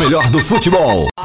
melhor do futebol.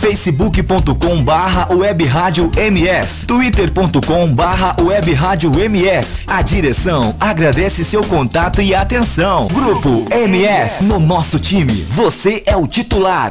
facebook.com/webradiomf, twitter.com/webradiomf. A direção agradece seu contato e atenção. Grupo MF, no nosso time, você é o titular.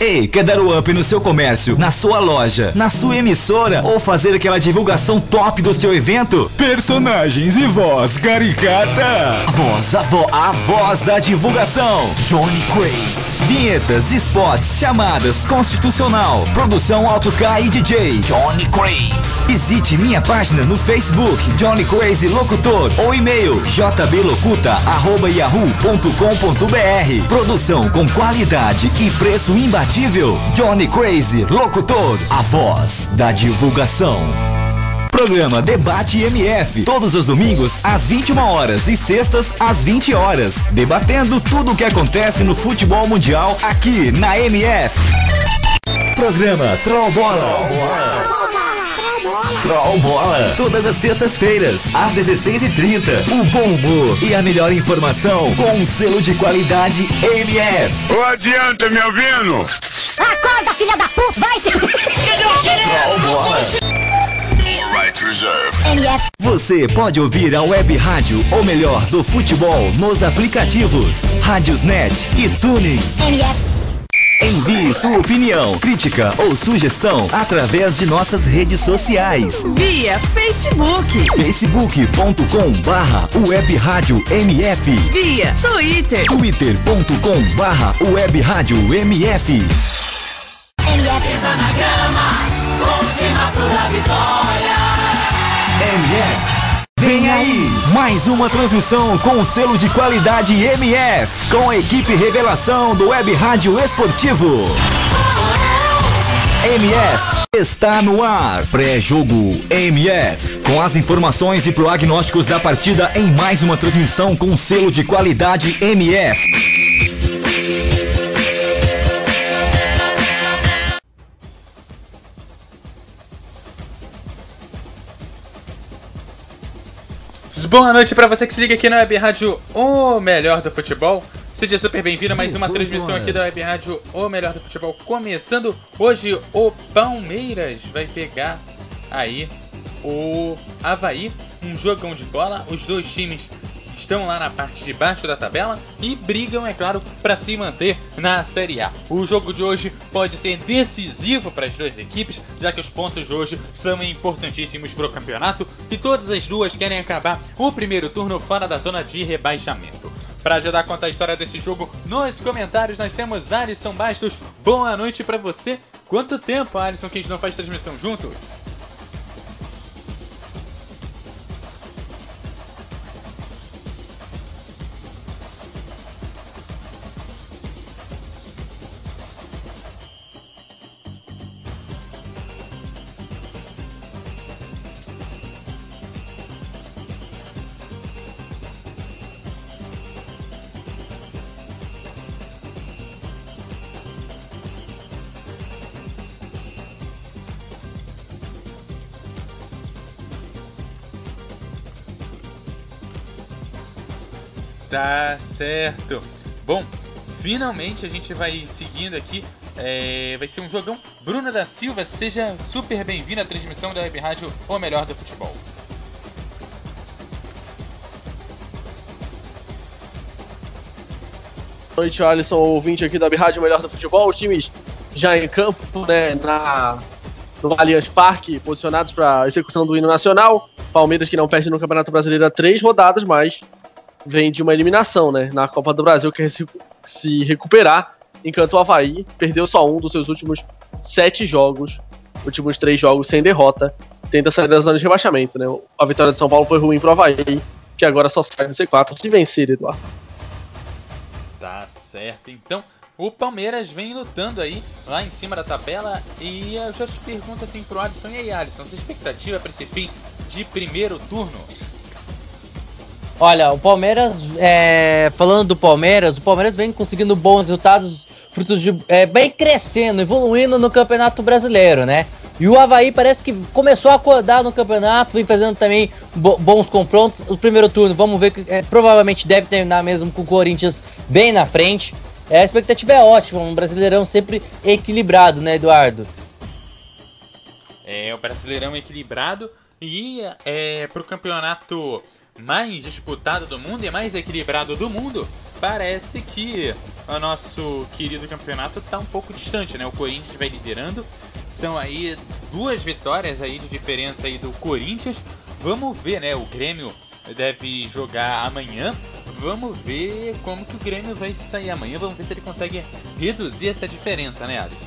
Ei, quer dar o up no seu comércio, na sua loja, na sua emissora ou fazer aquela divulgação top do seu evento? Personagens e voz caricata. A voz da divulgação. Johnny Craze. Vinhetas, spots, chamadas, constitucional, produção Alto K e DJ. Johnny Craze. Visite minha página no Facebook, Johnny Craze Locutor, ou e-mail jblocuta@yahoo.com.br. Produção com qualidade e preço imbatível. Johnny Craze, locutor, a voz da divulgação. Programa Debate MF, todos os domingos às 21 horas e sextas às 20 horas, debatendo tudo o que acontece no futebol mundial aqui na MF. Programa Troll Bola. Todas as sextas-feiras, às 16h30. O bom humor e a melhor informação com um selo de qualidade MF. Não adianta, me ouvindo? Acorda, filha da puta, vai se... Troll Bola. Você pode ouvir a web rádio, ou melhor, do futebol, nos aplicativos RádiosNet e TuneIn. MF. Envie sua opinião, crítica ou sugestão através de nossas redes sociais. Via Facebook. facebook.com/webradiomf. Via Twitter. twitter.com/webradiomf. Pisa na grama, ultimato da vitória. MF. Vem aí, mais uma transmissão com o selo de qualidade MF, com a equipe revelação do Web Rádio Esportivo. MF está no ar, pré-jogo MF, com as informações e prognósticos da partida em mais uma transmissão com o selo de qualidade MF. Boa noite pra você que se liga aqui na Web Rádio O Melhor do Futebol. Seja super bem-vindo a mais uma transmissão aqui da Web Rádio O Melhor do Futebol. Começando hoje, o Palmeiras vai pegar aí o Avai, um jogão de bola. Os dois times estão lá na parte de baixo da tabela e brigam, é claro, para se manter na Série A. O jogo de hoje pode ser decisivo para as duas equipes, já que os pontos de hoje são importantíssimos para o campeonato e todas as duas querem acabar o primeiro turno fora da zona de rebaixamento. Para ajudar a contar a história desse jogo, nos comentários nós temos Alisson Bastos. Boa noite para você. Quanto tempo, Alisson, que a gente não faz transmissão juntos? Tá certo. Bom, finalmente a gente vai seguindo aqui. Vai ser um jogão. Bruna da Silva, seja super bem-vinda à transmissão da Web Rádio O Melhor do Futebol. Boa noite, Alisson, ouvinte aqui da Web Rádio O Melhor do Futebol. Os times já em campo, né, na no Allianz Parque, posicionados para a execução do hino nacional. Palmeiras, que não perde no Campeonato Brasileiro há 3 rodadas, mas vem de uma eliminação, né? Na Copa do Brasil, quer se recuperar, enquanto o Avaí perdeu só um dos seus últimos 7 jogos, últimos 3 jogos sem derrota, tenta sair da zona de rebaixamento, né? A vitória de São Paulo foi ruim para o Avaí, que agora só sai do C4 se vencer, Eduardo. Tá certo, então o Palmeiras vem lutando aí lá em cima da tabela, e eu já te pergunto assim pro Alisson, e aí Alisson, sua expectativa para esse fim de primeiro turno? Olha, o Palmeiras, falando do Palmeiras, o Palmeiras vem conseguindo bons resultados, frutos de bem crescendo, evoluindo no Campeonato Brasileiro, né? E o Avaí parece que começou a acordar no campeonato, vem fazendo também bons confrontos. O primeiro turno, vamos ver, provavelmente deve terminar mesmo com o Corinthians bem na frente. A expectativa é ótima, um Brasileirão sempre equilibrado, né, Eduardo? É, o Brasileirão equilibrado e pro campeonato mais disputado do mundo e mais equilibrado do mundo, parece que o nosso querido campeonato está um pouco distante, né? O Corinthians vai liderando, são aí 2 vitórias aí de diferença aí do Corinthians. Vamos ver, né? O Grêmio deve jogar amanhã, vamos ver como que o Grêmio vai sair amanhã, vamos ver se ele consegue reduzir essa diferença, né, Alisson?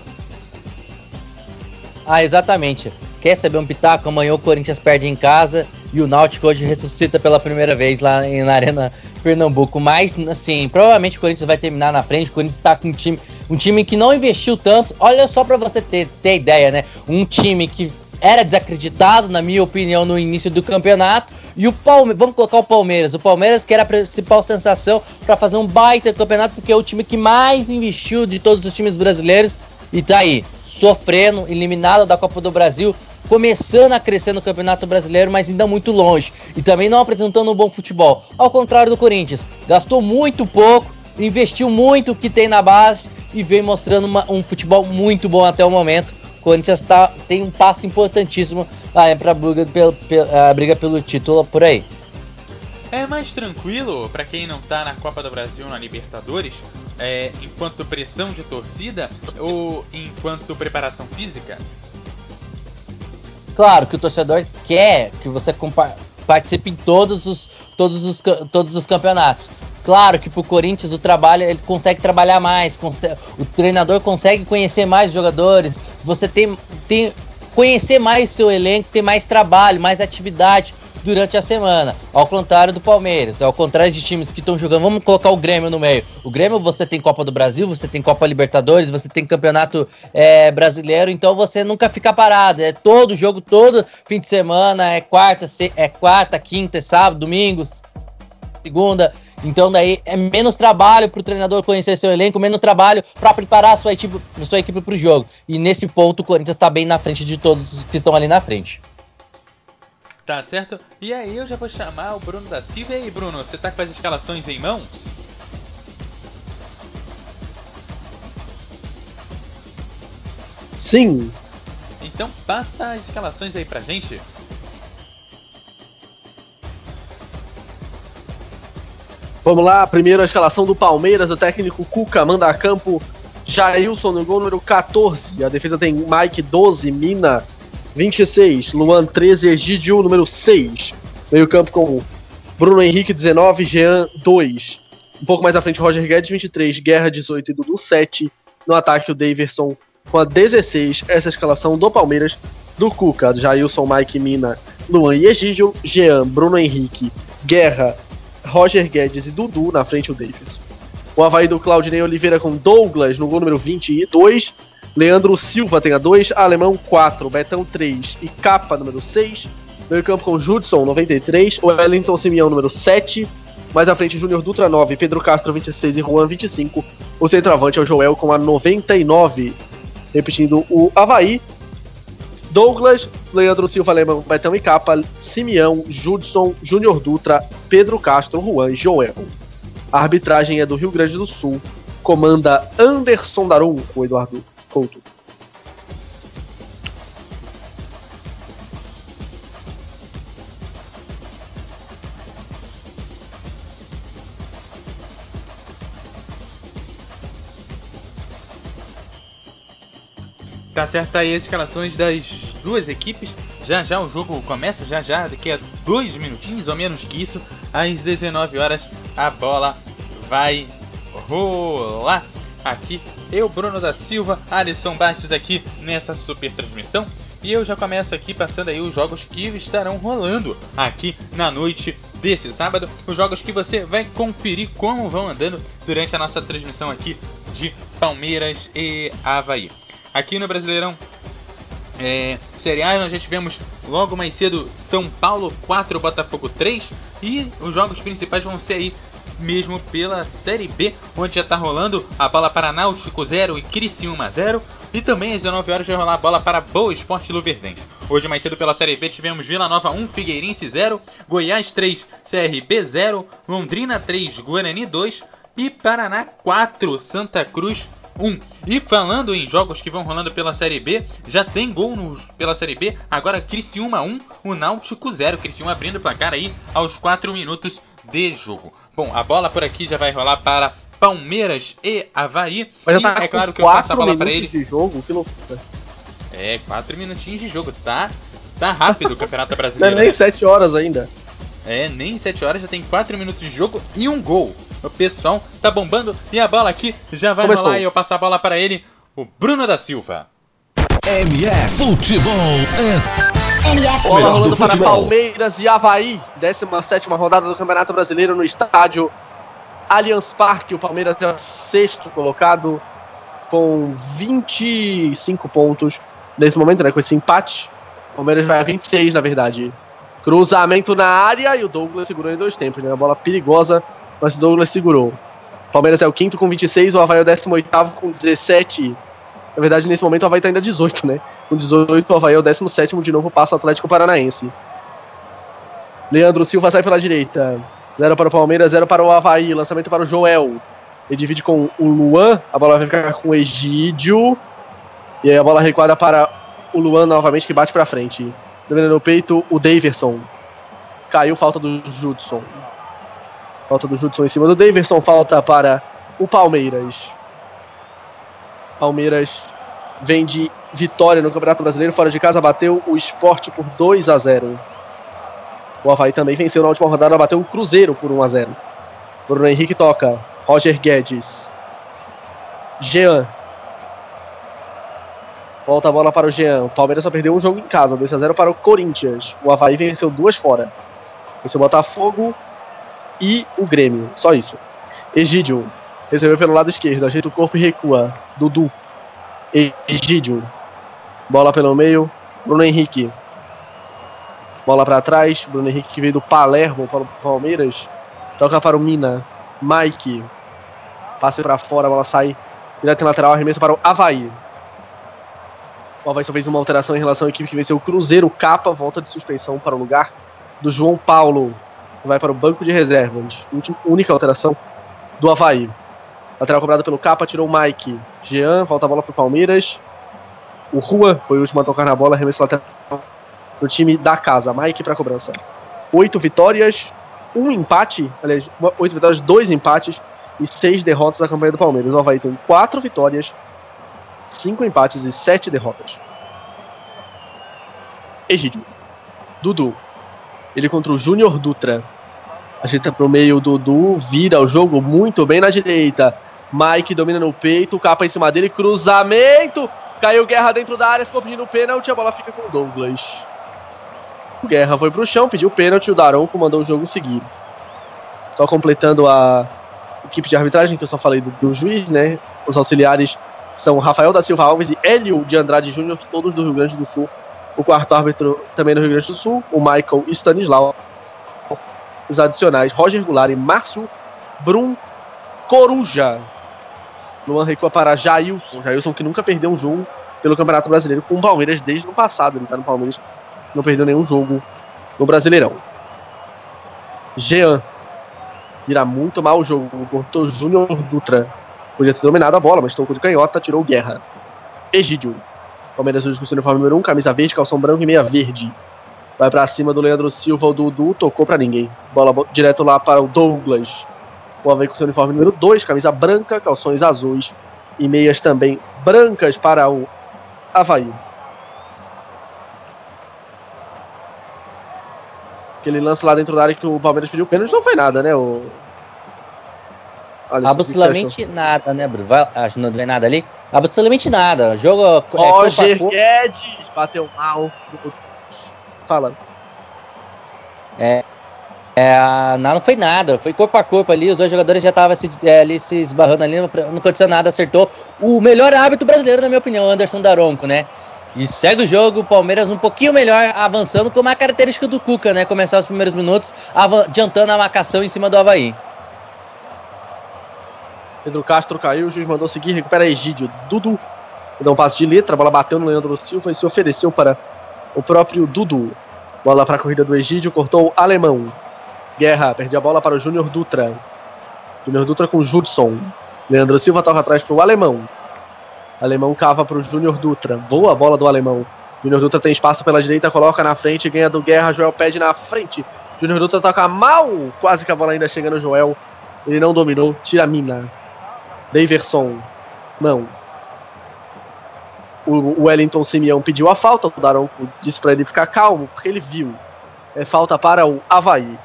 Ah, exatamente. Quer saber um pitaco? Amanhã o Corinthians perde em casa e o Náutico hoje ressuscita pela primeira vez lá na Arena Pernambuco. Mas, assim, provavelmente o Corinthians vai terminar na frente. O Corinthians está com um time que não investiu tanto. Olha só para você ter ideia, né? Um time que era desacreditado, na minha opinião, no início do campeonato. E o Palmeiras, vamos colocar o Palmeiras que era a principal sensação para fazer um baita campeonato, porque é o time que mais investiu de todos os times brasileiros. E tá aí, sofrendo, eliminado da Copa do Brasil, começando a crescer no Campeonato Brasileiro, mas ainda muito longe. E também não apresentando um bom futebol. Ao contrário do Corinthians, gastou muito pouco, investiu muito o que tem na base e vem mostrando um futebol muito bom até o momento. O Corinthians tem um passo importantíssimo para a briga pelo título por aí. É mais tranquilo para quem não tá na Copa do Brasil, na Libertadores, enquanto pressão de torcida ou enquanto preparação física? Claro que o torcedor quer que você participe em todos os campeonatos. Claro que pro Corinthians o trabalho, ele consegue trabalhar mais, o treinador consegue conhecer mais os jogadores, você tem conhecer mais seu elenco, ter mais trabalho, mais atividade durante a semana, ao contrário do Palmeiras, ao contrário de times que estão jogando, vamos colocar o Grêmio no meio. O Grêmio, você tem Copa do Brasil, você tem Copa Libertadores, você tem Campeonato Brasileiro, então você nunca fica parado, é todo jogo, todo fim de semana, é quarta, quinta, sábado, domingo, segunda. Então daí é menos trabalho para o treinador conhecer seu elenco, menos trabalho para preparar sua equipe para o jogo. E nesse ponto o Corinthians está bem na frente de todos que estão ali na frente. Tá certo? E aí eu já vou chamar o Bruno da Silva. E aí, Bruno, você tá com as escalações em mãos? Sim. Então passa as escalações aí pra gente. Vamos lá, primeiro a escalação do Palmeiras. O técnico Cuca manda a campo Jailson no gol número 14. A defesa tem Mike 12, Mina 26, Luan 13, Egídio número 6. Meio campo com Bruno Henrique 19, Jean 2. Um pouco mais à frente Roger Guedes 23, Guerra 18 e Dudu 7. No ataque o Daverson com a 16. Essa é a escalação do Palmeiras do Cuca. Jailson, Mike, Mina, Luan e Egídio, Jean, Bruno Henrique, Guerra, Roger Guedes e Dudu. Na frente o Daverson. O Avaí do Claudinei Oliveira com Douglas no gol número 22. Leandro Silva tem a 2, Alemão 4, Betão 3 e Capa número 6. Meio campo com Judson, 93, Wellington Simeão número 7. Mais à frente, Júnior Dutra 9, Pedro Castro 26 e Juan 25. O centroavante é o Joel com a 99. Repetindo o Avaí. Douglas, Leandro Silva, Alemão, Betão e Capa, Simeão, Judson, Júnior Dutra, Pedro Castro, Juan e Joel. A arbitragem é do Rio Grande do Sul. Comanda Anderson Daronco, Eduardo Couto. Tá certo aí as escalações das duas equipes. Já já o jogo começa, já já, daqui a 2 minutinhos ou menos que isso, às 19 horas a bola vai rolar aqui. Eu, Bruno da Silva, Alisson Bastos aqui nessa super transmissão. E eu já começo aqui passando aí os jogos que estarão rolando aqui na noite desse sábado. Os jogos que você vai conferir como vão andando durante a nossa transmissão aqui de Palmeiras e Avaí. Aqui no Brasileirão, Série A, nós já tivemos logo mais cedo São Paulo 4, Botafogo 3. E os jogos principais vão ser aí mesmo pela Série B, onde já tá rolando a bola para Náutico 0 e Criciúma 0. E também às 19 horas vai rolar a bola para Boa Esporte Luverdense. Hoje mais cedo pela Série B tivemos Vila Nova 1, Figueirense 0, Goiás 3, CRB 0, Londrina 3, Guarani 2 e Paraná 4, Santa Cruz 1. E falando em jogos que vão rolando pela Série B, já tem gol pela Série B, agora Criciúma 1, o Náutico 0, Criciúma abrindo o placar aí aos 4 minutos de jogo. Bom, a bola por aqui já vai rolar para Palmeiras e Avaí. Mas já tá, é claro que eu passo a bola para ele. 4 minutos de jogo, que loucura. 4 minutinhos de jogo, tá rápido o Campeonato Brasileiro. Não é nem 7 horas ainda. Nem 7 horas, já tem 4 minutos de jogo e um gol. O pessoal tá bombando e a bola aqui já vai rolar e eu passo a bola para ele, o Bruno da Silva. MF Futebol MF. Bola rolando para Palmeiras e Avaí, 17ª rodada do Campeonato Brasileiro no estádio Allianz Parque. O Palmeiras é o 6º colocado com 25 pontos nesse momento, né? Com esse empate, o Palmeiras vai a 26, na verdade. Cruzamento na área e o Douglas segurou em 2 tempos, né? Uma bola perigosa, mas o Douglas segurou. Palmeiras é o 5º com 26, o Avaí é o 18º com 17. Na verdade, nesse momento o Avaí está ainda 18, né? Com 18, o Avaí é o 17º, de novo passa o Atlético Paranaense. Leandro Silva sai pela direita. 0 para o Palmeiras, 0 para o Avaí. Lançamento para o Joel. Ele divide com o Luan, a bola vai ficar com o Egídio. E aí a bola recuada para o Luan novamente, que bate para frente. Dominando o peito, o Daverson. Caiu, falta do Judson. Falta do Judson em cima do Daverson, falta para o Palmeiras. Palmeiras vem de vitória no Campeonato Brasileiro, fora de casa, bateu o Sport por 2-0. O Avaí também venceu na última rodada, bateu o Cruzeiro por 1-0. Bruno Henrique toca, Roger Guedes. Jean. Volta a bola para o Jean. O Palmeiras só perdeu um jogo em casa, 2-0 para o Corinthians. O Avaí venceu 2 fora. Venceu o Botafogo e o Grêmio, só isso. Egídio recebeu pelo lado esquerdo, ajeita o corpo e recua. Dudu, Egídio, bola pelo meio, Bruno Henrique, bola para trás, Bruno Henrique que veio do Palermo para o Palmeiras, toca para o Mina, Mike, passe para fora, a bola sai direto em lateral, arremesso para o Avaí. O Avaí só fez uma alteração em relação à equipe que venceu o Cruzeiro. Capa, volta de suspensão para o lugar do João Paulo, vai para o banco de reservas. Única alteração do Avaí. Lateral cobrada pelo Capa, tirou o Mike. Jean, volta a bola para o Palmeiras. O Rua foi o último a tocar na bola, arremesso lateral para o time da casa. Mike para a cobrança. 8 vitórias, 1 empate. Aliás, 8 vitórias, 2 empates e 6 derrotas na campanha do Palmeiras. O Avaí tem 4 vitórias, 5 empates e 7 derrotas. Egídio. Dudu. Ele contra o Júnior Dutra. Ajeita pro meio, o Dudu vira o jogo muito bem na direita. Mike domina no peito, Capa em cima dele, cruzamento. Caiu Guerra dentro da área, ficou pedindo pênalti, a bola fica com o Douglas. O Guerra foi pro chão, pediu pênalti, o Daronco mandou o jogo seguir. Só completando a equipe de arbitragem, que eu só falei do juiz, né? Os auxiliares são Rafael da Silva Alves e Hélio de Andrade Júnior, todos do Rio Grande do Sul. O quarto árbitro também do Rio Grande do Sul, o Michael Stanislau. Os adicionais, Roger Goulart e Marcio Brun Coruja. Luan recua para Jailson. Jailson que nunca perdeu um jogo pelo Campeonato Brasileiro com o Palmeiras desde o passado. Ele está no Palmeiras, não perdeu nenhum jogo no Brasileirão. Jean vira muito mal o jogo. Cortou Júnior Dutra. Podia ter dominado a bola, mas tocou de canhota, tirou Guerra. Egídio. Palmeiras hoje com o uniforme número 1, camisa verde, calção branco e meia verde. Vai pra cima do Leandro Silva, o Dudu, tocou pra ninguém. Bola direto lá para o Douglas. O Avaí com seu uniforme número 2, camisa branca, calções azuis e meias também brancas para o Avaí. Aquele lance lá dentro da área que o Palmeiras pediu o pênalti não foi nada, né? O... Olha, absolutamente nada, né, Bruno? Acho que não deu nada ali. Absolutamente nada. O jogo Roger Guedes bateu mal. Fala. Não foi nada. Foi corpo a corpo ali. Os dois jogadores já estavam se esbarrando ali. Não aconteceu nada. Acertou o melhor árbitro brasileiro, na minha opinião, Anderson Daronco, né? E segue o jogo, o Palmeiras um pouquinho melhor, avançando, como é a característica do Cuca, né? Começar os primeiros minutos adiantando a marcação em cima do Avaí. Pedro Castro caiu, o juiz mandou seguir, recupera Egídio, Dudu, dá um passe de letra, a bola bateu no Leandro Silva e se ofereceu para o próprio Dudu. Bola para a corrida do Egídio, cortou o Alemão. Guerra, perde a bola para o Júnior Dutra. Júnior Dutra com o Judson. Leandro Silva toca atrás para o Alemão. Alemão cava para o Júnior Dutra, boa bola do Alemão. Júnior Dutra tem espaço pela direita, coloca na frente, ganha do Guerra, Joel pede na frente. Júnior Dutra toca mal, quase que a bola ainda chega no Joel. Ele não dominou, tira a mina. Daverson, não. O Wellington Simeão pediu a falta, o Daronco disse para ele ficar calmo, porque ele viu. É falta para o Avaí.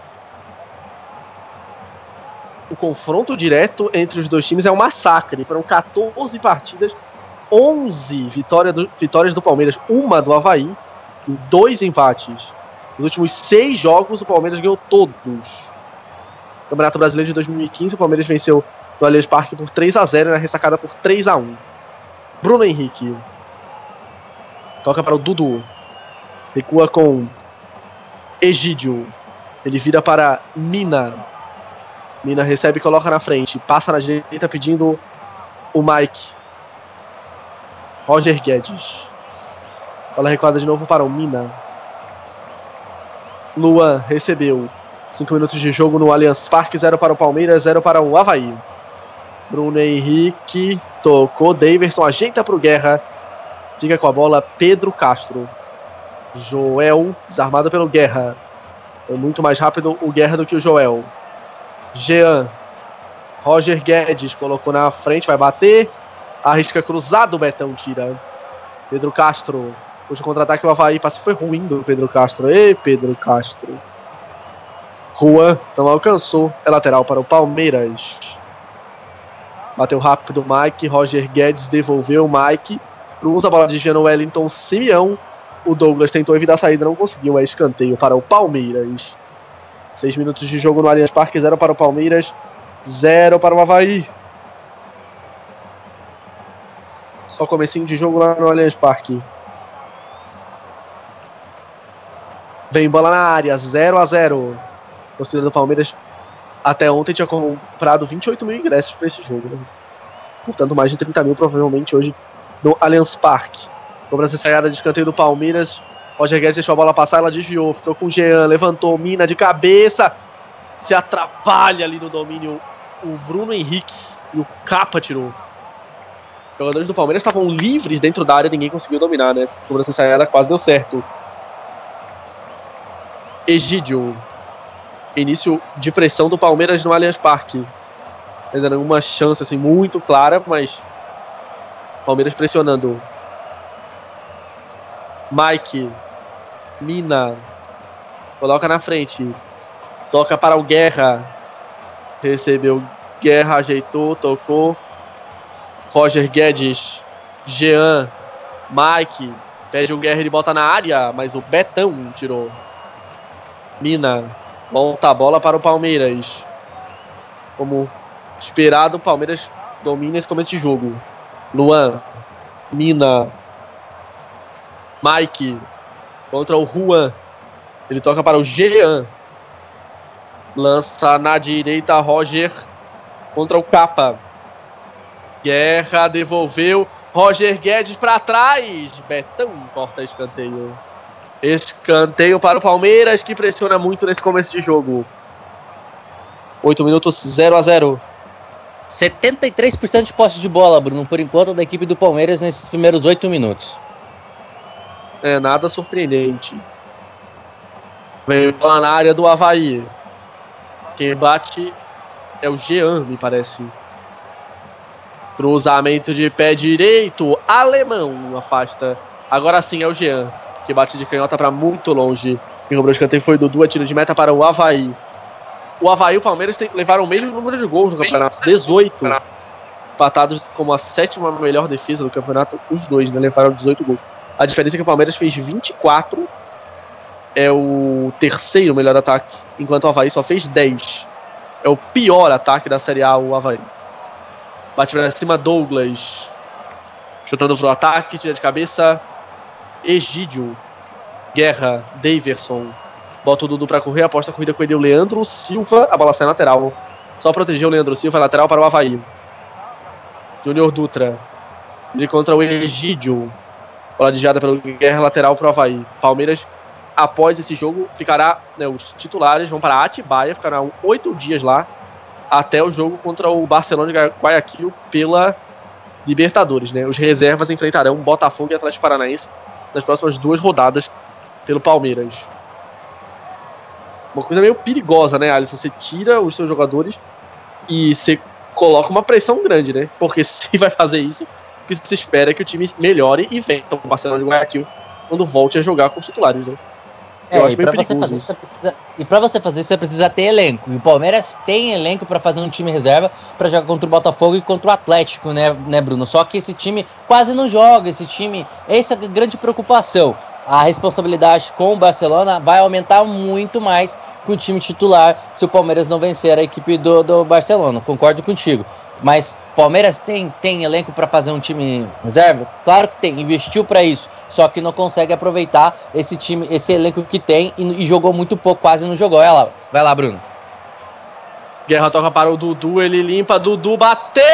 O confronto direto entre os dois times é um massacre. Foram 14 partidas, 11 vitórias do Palmeiras, uma do Avaí e 2 empates. Nos últimos 6 jogos, o Palmeiras ganhou todos. No Campeonato Brasileiro de 2015, o Palmeiras venceu no Allianz Parque por 3-0 e na ressacada por 3-1. Bruno Henrique. Toca para o Dudu. Recua com Egídio. Ele vira para Mina. Mina recebe e coloca na frente. Passa na direita pedindo o Mike. Roger Guedes. Bola recuada de novo para o Mina. Luan recebeu. 5 minutos de jogo no Allianz Parque, 0 para o Palmeiras, 0 para o Avaí. Bruno Henrique tocou, Daverson ajeita para o Guerra, fica com a bola Pedro Castro. Joel, desarmado pelo Guerra. É muito mais rápido o Guerra do que o Joel. Jean, Roger Guedes colocou na frente, vai bater, arrisca cruzado, o Betão tira. Pedro Castro, hoje o contra-ataque o Avaí, passe foi ruim do Pedro Castro. Ei, Pedro Castro. Juan não alcançou, é lateral para o Palmeiras. Bateu rápido o Mike, Roger Guedes devolveu o Mike, cruza a bola de Geno Wellington Simeão, o Douglas tentou evitar a saída, não conseguiu, é escanteio para o Palmeiras. 6 minutos de jogo no Allianz Parque, 0 para o Palmeiras, 0 para o Avaí. Só comecinho de jogo lá no Allianz Parque. Vem bola na área, 0-0. A torcida do Palmeiras até ontem tinha comprado 28 mil ingressos para esse jogo, né? Portanto, mais de 30 mil provavelmente hoje no Allianz Parque. Cobrança essa saída de escanteio do Palmeiras. Roger Guedes deixou a bola passar, ela desviou, ficou com o Jean, levantou, Mina de cabeça. Se atrapalha ali no domínio o Bruno Henrique e o Capa tirou. Os jogadores do Palmeiras estavam livres dentro da área, ninguém conseguiu dominar, né? Cobrança essa saída quase deu certo. Egídio. Início de pressão do Palmeiras no Allianz Parque. Ainda não uma chance assim, muito clara, mas Palmeiras pressionando. Mike. Mina. Coloca na frente. Toca para o Guerra. Recebeu Guerra, ajeitou, tocou. Roger Guedes. Jean. Mike. Pede o Guerra, ele bota na área, mas o Betão tirou. Mina. Volta a bola para o Palmeiras. Como esperado, o Palmeiras domina esse começo de jogo. Luan, Mina, Mike contra o Juan. Ele toca para o Jean. Lança na direita, Roger contra o Capa. Guerra devolveu. Roger Guedes para trás. Betão corta escanteio. Escanteio para o Palmeiras, que pressiona muito nesse começo de jogo. 8 minutos, 0-0. 73% de posse de bola, Bruno, por enquanto, da equipe do Palmeiras nesses primeiros 8 minutos. É, nada surpreendente. Vem lá na área do Avaí. Quem bate é o Jean, me parece. Cruzamento de pé direito, Alemão afasta. Agora sim é o Jean, que bate de canhota para muito longe. Quem roubou o escanteio foi o Dudu, a tiro de meta para o Avaí. O Avaí e o Palmeiras levaram o mesmo número de gols no campeonato, 18. Empatados como a sétima melhor defesa do campeonato, os dois, né, levaram 18 gols. A diferença é que o Palmeiras fez 24, é o terceiro melhor ataque, enquanto o Avaí só fez 10. É o pior ataque da Série A, o Avaí. Bate pra cima, Douglas. Chutando pro ataque, tira de cabeça. Egídio. Guerra. Daverson. Bota o Dudu pra correr, aposta a corrida com ele, o Leandro Silva. A bola sai lateral. Só protegeu o Leandro Silva, lateral para o Avaí. Júnior Dutra. Ele contra o Egídio. Bola desviada pelo Guerra, lateral para o Avaí. Palmeiras, após esse jogo, ficará, né, os titulares vão para Atibaia, ficarão 8 dias lá, até o jogo contra o Barcelona de Guayaquil pela Libertadores, né? Os reservas enfrentarão Botafogo e Atlético Paranaense nas próximas 2 rodadas pelo Palmeiras. Uma coisa meio perigosa, né, Alisson? Você tira os seus jogadores e você coloca uma pressão grande, né? Porque se vai fazer isso, o que se espera é que o time melhore e venha o Barcelona de Guayaquil quando volte a jogar com os titulares, né? É, e para você fazer isso, você precisa ter elenco. E o Palmeiras tem elenco para fazer um time reserva para jogar contra o Botafogo e contra o Atlético, né, Bruno? Só que esse time quase não joga, esse time... Essa é a grande preocupação. A responsabilidade com o Barcelona vai aumentar muito mais com o time titular se o Palmeiras não vencer a equipe do Barcelona. Concordo contigo. Mas Palmeiras tem elenco para fazer um time reserva? Claro que tem, investiu para isso, só que não consegue aproveitar esse time, esse elenco que tem e jogou muito pouco, quase não jogou. Vai lá, Bruno. Guerra toca para o Dudu, ele limpa, Dudu bateu!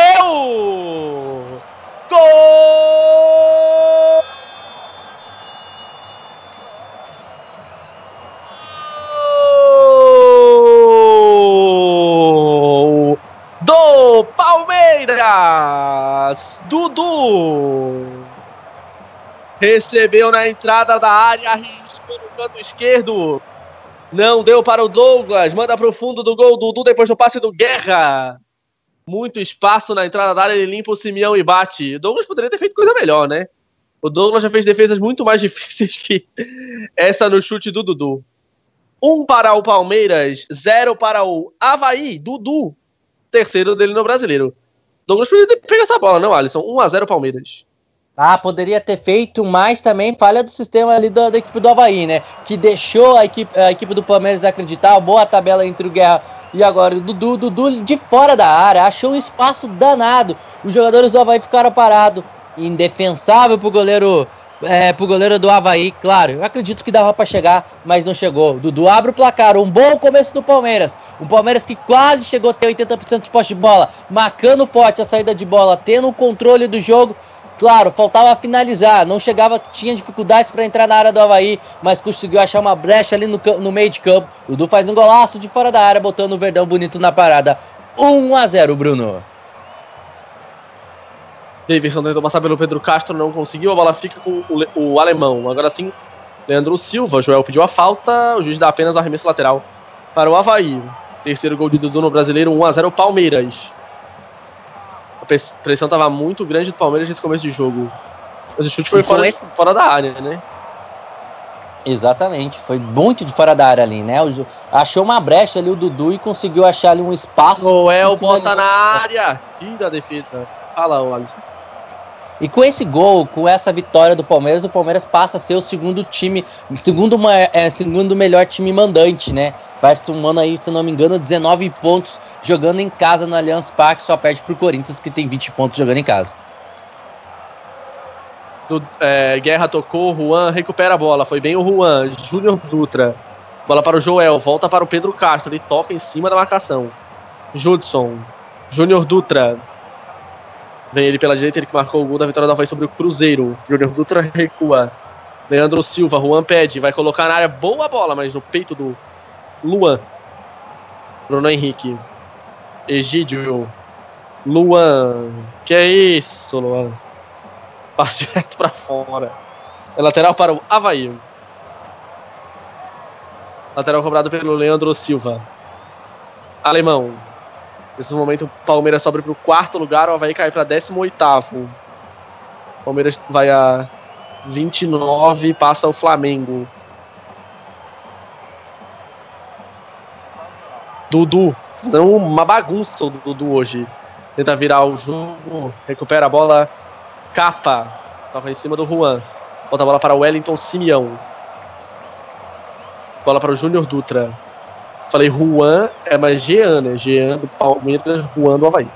Gol! Palmeiras, Dudu recebeu na entrada da área, arriscou no canto esquerdo, não deu para o Douglas, manda para o fundo do gol, Dudu depois do passe do Guerra, muito espaço na entrada da área, ele limpa o Simeão e bate. O Douglas poderia ter feito coisa melhor, né? O Douglas já fez defesas muito mais difíceis que essa no chute do Dudu. 1 para o Palmeiras, 0 para o Avaí, Dudu, terceiro dele no Brasileiro. Douglas poderia pegar essa bola, não, Alisson? 1-0 Palmeiras. Ah, poderia ter feito, mas também falha do sistema ali da equipe do Avaí, né? Que deixou a equipe do Palmeiras acreditar. Boa tabela entre o Guerra e agora o Dudu. Dudu de fora da área, achou um espaço danado. Os jogadores do Avaí ficaram parados. Indefensável pro goleiro do Avaí, claro, eu acredito que dava pra chegar, mas não chegou. Dudu abre o placar, um bom começo do Palmeiras, um Palmeiras que quase chegou a ter 80% de posse de bola, marcando forte a saída de bola, tendo o controle do jogo, claro, faltava finalizar, não chegava, tinha dificuldades pra entrar na área do Avaí, mas conseguiu achar uma brecha ali no meio de campo. Dudu faz um golaço de fora da área, botando o Verdão bonito na parada. 1-0, Bruno. Davidson tentou passar pelo Pedro Castro, não conseguiu, a bola fica com o Alemão. Agora sim, Leandro Silva, Joel pediu a falta, o juiz dá apenas arremesso lateral para o Avaí. Terceiro gol de Dudu no Brasileiro, 1-0 Palmeiras. A pressão estava muito grande do Palmeiras nesse começo de jogo. Mas o chute foi fora da área, né? Exatamente, foi muito de fora da área ali, né? Achou uma brecha ali o Dudu e conseguiu achar ali um espaço. Joel bota na área, tira a defesa. Fala, o Alisson. E com esse gol, com essa vitória do Palmeiras, o Palmeiras passa a ser o segundo time, segundo melhor time mandante, né? Vai somando aí, se não me engano, 19 pontos jogando em casa no Allianz Parque, só perde pro Corinthians, que tem 20 pontos jogando em casa. Guerra tocou, Juan recupera a bola, foi bem o Juan, Júnior Dutra, bola para o Joel, volta para o Pedro Castro, ele toca em cima da marcação. Judson, Júnior Dutra, vem ele pela direita, ele que marcou o gol da vitória da Avaí sobre o Cruzeiro. Júnior Dutra recua. Leandro Silva, Juan pede, vai colocar na área, boa bola, mas no peito do Luan. Bruno Henrique. Egídio. Luan. Que é isso, Luan? Passe direto pra fora. É lateral para o Avaí. Lateral cobrado pelo Leandro Silva. Alemão. Nesse momento o Palmeiras sobe para o quarto lugar, o Avaí cai para 18º. O Palmeiras vai a 29 e passa o Flamengo. Dudu, fazendo uma bagunça o Dudu hoje. Tenta virar o jogo, recupera a bola, capa, toca em cima do Juan. Volta a bola para o Wellington Simeão. Bola para o Júnior Dutra. Falei Juan, é mais Jean, né? Jean do Palmeiras, Juan do Avaí.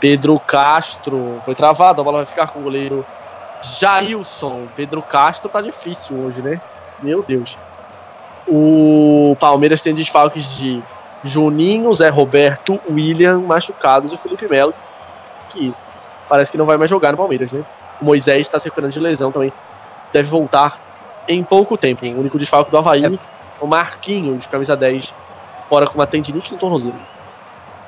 Pedro Castro, foi travado, a bola vai ficar com o goleiro Jailson. Pedro Castro tá difícil hoje, né? Meu Deus. O Palmeiras tem desfalques de Juninho, Zé Roberto, William, machucados, e o Felipe Melo, que parece que não vai mais jogar no Palmeiras, né? O Moisés está se recuperando de lesão também, deve voltar em pouco tempo, hein? O único desfalque do Avaí é o Marquinhos, camisa 10, fora com uma tendinite no tornozelo.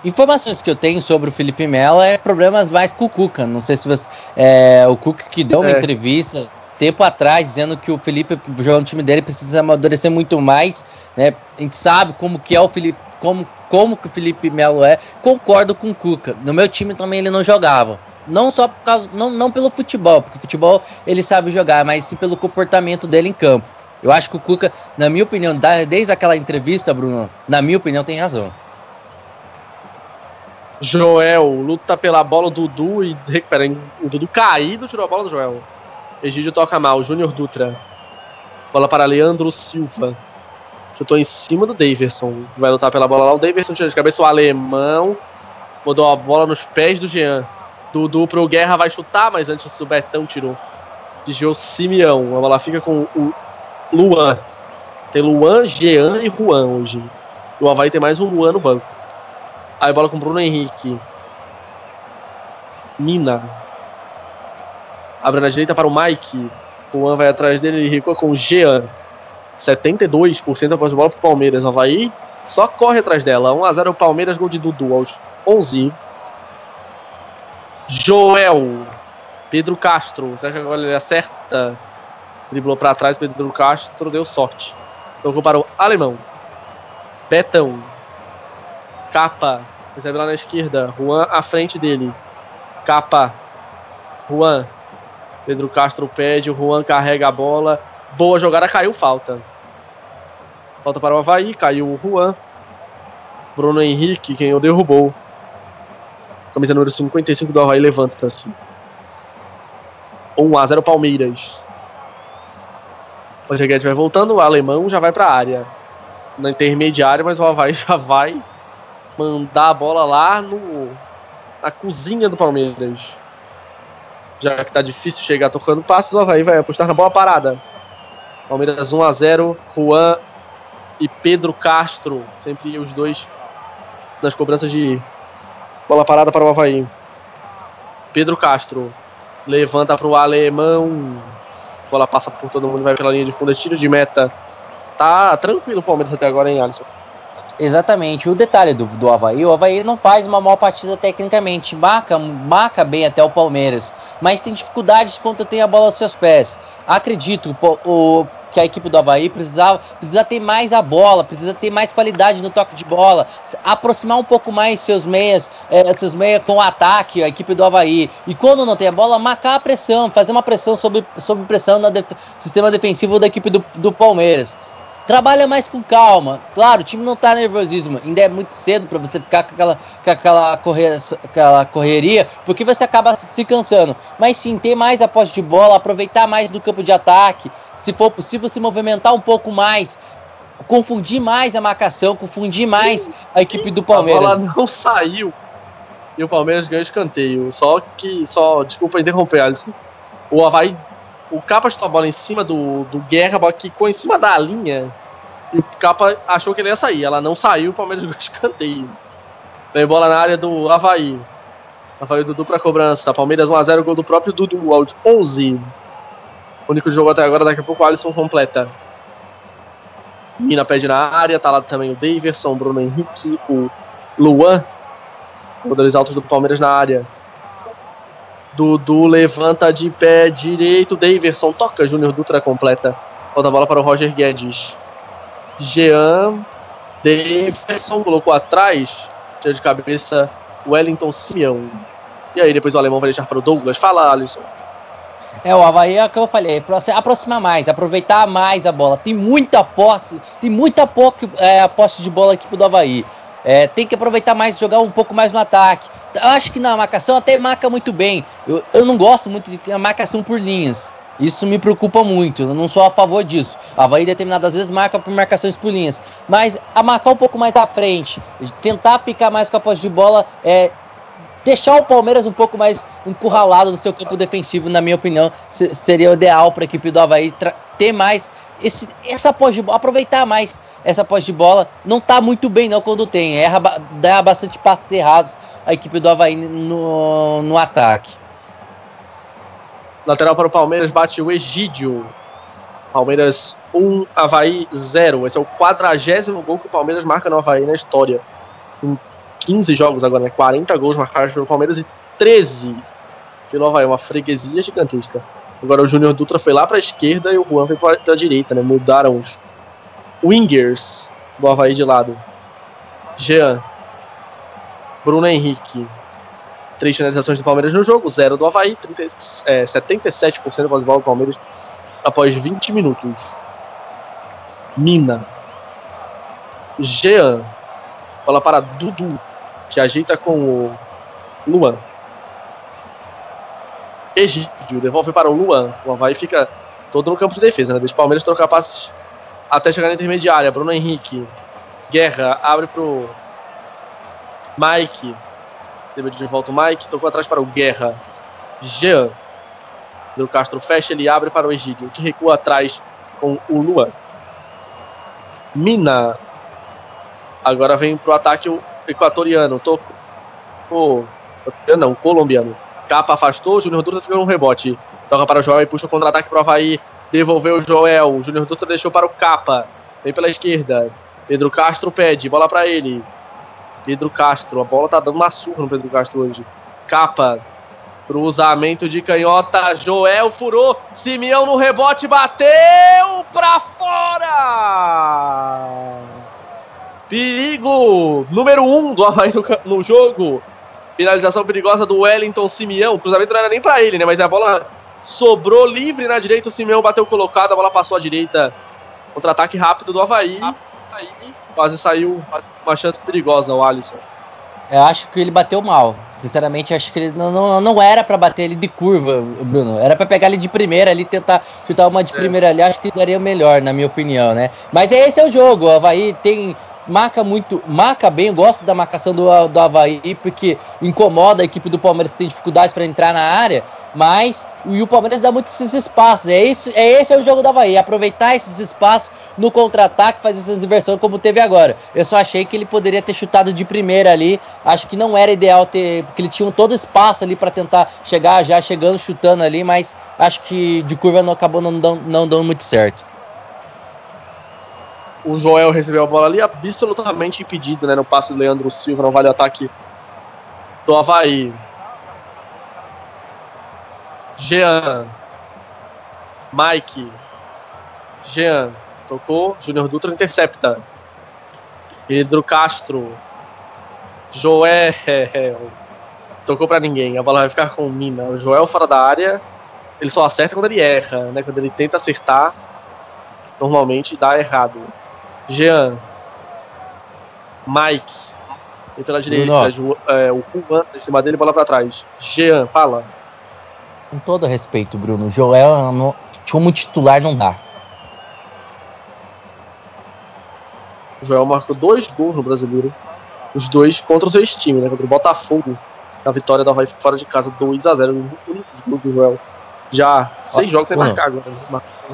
Informações que eu tenho sobre o Felipe Melo é problemas mais com o Cuca. Não sei se você... o Cuca que deu uma entrevista tempo atrás, dizendo que o Felipe, jogando no time dele, precisa amadurecer muito mais, né? A gente sabe como que é o Felipe, como que o Felipe Melo é. Concordo com o Cuca. No meu time também ele não jogava. Não só por causa... Não pelo futebol, porque o futebol ele sabe jogar, mas sim pelo comportamento dele em campo. Eu acho que o Cuca, na minha opinião, desde aquela entrevista, Bruno, na minha opinião, tem razão. Joel luta pela bola, o Dudu, e recupera. O Dudu caído, tirou a bola do Joel. Egídio toca mal, Júnior Dutra. Bola para Leandro Silva. Chutou em cima do Daverson. Vai lutar pela bola lá, o Daverson tira de cabeça, o alemão. Mandou a bola nos pés do Jean. Dudu pro Guerra, vai chutar, mas antes o Betão tirou. Desviou Simeão. A bola fica com o Luan. Tem Luan, Jean e Juan hoje. O Avaí tem mais um Luan no banco. Aí bola com o Bruno Henrique. Mina. Abre na direita para o Mike. O Juan vai atrás dele e recua com o Jean. 72% após a bola para o Palmeiras. O Avaí só corre atrás dela. 1-0 o Palmeiras, gol de Dudu aos 11. Joel. Pedro Castro. Será que agora ele acerta? Driblou para trás, Pedro Castro deu sorte. Tocou para o alemão. Betão. Capa, recebe lá na esquerda, Juan à frente dele, Capa, Juan, Pedro Castro pede, o Juan carrega a bola, boa jogada, caiu falta, falta para o Avaí, caiu o Juan, Bruno Henrique, quem o derrubou, camisa número 55 do Avaí, levanta-se, 1-0 Palmeiras, o Roger Guedes vai voltando, o alemão já vai para a área, na intermediária, mas o Avaí já vai mandar a bola lá na cozinha do Palmeiras. Já que tá difícil chegar tocando passe, o Avaí vai apostar na bola parada. Palmeiras 1-0, Juan e Pedro Castro, sempre os dois nas cobranças de bola parada para o Avaí. Pedro Castro levanta para o alemão. Bola passa por todo mundo, vai pela linha de fundo, é tiro de meta. Tá tranquilo o Palmeiras até agora, hein, Alisson? Exatamente, o detalhe do Avaí, o Avaí não faz uma mal partida tecnicamente, marca bem até o Palmeiras, mas tem dificuldades quando tem a bola aos seus pés. Acredito que a equipe do Avaí precisa ter mais a bola, precisa ter mais qualidade no toque de bola, aproximar um pouco mais seus meias com o ataque, a equipe do Avaí. E quando não tem a bola, marcar a pressão, fazer uma pressão sobre pressão no sistema defensivo da equipe do Palmeiras. Trabalha mais com calma. Claro, o time não tá nervosismo. Ainda é muito cedo para você ficar com aquela correria, porque você acaba se cansando. Mas sim, ter mais a posse de bola, aproveitar mais do campo de ataque. Se for possível, se movimentar um pouco mais. Confundir mais a marcação, confundir mais a equipe do Palmeiras. A bola não saiu. E o Palmeiras ganhou escanteio. Desculpa interromper, Alisson. O Avaí... O Capa chutou a bola em cima do Guerra, a bola quicou em cima da linha. E o Capa achou que ele ia sair. Ela não saiu, o Palmeiras ganhou escanteio. Vem bola na área do Avaí. Avaí Dudu pra cobrança. Palmeiras 1-0, gol do próprio Dudu, aos 11. O único jogo até agora, daqui a pouco o Alisson completa. Mina pede na área, tá lá também o Daverson, Bruno Henrique, o Luan. Jogadores altos do Palmeiras na área. Dudu levanta de pé direito, Daverson toca, Júnior Dutra completa. Volta a bola para o Roger Guedes. Jean, Daverson colocou atrás, tira de cabeça, Wellington Simeão. E aí depois o alemão vai deixar para o Douglas. Fala, Alisson. É, o Avaí é o que eu falei, aproximar mais, aproveitar mais a bola. Tem muita posse, tem muita pouca posse de bola aqui pro Avaí. É, tem que aproveitar mais, jogar um pouco mais no ataque. Eu acho que na marcação até marca muito bem. Eu não gosto muito de marcação por linhas. Isso me preocupa muito, eu não sou a favor disso. A Avaí determinadas vezes marca por marcações por linhas. Mas a marcar um pouco mais à frente, tentar ficar mais com a posse de bola, deixar o Palmeiras um pouco mais encurralado no seu campo defensivo, na minha opinião, seria o ideal para a equipe do Avaí ter mais essa posse de bola, aproveitar mais essa posse de bola. Não está muito bem não quando tem, dá bastante passes errados a equipe do Avaí no ataque. Lateral para o Palmeiras, bate o Egídio. Palmeiras 1, Avaí 0. Esse é o 40º gol que o Palmeiras marca no Avaí na história. Em 15 jogos agora, né? 40 gols marcados pelo Palmeiras e 13 pelo Avaí. Uma freguesia gigantesca. Agora o Júnior Dutra foi lá para a esquerda e o Juan foi para a direita, né? Mudaram os wingers do Avaí de lado. Jean. Bruno Henrique. 3 finalizações do Palmeiras no jogo, 0 do Avaí, 77% após bola do Palmeiras após 20 minutos. Mina. Jean. Bola para Dudu, que ajeita com o Luan. Egídio devolve para o Luan. O Avaí fica todo no campo de defesa, né? Deixa o Palmeiras trocar passes até chegar na intermediária. Bruno Henrique. Guerra abre para o Mike. Teve de volta o Mike, tocou atrás para o Guerra. Jean. Del Castro fecha, ele abre para o Egídio, que recua atrás com o Luan. Mina. Agora vem para o ataque o equatoriano. Colombiano. Capa afastou, o Júnior Dutra ficou um rebote. Toca para o Joel e puxa o contra-ataque para o Avaí. Devolveu o Joel. O Júnior Dutra deixou para o Capa. Vem pela esquerda. Pedro Castro pede, bola para ele. Pedro Castro, a bola tá dando uma surra no Pedro Castro hoje. Capa, cruzamento de canhota, Joel furou, Simeão no rebote, bateu pra fora! Perigo número 1 do Avaí no jogo. Finalização perigosa do Wellington Simeão, o cruzamento não era nem pra ele, né? Mas a bola sobrou livre na direita, o Simeão bateu colocado, a bola passou à direita. Contra-ataque rápido do Avaí. Quase saiu uma chance perigosa o Alisson. Eu acho que ele bateu mal. Sinceramente, acho que ele não era pra bater ele de curva, Bruno. Era pra pegar ele de primeira ali, tentar chutar uma de primeira ali. Acho que daria o melhor, na minha opinião, né? Mas esse é o jogo. O Avaí marca bem, eu gosto da marcação do Avaí, porque incomoda a equipe do Palmeiras, que tem dificuldades para entrar na área, mas o Palmeiras dá muitos espaços, esse é o jogo do Avaí, aproveitar esses espaços no contra-ataque, fazer essas inversões como teve agora. Eu só achei que ele poderia ter chutado de primeira ali, acho que não era ideal ter, porque ele tinha todo espaço ali para tentar chegar, já chegando, chutando ali, mas acho que de curva não acabou não dando muito certo. O Joel recebeu a bola ali absolutamente impedido, né, no passe do Leandro Silva, não vale o ataque do Avaí. Jean tocou, Júnior Dutra intercepta. Pedro Castro. Joel tocou pra ninguém, a bola vai ficar com o Mina. O Joel fora da área, ele só acerta quando ele erra, né, quando ele tenta acertar normalmente dá errado. Jean. Mike. Vem pela direita. O Juan em cima dele, bola pra trás. Jean, fala. Com todo respeito, Bruno. Joel, como titular, não dá. O Joel marcou 2 gols no Brasileiro. Os 2 contra o seu time, né? Contra o Botafogo. Na vitória da Avaí fora de casa, 2-0. Os únicos gols do Joel. Já 6 jogos sem marcar agora.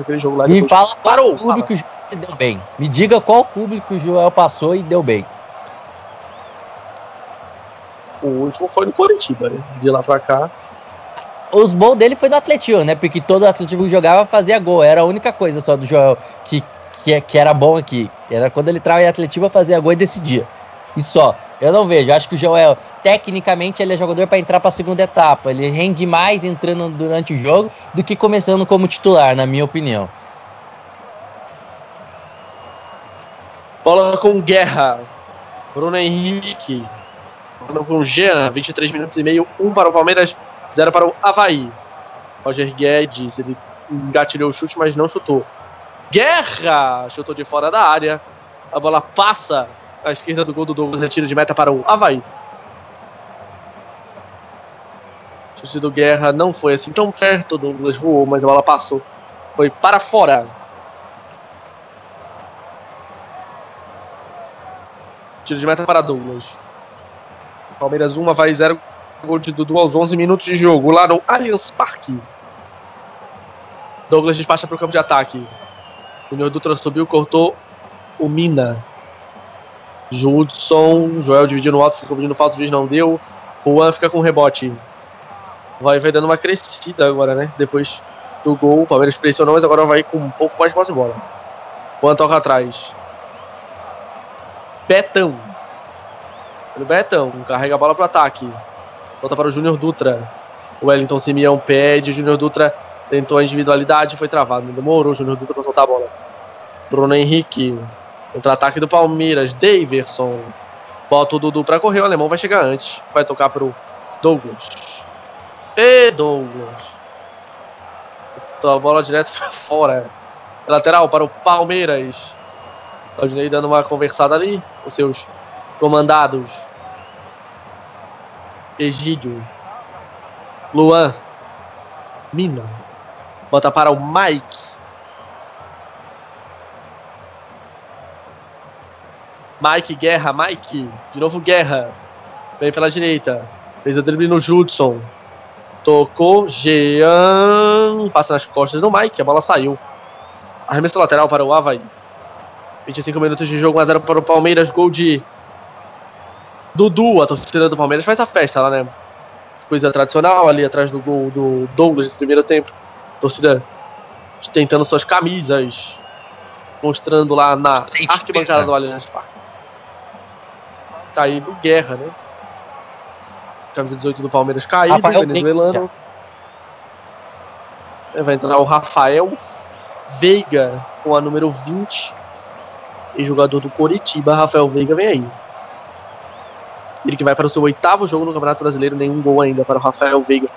Aquele jogo lá. Me fala qual clube que o Joel se deu bem. Me diga qual clube que o Joel passou e deu bem. O último foi no Coritiba, né? De lá pra cá. Os bons dele foi no Atlético, né? Porque todo Atlético que jogava fazia gol. Era a única coisa só do Joel que era bom aqui. Era quando ele traia Atlético, fazia gol e decidia. E só. Eu não vejo, acho que o Joel, tecnicamente, ele é jogador para entrar para a segunda etapa. Ele rende mais entrando durante o jogo do que começando como titular, na minha opinião. Bola com Guerra. Bruno Henrique. com Jean, 23 minutos e meio, 1 para o Palmeiras, 0 para o Avaí. Roger Guedes, ele engatilhou o chute, mas não chutou. Guerra chutou de fora da área, a bola passa à esquerda do gol do Douglas, é tiro de meta para o Avaí. O chute do Guerra não foi assim tão perto, o Douglas voou, mas a bola passou, foi para fora. Tiro de meta para Douglas. Palmeiras 1, Avaí 0, gol de Dudu aos 11 minutos de jogo, lá no Allianz Parque. Douglas despacha para o campo de ataque. Junior Dutra subiu, cortou o Mina. Judson, Joel dividiu no alto, ficou pedindo falta, o juiz não deu. Juan fica com rebote. Vai dando uma crescida agora, né? Depois do gol, o Palmeiras pressionou, mas agora vai com um pouco mais de posse de bola. Juan toca atrás. Betão. O Betão carrega a bola para o ataque. Volta para o Júnior Dutra. O Wellington Simeão pede, o Júnior Dutra tentou a individualidade, foi travado. Demorou o Júnior Dutra para soltar a bola. Bruno Henrique. Contra-ataque do Palmeiras. Daverson. Bota o Dudu para correr. O alemão vai chegar antes. Vai tocar para o Douglas. E Douglas. A bola direto para fora. Lateral para o Palmeiras. Claudinei dando uma conversada ali. Os seus comandados. Egídio. Luan. Mina. Bota para o Mike. Mike, Guerra, Mike. De novo Guerra. Vem pela direita. Fez o drible no Judson. Tocou Jean. Passa nas costas do Mike. A bola saiu. Arremesso lateral para o Avaí. 25 minutos de jogo, 1-0 para o Palmeiras. Gol de Dudu. A torcida do Palmeiras faz a festa lá, né? Coisa tradicional ali atrás do gol do Douglas no primeiro tempo. Torcida tentando suas camisas, mostrando lá na arquibancada do Allianz Parque. Caído Guerra, né? Camisa 18 do Palmeiras caído, Rafael venezuelano. Vai entrar o Rafael Veiga com a número 20. E jogador do Coritiba, Rafael Veiga, vem aí. Ele que vai para o seu 8º jogo no Campeonato Brasileiro, nenhum gol ainda para o Rafael Veiga.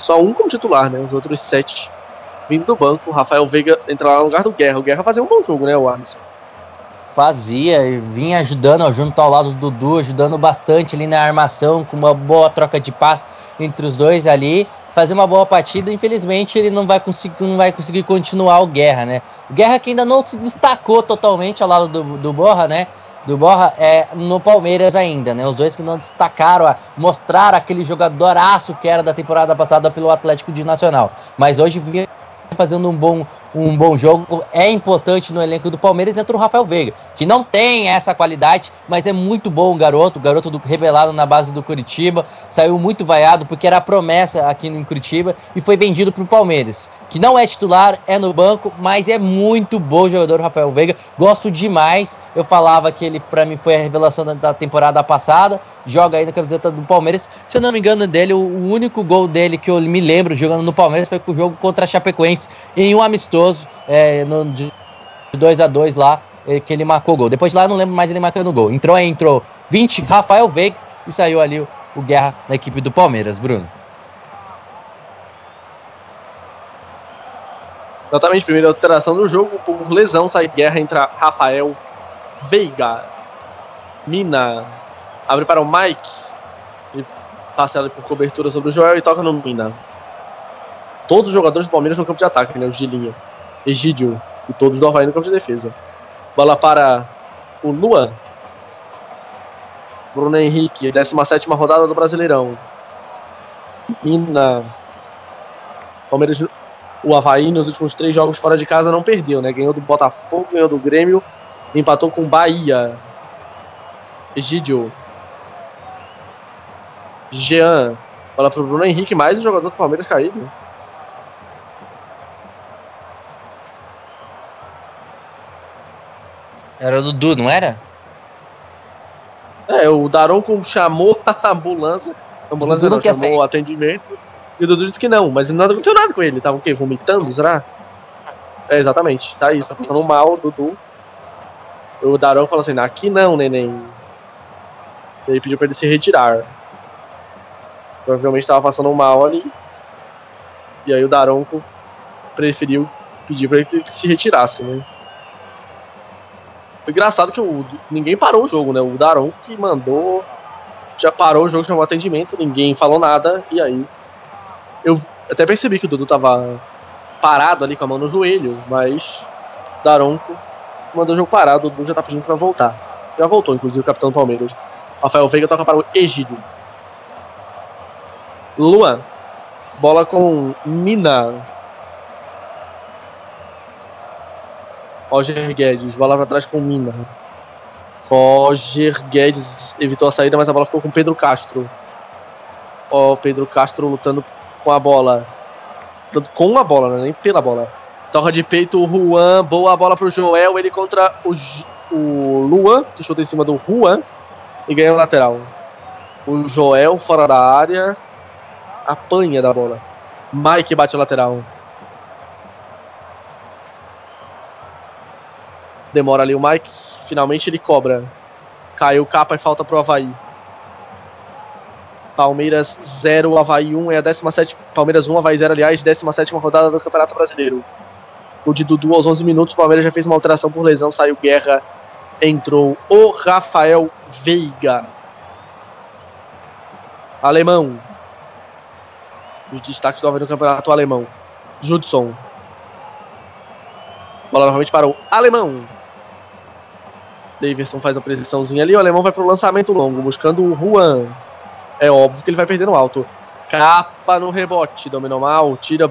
Só um como titular, né? Os outros 7 vindo do banco. O Rafael Veiga entra lá no lugar do Guerra. O Guerra fazia um bom jogo, né, o Anderson? Fazia, e vinha ajudando, ó, junto ao lado do Dudu, ajudando bastante ali na armação, com uma boa troca de passe entre os dois ali. Fazer uma boa partida, infelizmente ele não vai conseguir continuar o Guerra, né? O Guerra que ainda não se destacou totalmente ao lado do Borja, né? Do Borja no Palmeiras ainda, né? Os dois que não destacaram, mostraram aquele jogadoraço que era da temporada passada pelo Atlético de Nacional. Mas hoje vinha fazendo um bom jogo, é importante no elenco do Palmeiras, entra o Rafael Veiga, que não tem essa qualidade, mas é muito bom o garoto revelado na base do Coritiba, saiu muito vaiado porque era promessa aqui no Coritiba e foi vendido para o Palmeiras, que não é titular, é no banco, mas é muito bom jogador Rafael Veiga, gosto demais, eu falava que ele para mim foi a revelação da temporada passada, joga aí na camiseta do Palmeiras, se eu não me engano dele, o único gol dele que eu me lembro jogando no Palmeiras foi com o jogo contra a Chapecoense, em um amistoso de 2-2 lá, que ele marcou gol. Depois lá não lembro mais ele marcando gol. Entrou 20, Rafael Veiga, e saiu ali o Guerra na equipe do Palmeiras, Bruno. Exatamente, primeira alteração do jogo, por lesão sai Guerra, entra Rafael Veiga. Mina abre para o Mike, ele passa ali por cobertura sobre o Joel e toca no Mina. Todos os jogadores do Palmeiras no campo de ataque, né? O Gilinha, Egídio e todos do Avaí no campo de defesa. Bola para o Luan. Bruno Henrique, 17ª rodada do Brasileirão. Mina. Palmeiras, o Avaí nos últimos 3 jogos fora de casa não perdeu, né? Ganhou do Botafogo, ganhou do Grêmio, empatou com o Bahia. Egídio. Jean. Bola para o Bruno Henrique, mais um jogador do Palmeiras caído. Era o Dudu, não era? O Daronco chamou a ambulância. A ambulância não chamou o atendimento. E o Dudu disse que não, mas nada aconteceu nada com ele. Tava o quê? Vomitando, será? Exatamente. Tá isso, tá passando mal o Dudu. O Daronco falou assim, aqui não, neném. E aí pediu pra ele se retirar. provavelmente estava passando mal ali, e aí o Daronco preferiu pedir para ele que se retirasse, né. Foi engraçado que ninguém parou o jogo, né, o Daronco que mandou, já parou o jogo, chamou atendimento, ninguém falou nada, e aí eu até percebi que o Dudu tava parado ali com a mão no joelho, mas Daronco mandou o jogo parado, o Dudu já tá pedindo pra voltar. Já voltou, inclusive, o capitão do Palmeiras. Rafael Veiga toca para o Egídio. Luan. Bola com Mina. Roger Guedes. Bola pra trás com Mina. Roger Guedes evitou a saída, mas a bola ficou com Pedro Castro. Ó, Pedro Castro lutando com a bola. Com a bola, não é nem pela bola. Toca de peito o Juan. Boa bola pro Joel. Ele contra o Luan, que chuta em cima do Juan. E ganha o lateral. O Joel fora da área. Apanha da bola. Mike bate o lateral. Demora ali o Mike. Finalmente ele cobra. Caiu o capa e falta pro Avaí. Palmeiras 0, Avaí 1, é a 17ª, Palmeiras 1, Avaí 0, aliás, 17ª rodada do Campeonato Brasileiro. O de Dudu aos 11 minutos, o Palmeiras já fez uma alteração por lesão, saiu Guerra, entrou o Rafael Veiga. Alemão. Os destaques do Avaí no Campeonato Alemão. Judson. Bola novamente para o Alemão. Daverson faz a precisãozinha ali, o Alemão vai para o lançamento longo, buscando o Juan. É óbvio que ele vai perder no alto. Capa no rebote, dominou mal, tira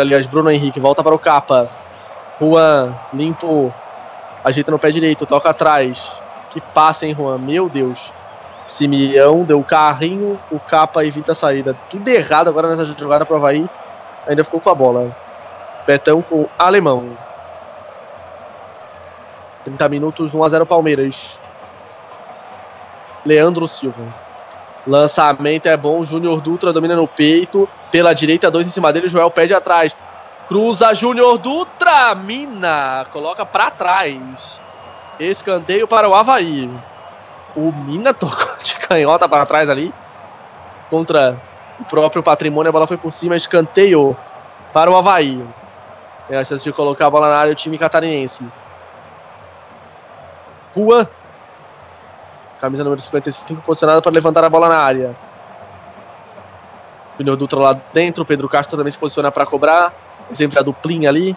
aliás Bruno Henrique, volta para o Capa. Juan, limpo, ajeita no pé direito, toca atrás. Que passa, hein, Juan, meu Deus. Simeão deu o carrinho, o Capa evita a saída. Tudo errado agora nessa jogada para o Avaí, ainda ficou com a bola. Betão com o Alemão. 30 minutos, 1-0 Palmeiras. Leandro Silva. Lançamento é bom, Júnior Dutra domina no peito, pela direita, 2 em cima dele, Joel pede atrás, cruza Júnior Dutra, Mina, coloca pra trás, escanteio para o Avaí, o Mina tocou de canhota para trás ali, contra o próprio patrimônio, a bola foi por cima, escanteio para o Avaí, tem a chance de colocar a bola na área, o time catarinense, Juan, camisa número 55, posicionada para levantar a bola na área. Júnior Dutra lá dentro, Pedro Castro também se posiciona para cobrar. Sempre a duplinha ali.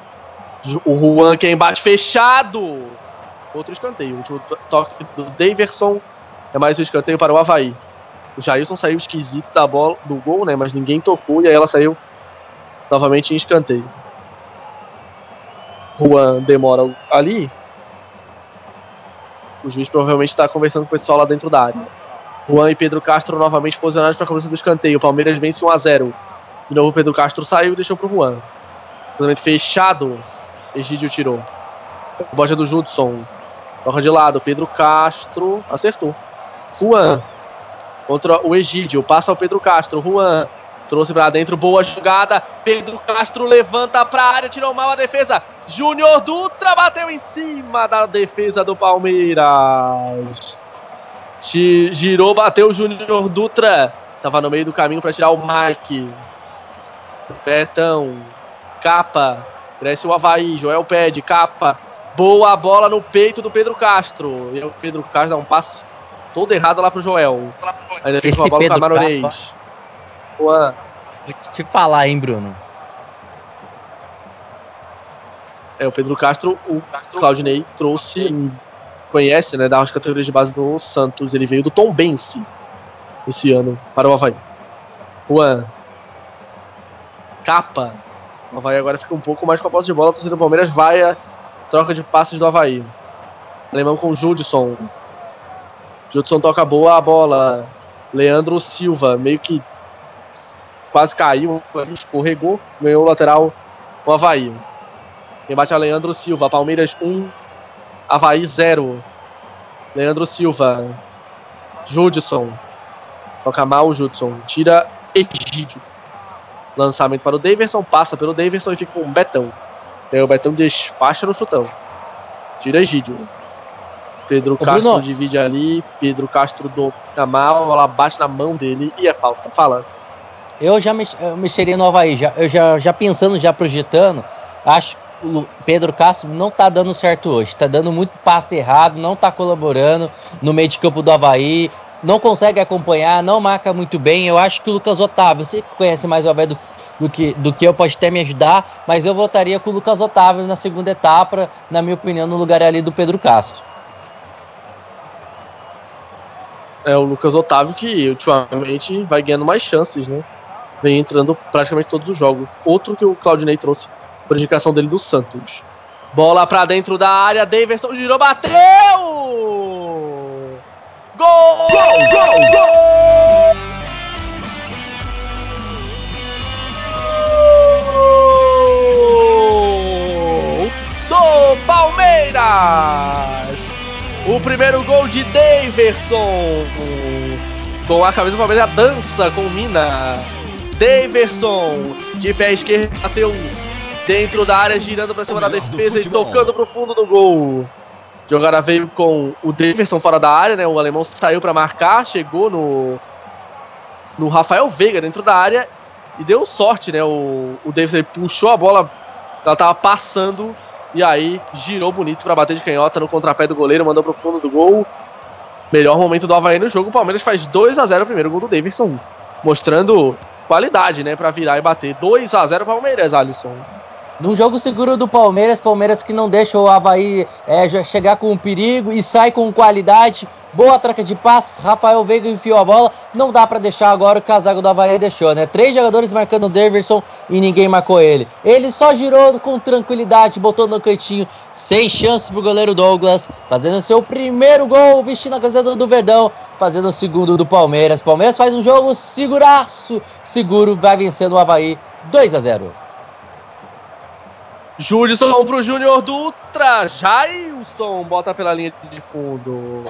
O Juan quem bate fechado. Outro escanteio. O último toque do Daverson. É mais um escanteio para o Avaí. O Jailson saiu esquisito da bola, do gol, né? Mas ninguém tocou e aí ela saiu novamente em escanteio. Juan demora ali. O juiz provavelmente está conversando com o pessoal lá dentro da área. Juan e Pedro Castro novamente posicionados para a cobrança do escanteio. O Palmeiras vence 1-0. De novo o Pedro Castro saiu e deixou para o Juan. Cruzamento fechado. Egídio tirou. Boja do Judson. Toca de lado. Pedro Castro acertou. Juan contra o Egídio. Passa o Pedro Castro. Juan trouxe para dentro. Boa jogada. Pedro Castro levanta para a área. Tirou mal a defesa. Júnior Dutra bateu em cima da defesa do Palmeiras. Girou, bateu o Júnior Dutra. Tava no meio do caminho para tirar o Mike. Betão. Capa. Cresce o Avaí. Joel pede. Capa. Boa bola no peito do Pedro Castro. E o Pedro Castro dá um passe todo errado lá pro Joel. Ainda fez uma bola pro Camarões. Juan. Vou te falar, hein, Bruno. É, o Pedro Castro, o Claudinei trouxe, conhece, né, das categorias de base do Santos. Ele veio do Tombense esse ano para o Avaí. Juan. Capa. O Avaí agora fica um pouco mais com a posse de bola. A torcida do Palmeiras vai a troca de passes do Avaí. Alemão com o Judson. Judson toca boa a bola. Leandro Silva, meio que quase caiu, escorregou, ganhou o lateral o Avaí. Embate a Leandro Silva, Palmeiras 1, Avaí 0. Leandro Silva, Judson, toca mal o Judson, tira Egídio. Lançamento para o Daverson, passa pelo Daverson e fica com o Betão. Aí o Betão despacha no chutão, tira Egídio. Pedro Castro divide ali, Pedro Castro domina mal, ela bate na mão dele e é falta. Fala. Eu já mexeria no Avaí, já pensando, já projetando, acho que o Pedro Castro não tá dando certo hoje, tá dando muito passe errado, não tá colaborando no meio de campo do Avaí, não consegue acompanhar, não marca muito bem. Eu acho que o Lucas Otávio, você que conhece mais o Avaí do que eu, pode até me ajudar, mas eu votaria com o Lucas Otávio na segunda etapa, na minha opinião, no lugar ali do Pedro Castro. É o Lucas Otávio que ultimamente vai ganhando mais chances, né? Vem entrando praticamente todos os jogos. Outro que o Claudinei trouxe por indicação dele do Santos. Bola pra dentro da área, Davidson girou, bateu! Gol! Gol! Gol! Gol! Palmeiras! O primeiro gol de Davidson. Com a cabeça do Palmeiras, dança com o Mina. Davidson, de pé esquerdo, bateu dentro da área, girando para cima da defesa e tocando pro fundo do gol. A jogada veio com o Davidson fora da área, né? O alemão saiu para marcar, chegou no Rafael Veiga dentro da área e deu sorte, né? O Davidson puxou a bola, ela tava passando. E aí, girou bonito pra bater de canhota no contrapé do goleiro, mandou pro fundo do gol. Melhor momento do Avaí no jogo. O Palmeiras faz 2-0 o primeiro gol do Davidson, mostrando qualidade, né, pra virar e bater. 2-0 Palmeiras, Alisson. Num jogo seguro do Palmeiras que não deixa o Avaí chegar com perigo e sai com qualidade. Boa troca de passes, Rafael Veiga enfiou a bola. Não dá pra deixar agora, o casaco do Avaí deixou, né? 3 jogadores marcando o Davidson e ninguém marcou ele. Ele só girou com tranquilidade, botou no cantinho, sem chance pro goleiro Douglas, fazendo seu primeiro gol, vestindo a camisa do Verdão, fazendo o segundo do Palmeiras. Palmeiras faz um jogo seguraço, seguro, vai vencendo o Avaí 2-0. Judson pro Júnior Dutra, Jailson bota pela linha de fundo.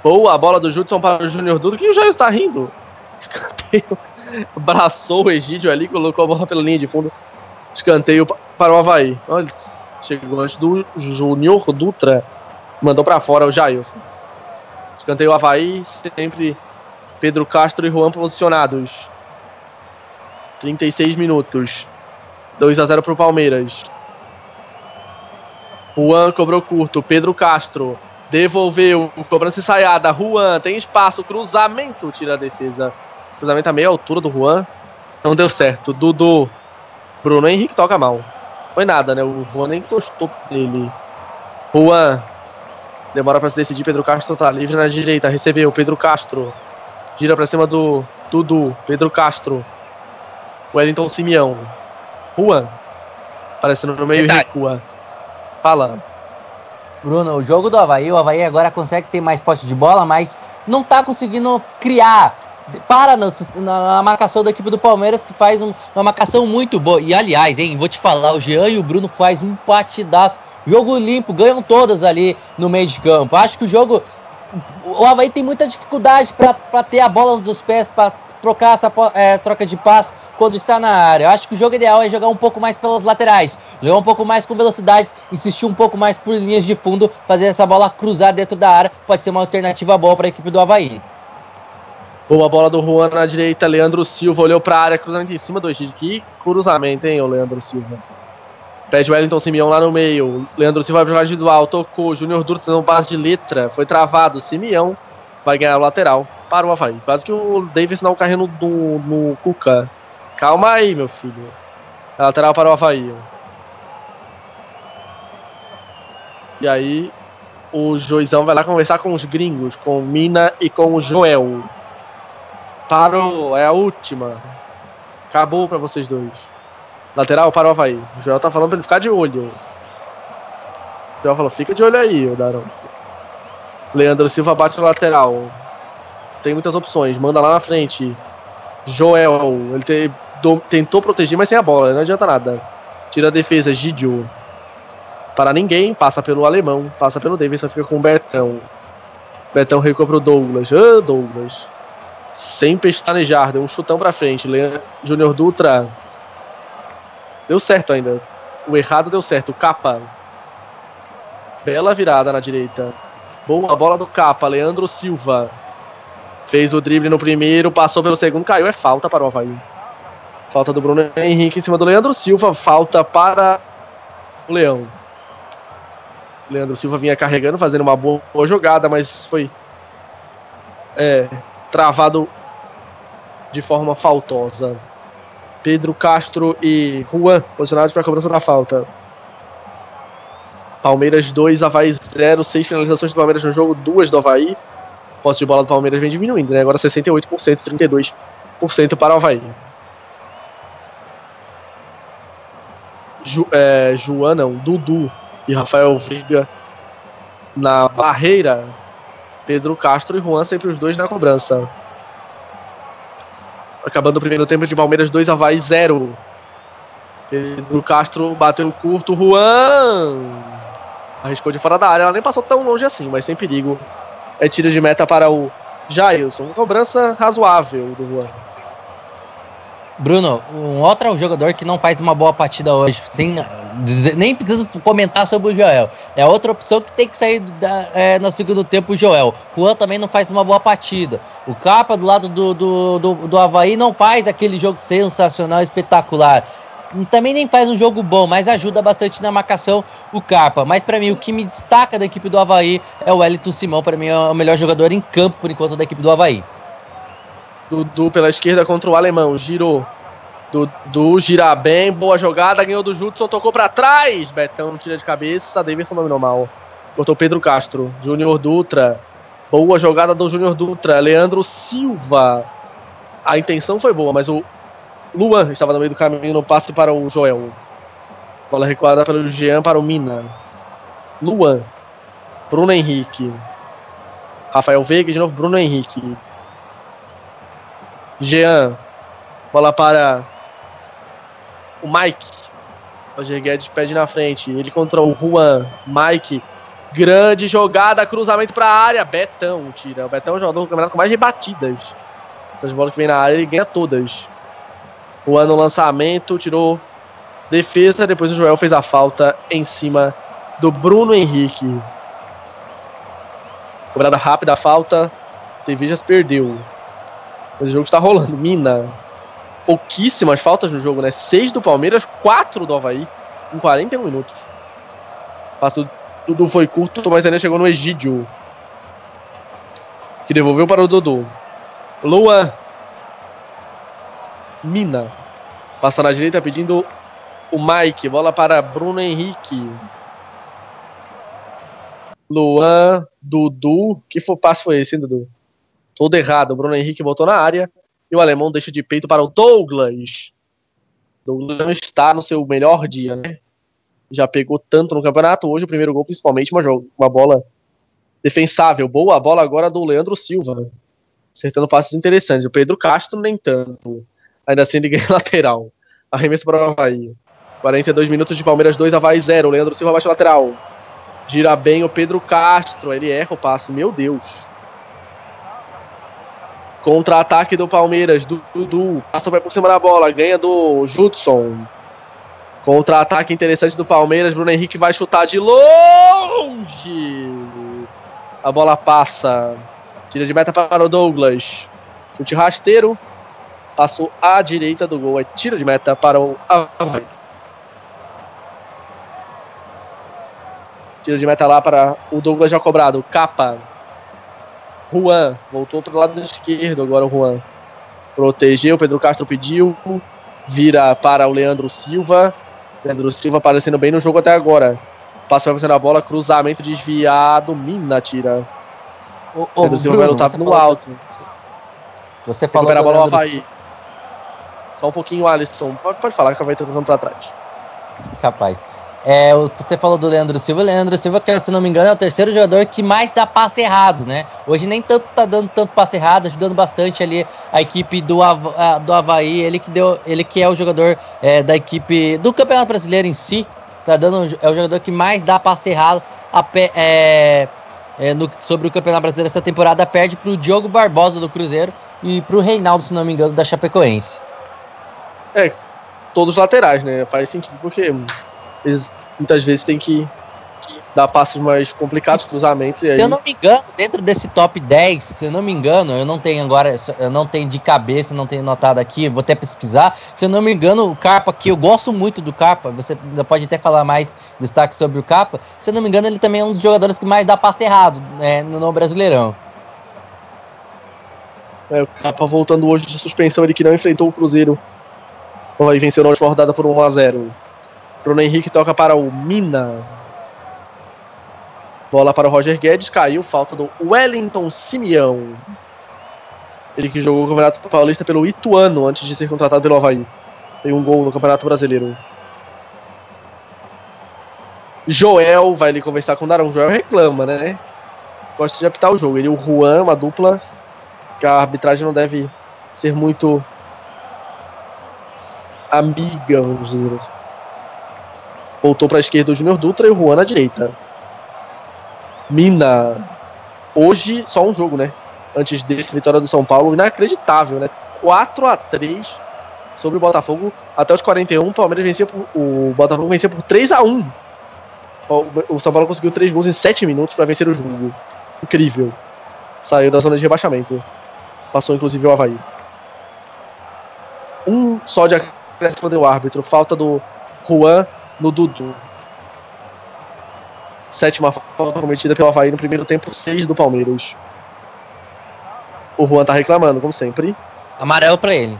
Boa bola do Judson para o Júnior Dutra, que o Jailson tá rindo. Escanteio, abraçou o Egídio ali, colocou a bola pela linha de fundo. Escanteio para o Avaí. Olha, chegou antes do Júnior Dutra, mandou para fora o Jailson. Escanteio Avaí, sempre Pedro Castro e Juan posicionados. 36 minutos. 2-0 pro Palmeiras. Juan cobrou curto, Pedro Castro devolveu, cobrança ensaiada, Juan tem espaço, cruzamento, tira a defesa, cruzamento a meia altura do Juan, não deu certo. Dudu, Bruno Henrique toca mal, foi nada, né, o Juan nem encostou nele. Juan demora pra se decidir, Pedro Castro tá livre na direita, recebeu, Pedro Castro gira pra cima do Dudu, Pedro Castro, Wellington Simeão, Juan, aparecendo no meio e recua. Fala. Bruno, o jogo do Avaí, o Avaí agora consegue ter mais posse de bola, mas não tá conseguindo criar. Para na marcação da equipe do Palmeiras, que faz uma marcação muito boa. E aliás, hein, vou te falar, o Jean e o Bruno faz um partidaço. Jogo limpo, ganham todas ali no meio de campo. Acho que o jogo... O Avaí tem muita dificuldade para ter a bola dos pés, para trocar essa troca de passe quando está na área. Eu acho que o jogo ideal é jogar um pouco mais pelas laterais, jogar um pouco mais com velocidade, insistir um pouco mais por linhas de fundo, fazer essa bola cruzar dentro da área. Pode ser uma alternativa boa para a equipe do Avaí. Boa bola do Juan na direita, Leandro Silva olhou para a área, cruzamento em cima do Egídio. Que cruzamento, hein, o Leandro Silva. Pede o Wellington Simeão lá no meio, Leandro Silva vai jogar individual, tocou, Júnior Dutra deu um passe de letra, foi travado, Simeão vai ganhar o lateral para o Avaí. Quase que o Davis dá o carrinho no Cuca. Calma aí, meu filho. Lateral para o Avaí. E aí, o Joizão vai lá conversar com os gringos, com o Mina e com o Joel. Parou, é a última. Acabou para vocês dois. Lateral para o Avaí. O Joel tá falando para ele ficar de olho. O Joel falou, fica de olho aí, o Daronco. Leandro Silva bate no lateral. Tem muitas opções, manda lá na frente. Joel, ele tentou proteger, mas sem a bola, não adianta nada. Tira a defesa, Gidio. Para ninguém, passa pelo alemão, passa pelo Davidson, fica com o Bertão. Bertão recua pro Douglas. Douglas. Sem pestanejar, deu um chutão pra frente. Júnior Dutra. Deu certo ainda. O errado deu certo. Capa. Bela virada na direita. Boa bola do Capa, Leandro Silva. Fez o drible no primeiro, passou pelo segundo, caiu, é falta para o Avaí. Falta do Bruno Henrique em cima do Leandro Silva, falta para o Leão. O Leandro Silva vinha carregando, fazendo uma boa jogada, mas foi travado de forma faltosa. Pedro Castro e Juan posicionados para a cobrança da falta. Palmeiras 2, Avaí 0, 6 finalizações do Palmeiras no jogo, 2 do Avaí. Posse de bola do Palmeiras vem diminuindo, né? Agora 68%, 32% para o Avaí. Dudu e Rafael Viga na barreira. Pedro Castro e Juan sempre os dois na cobrança. Acabando o primeiro tempo de Palmeiras 2, Avaí 0. Pedro Castro bateu curto, Juan arriscou de fora da área, ela nem passou tão longe assim, mas sem perigo. É tiro de meta para o Jailson. Cobrança razoável do Juan. Bruno, um outro jogador que não faz uma boa partida hoje, nem preciso comentar sobre o Joel. É outra opção que tem que sair no segundo tempo o Joel. O Juan também não faz uma boa partida. O Capa do lado do Avaí não faz aquele jogo sensacional, espetacular. Também nem faz um jogo bom, mas ajuda bastante na marcação o Capa. Mas pra mim, o que me destaca da equipe do Avaí é o Wellington Simão. Pra mim é o melhor jogador em campo, por enquanto, da equipe do Avaí. Dudu pela esquerda contra o Alemão, girou. Dudu gira bem, boa jogada, ganhou do Judson, tocou pra trás. Betão tira de cabeça, Davidson dominou mal. Cortou Pedro Castro, Júnior Dutra. Boa jogada do Júnior Dutra, Leandro Silva. A intenção foi boa, mas o Luan estava no meio do caminho no passe para o Joel. Bola recuada pelo Jean para o Mina. Luan. Bruno Henrique. Rafael Veiga de novo. Bruno Henrique. Jean. Bola para o Mike. Roger Guedes pede na frente. Ele contra o Juan. Mike. Grande jogada. Cruzamento para a área. Betão tira. O Betão é o jogador do campeonato com mais rebatidas. Essas bolas que vem na área ele ganha todas. Juan no lançamento, tirou defesa, depois o Joel fez a falta em cima do Bruno Henrique. Cobrada rápida a falta, o Tevejas perdeu. Mas o jogo está rolando. Mina, pouquíssimas faltas no jogo, né? 6 do Palmeiras, 4 do Avaí, em 41 minutos. O passo Dudu foi curto, Tomás Helena chegou no Egídio, que devolveu para o Dudu. Luan. Mina, passa na direita pedindo o Mike, bola para Bruno Henrique. Luan, Dudu, que passe foi esse, hein, Dudu? Todo errado, o Bruno Henrique botou na área e o alemão deixa de peito para o Douglas. Douglas não está no seu melhor dia, né? Já pegou tanto no campeonato, hoje o primeiro gol principalmente, uma bola defensável. Boa bola agora do Leandro Silva, acertando passes interessantes. O Pedro Castro nem tanto. Ainda assim ele ganha lateral. Arremesso para o Avaí. 42 minutos de Palmeiras 2, Avaí 0. Leandro Silva baixa lateral. Gira bem o Pedro Castro. Ele erra o passe. Meu Deus. Contra-ataque do Palmeiras. Dudu. Passa por cima da bola. Ganha do Judson. Contra-ataque interessante do Palmeiras. Bruno Henrique vai chutar de longe. A bola passa. Tira de meta para o Douglas. Chute rasteiro. Passou à direita do gol. É tiro de meta para o Avaí. Tiro de meta lá para o Douglas já cobrado. Capa. Juan. Voltou outro lado esquerdo agora o Juan. Protegeu. Pedro Castro pediu. Vira para o Leandro Silva. Leandro Silva aparecendo bem no jogo até agora. Passa vai fazendo a bola. Cruzamento desviado. Mina tira. Leandro Silva vai lutar no alto. Você falou da bola do Avaí. Silva. Só um pouquinho, Alisson. Pode falar que o Avaí está tentando para trás. Capaz. Você falou do Leandro Silva. O Leandro Silva, que se não me engano, é o terceiro jogador que mais dá passe errado, né? Hoje nem tanto tá dando tanto passe errado, ajudando bastante ali a equipe do Avaí. Ele que é o jogador da equipe do Campeonato Brasileiro em si. É o jogador que mais dá passe errado sobre o Campeonato Brasileiro essa temporada. Perde para o Diogo Barbosa do Cruzeiro. E pro Reinaldo, se não me engano, da Chapecoense. Todos laterais, né? Faz sentido porque eles muitas vezes têm que dá passos mais complicados, cruzamentos. E aí... Se eu não me engano, dentro desse top 10, se eu não me engano, eu não tenho agora, eu não tenho de cabeça, não tenho notado aqui, vou até pesquisar. Se eu não me engano, o Capa, que eu gosto muito do Capa, você pode até falar mais destaque sobre o Capa. Se eu não me engano, ele também é um dos jogadores que mais dá passe errado, né, no Brasileirão. É, o Capa voltando hoje de suspensão, ele que não enfrentou o Cruzeiro. Vai vencer na última rodada por 1-0. Bruno Henrique toca para o Mina. Bola para o Roger Guedes, caiu, falta do Wellington Simeão. Ele que jogou o Campeonato Paulista pelo Ituano antes de ser contratado pelo Avaí. Tem um gol no Campeonato Brasileiro. Joel vai ali conversar com o Daronco. Joel reclama, né? Gosta de apitar o jogo. Ele e o Juan, uma dupla que a arbitragem não deve ser muito amiga, vamos dizer assim. Voltou para a esquerda o Júnior Dutra e o Juan na direita. Mina, hoje só um jogo, né? Antes desse, vitória do São Paulo, inacreditável, né? 4-3 sobre o Botafogo. Até os 41, o Botafogo vencia por 3-1. O São Paulo conseguiu 3 gols em 7 minutos para vencer o jogo. Incrível. Saiu da zona de rebaixamento. Passou, inclusive, o Avaí. Um só de acréscimo deu o árbitro. Falta do Juan no Dudu. 7ª falta cometida pelo Avaí no primeiro tempo, 6 do Palmeiras. O Juan tá reclamando, como sempre. Amarelo pra ele.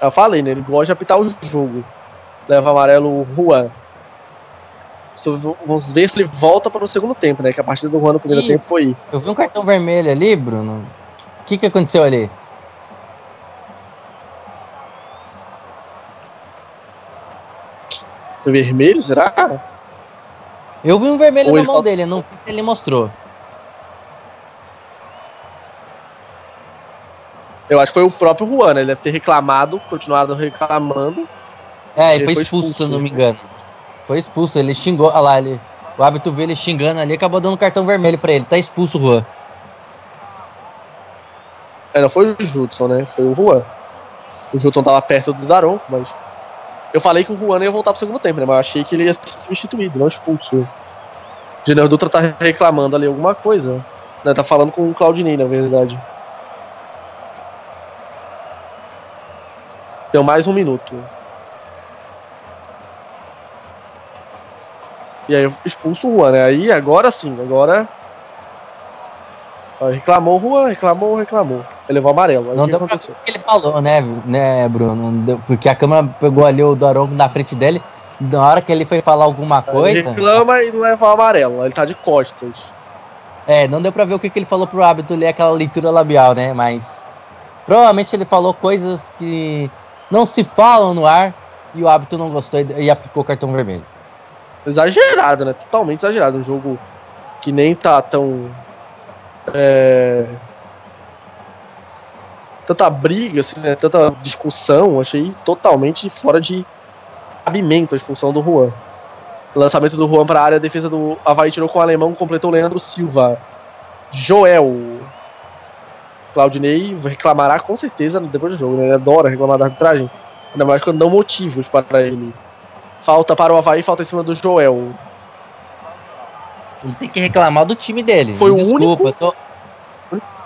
Eu falei, né? Ele gosta de apitar o jogo. Leva amarelo o Juan. Vamos ver se ele volta para o segundo tempo, né? Que a partida do Juan no primeiro tempo foi... Eu vi um cartão vermelho ali, Bruno. O que aconteceu ali? Foi vermelho, será? Eu vi um vermelho na mão dele, não sei se ele mostrou. Eu acho que foi o próprio Juan, né? Ele deve ter reclamado, continuado reclamando. É, ele foi expulso, se eu não me engano. Foi expulso, ele xingou, olha lá, o árbitro viu ele xingando ali, acabou dando um cartão vermelho pra ele. Tá expulso o Juan. É, não foi o Judson, né? Foi o Juan. O Judson tava perto do Daronco, mas... Eu falei que o Juan ia voltar pro segundo tempo, né? Mas eu achei que ele ia ser substituído, não expulso. O Júnior Dutra tá reclamando ali alguma coisa, né? Tá falando com o Claudinei, na verdade. Deu mais um minuto. E aí eu expulso o Juan, né? Aí agora sim, agora... Reclamou o Juan, reclamou. Ele levou amarelo. Aí não deu pra ver o que ele falou, né, Bruno? Deu, porque a câmera pegou ali o Daronco na frente dele. Na hora que ele foi falar alguma coisa... Ele reclama e não leva o amarelo. Ele tá de costas. É, não deu pra ver o que ele falou pro árbitro ler aquela leitura labial, né? Mas... Provavelmente ele falou coisas que não se falam no ar e o árbitro não gostou e aplicou o cartão vermelho. Exagerado, né? Totalmente exagerado. Um jogo que nem tá tão... Tanta briga, assim, né? Tanta discussão. Achei totalmente fora de cabimento a expulsão do Juan. Lançamento do Juan para a área. A defesa do Avaí tirou com o alemão. Completou o Leandro Silva. Joel. Claudinei reclamará com certeza depois do jogo, né? Ele adora reclamar da arbitragem. Ainda mais quando dão motivos para ele. Falta para o Avaí, falta em cima do Joel. Ele tem que reclamar do time dele. Foi o único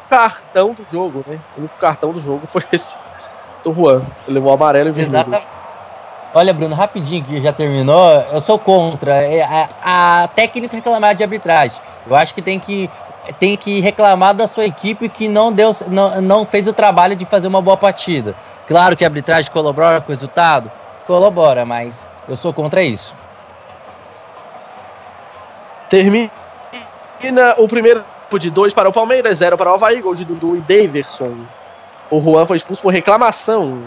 cartão do jogo, né? O único cartão do jogo foi esse do Juan. Ele levou o amarelo e vermelho. Exatamente. Olha, Bruno, rapidinho que já terminou. Eu sou contra a técnica reclamar de arbitragem. Eu acho que tem que reclamar da sua equipe que não fez o trabalho de fazer uma boa partida. Claro que a arbitragem colabora com o resultado. Colabora, mas eu sou contra isso. Termina o primeiro de 2 para o Palmeiras, 0 para o Avaí, gol de Dudu e Daverson. O Juan foi expulso por reclamação.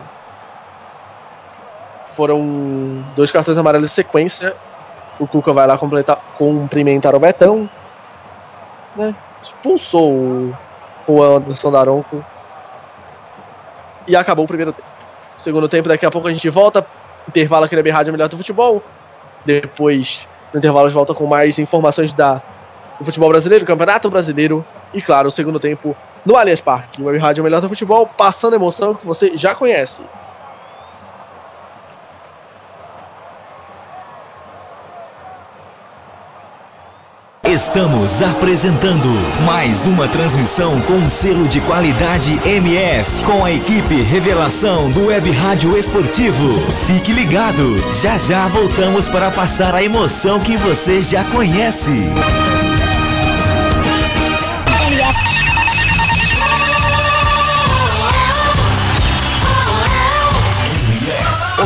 Foram 2 cartões amarelos em sequência. O Cuca vai lá cumprimentar o Betão, né? Expulsou o Juan Anderson Daronco. E acabou o primeiro tempo. Segundo tempo, daqui a pouco a gente volta. Intervalo aqui na Rádio Melhor do Futebol. Depois, no intervalo, a gente volta com mais informações do futebol brasileiro, do Campeonato Brasileiro. E, claro, o segundo tempo no Allianz Parque. Web Rádio Melhor do Futebol, passando a emoção que você já conhece. Estamos apresentando mais uma transmissão com um selo de qualidade MF, com a equipe Revelação do Web Rádio Esportivo. Fique ligado, já já voltamos para passar a emoção que você já conhece. O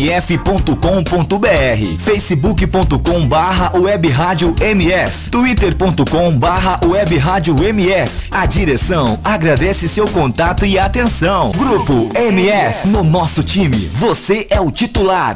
facebook.com/webrádio MF, twitter.com/webrádio MF. A direção agradece seu contato e atenção. Grupo MF, no nosso time, você é o titular.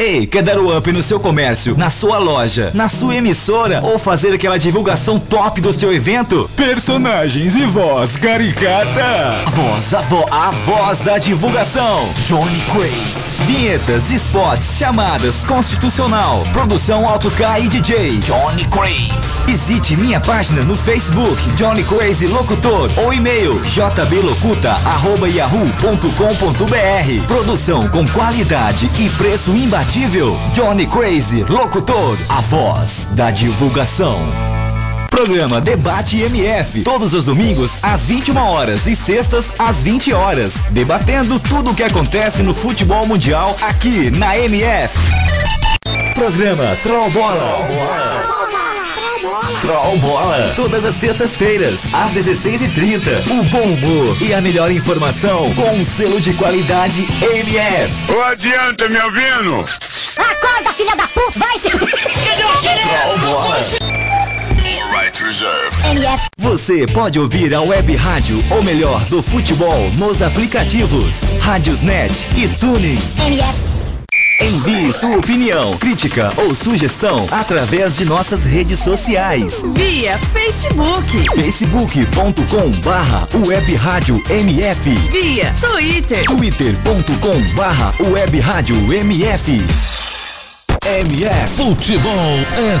Ei, quer dar o up no seu comércio, na sua loja, na sua emissora ou fazer aquela divulgação top do seu evento? Personagens e voz caricata. A voz da divulgação. Johnny Craze. Vinhetas, spots, chamadas, constitucional, produção Auto K e DJ. Johnny Craze. Visite minha página no Facebook, Johnny Craze Locutor, ou e-mail jblocuta@yahoo.com.br. Produção com qualidade e preço imbatível. Johnny Craze Locutor, a voz da divulgação. Programa Debate MF, todos os domingos às 21 horas e sextas às 20 horas, debatendo tudo o que acontece no futebol mundial aqui na MF. Programa Trollbola, todas as sextas-feiras, às 16h30. O bom humor e a melhor informação com um selo de qualidade MF. Ô, adianta, me ouvindo? Acorda, filha da puta, vai se... Cadê o xerê? Você pode ouvir a web rádio, ou melhor, do futebol, nos aplicativos RádiosNet e TuneIn. MF. Envie sua opinião, crítica ou sugestão através de nossas redes sociais. Via Facebook. facebook.com/webrádio MF. Via Twitter. twitter.com/webrádio MF. MF. Futebol é...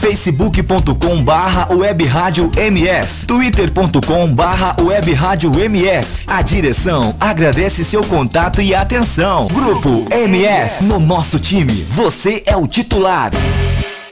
facebook.com/webrádio MF, twitter.com/webrádio MF. A direção agradece seu contato e atenção. Grupo MF, no nosso time, você é o titular.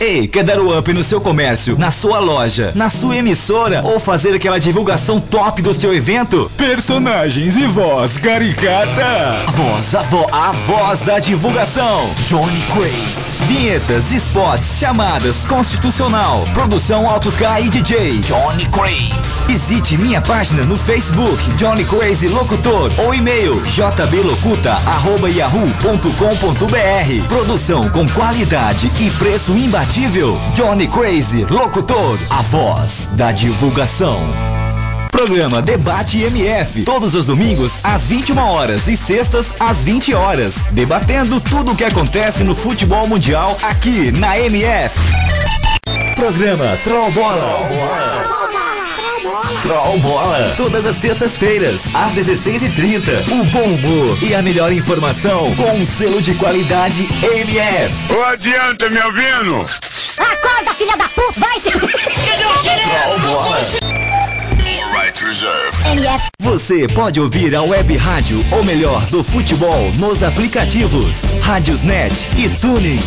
Ei, quer dar o up no seu comércio, na sua loja, na sua emissora ou fazer aquela divulgação top do seu evento? Personagens e voz caricata. A voz da divulgação. Johnny Craze. Vinhetas, spots, chamadas, constitucional, produção Auto K e DJ. Johnny Craze. Visite minha página no Facebook, Johnny Craze Locutor, ou e-mail jblocuta@yahoo.com.br. Produção com qualidade e preço imbatível. Johnny Craze Locutor, a voz da divulgação. Programa Debate MF, todos os domingos às 21 horas e sextas às 20 horas, debatendo tudo o que acontece no futebol mundial aqui na MF. Programa Trollbola. Trollbola, todas as sextas-feiras, às 16h30. O bom humor e a melhor informação com um selo de qualidade MF. Ô, adianta, me ouvindo? Acorda, filha da puta, vai se... Cadê o Trollbola? Você pode ouvir a web rádio, ou melhor, do futebol, nos aplicativos RádiosNet e TuneIn.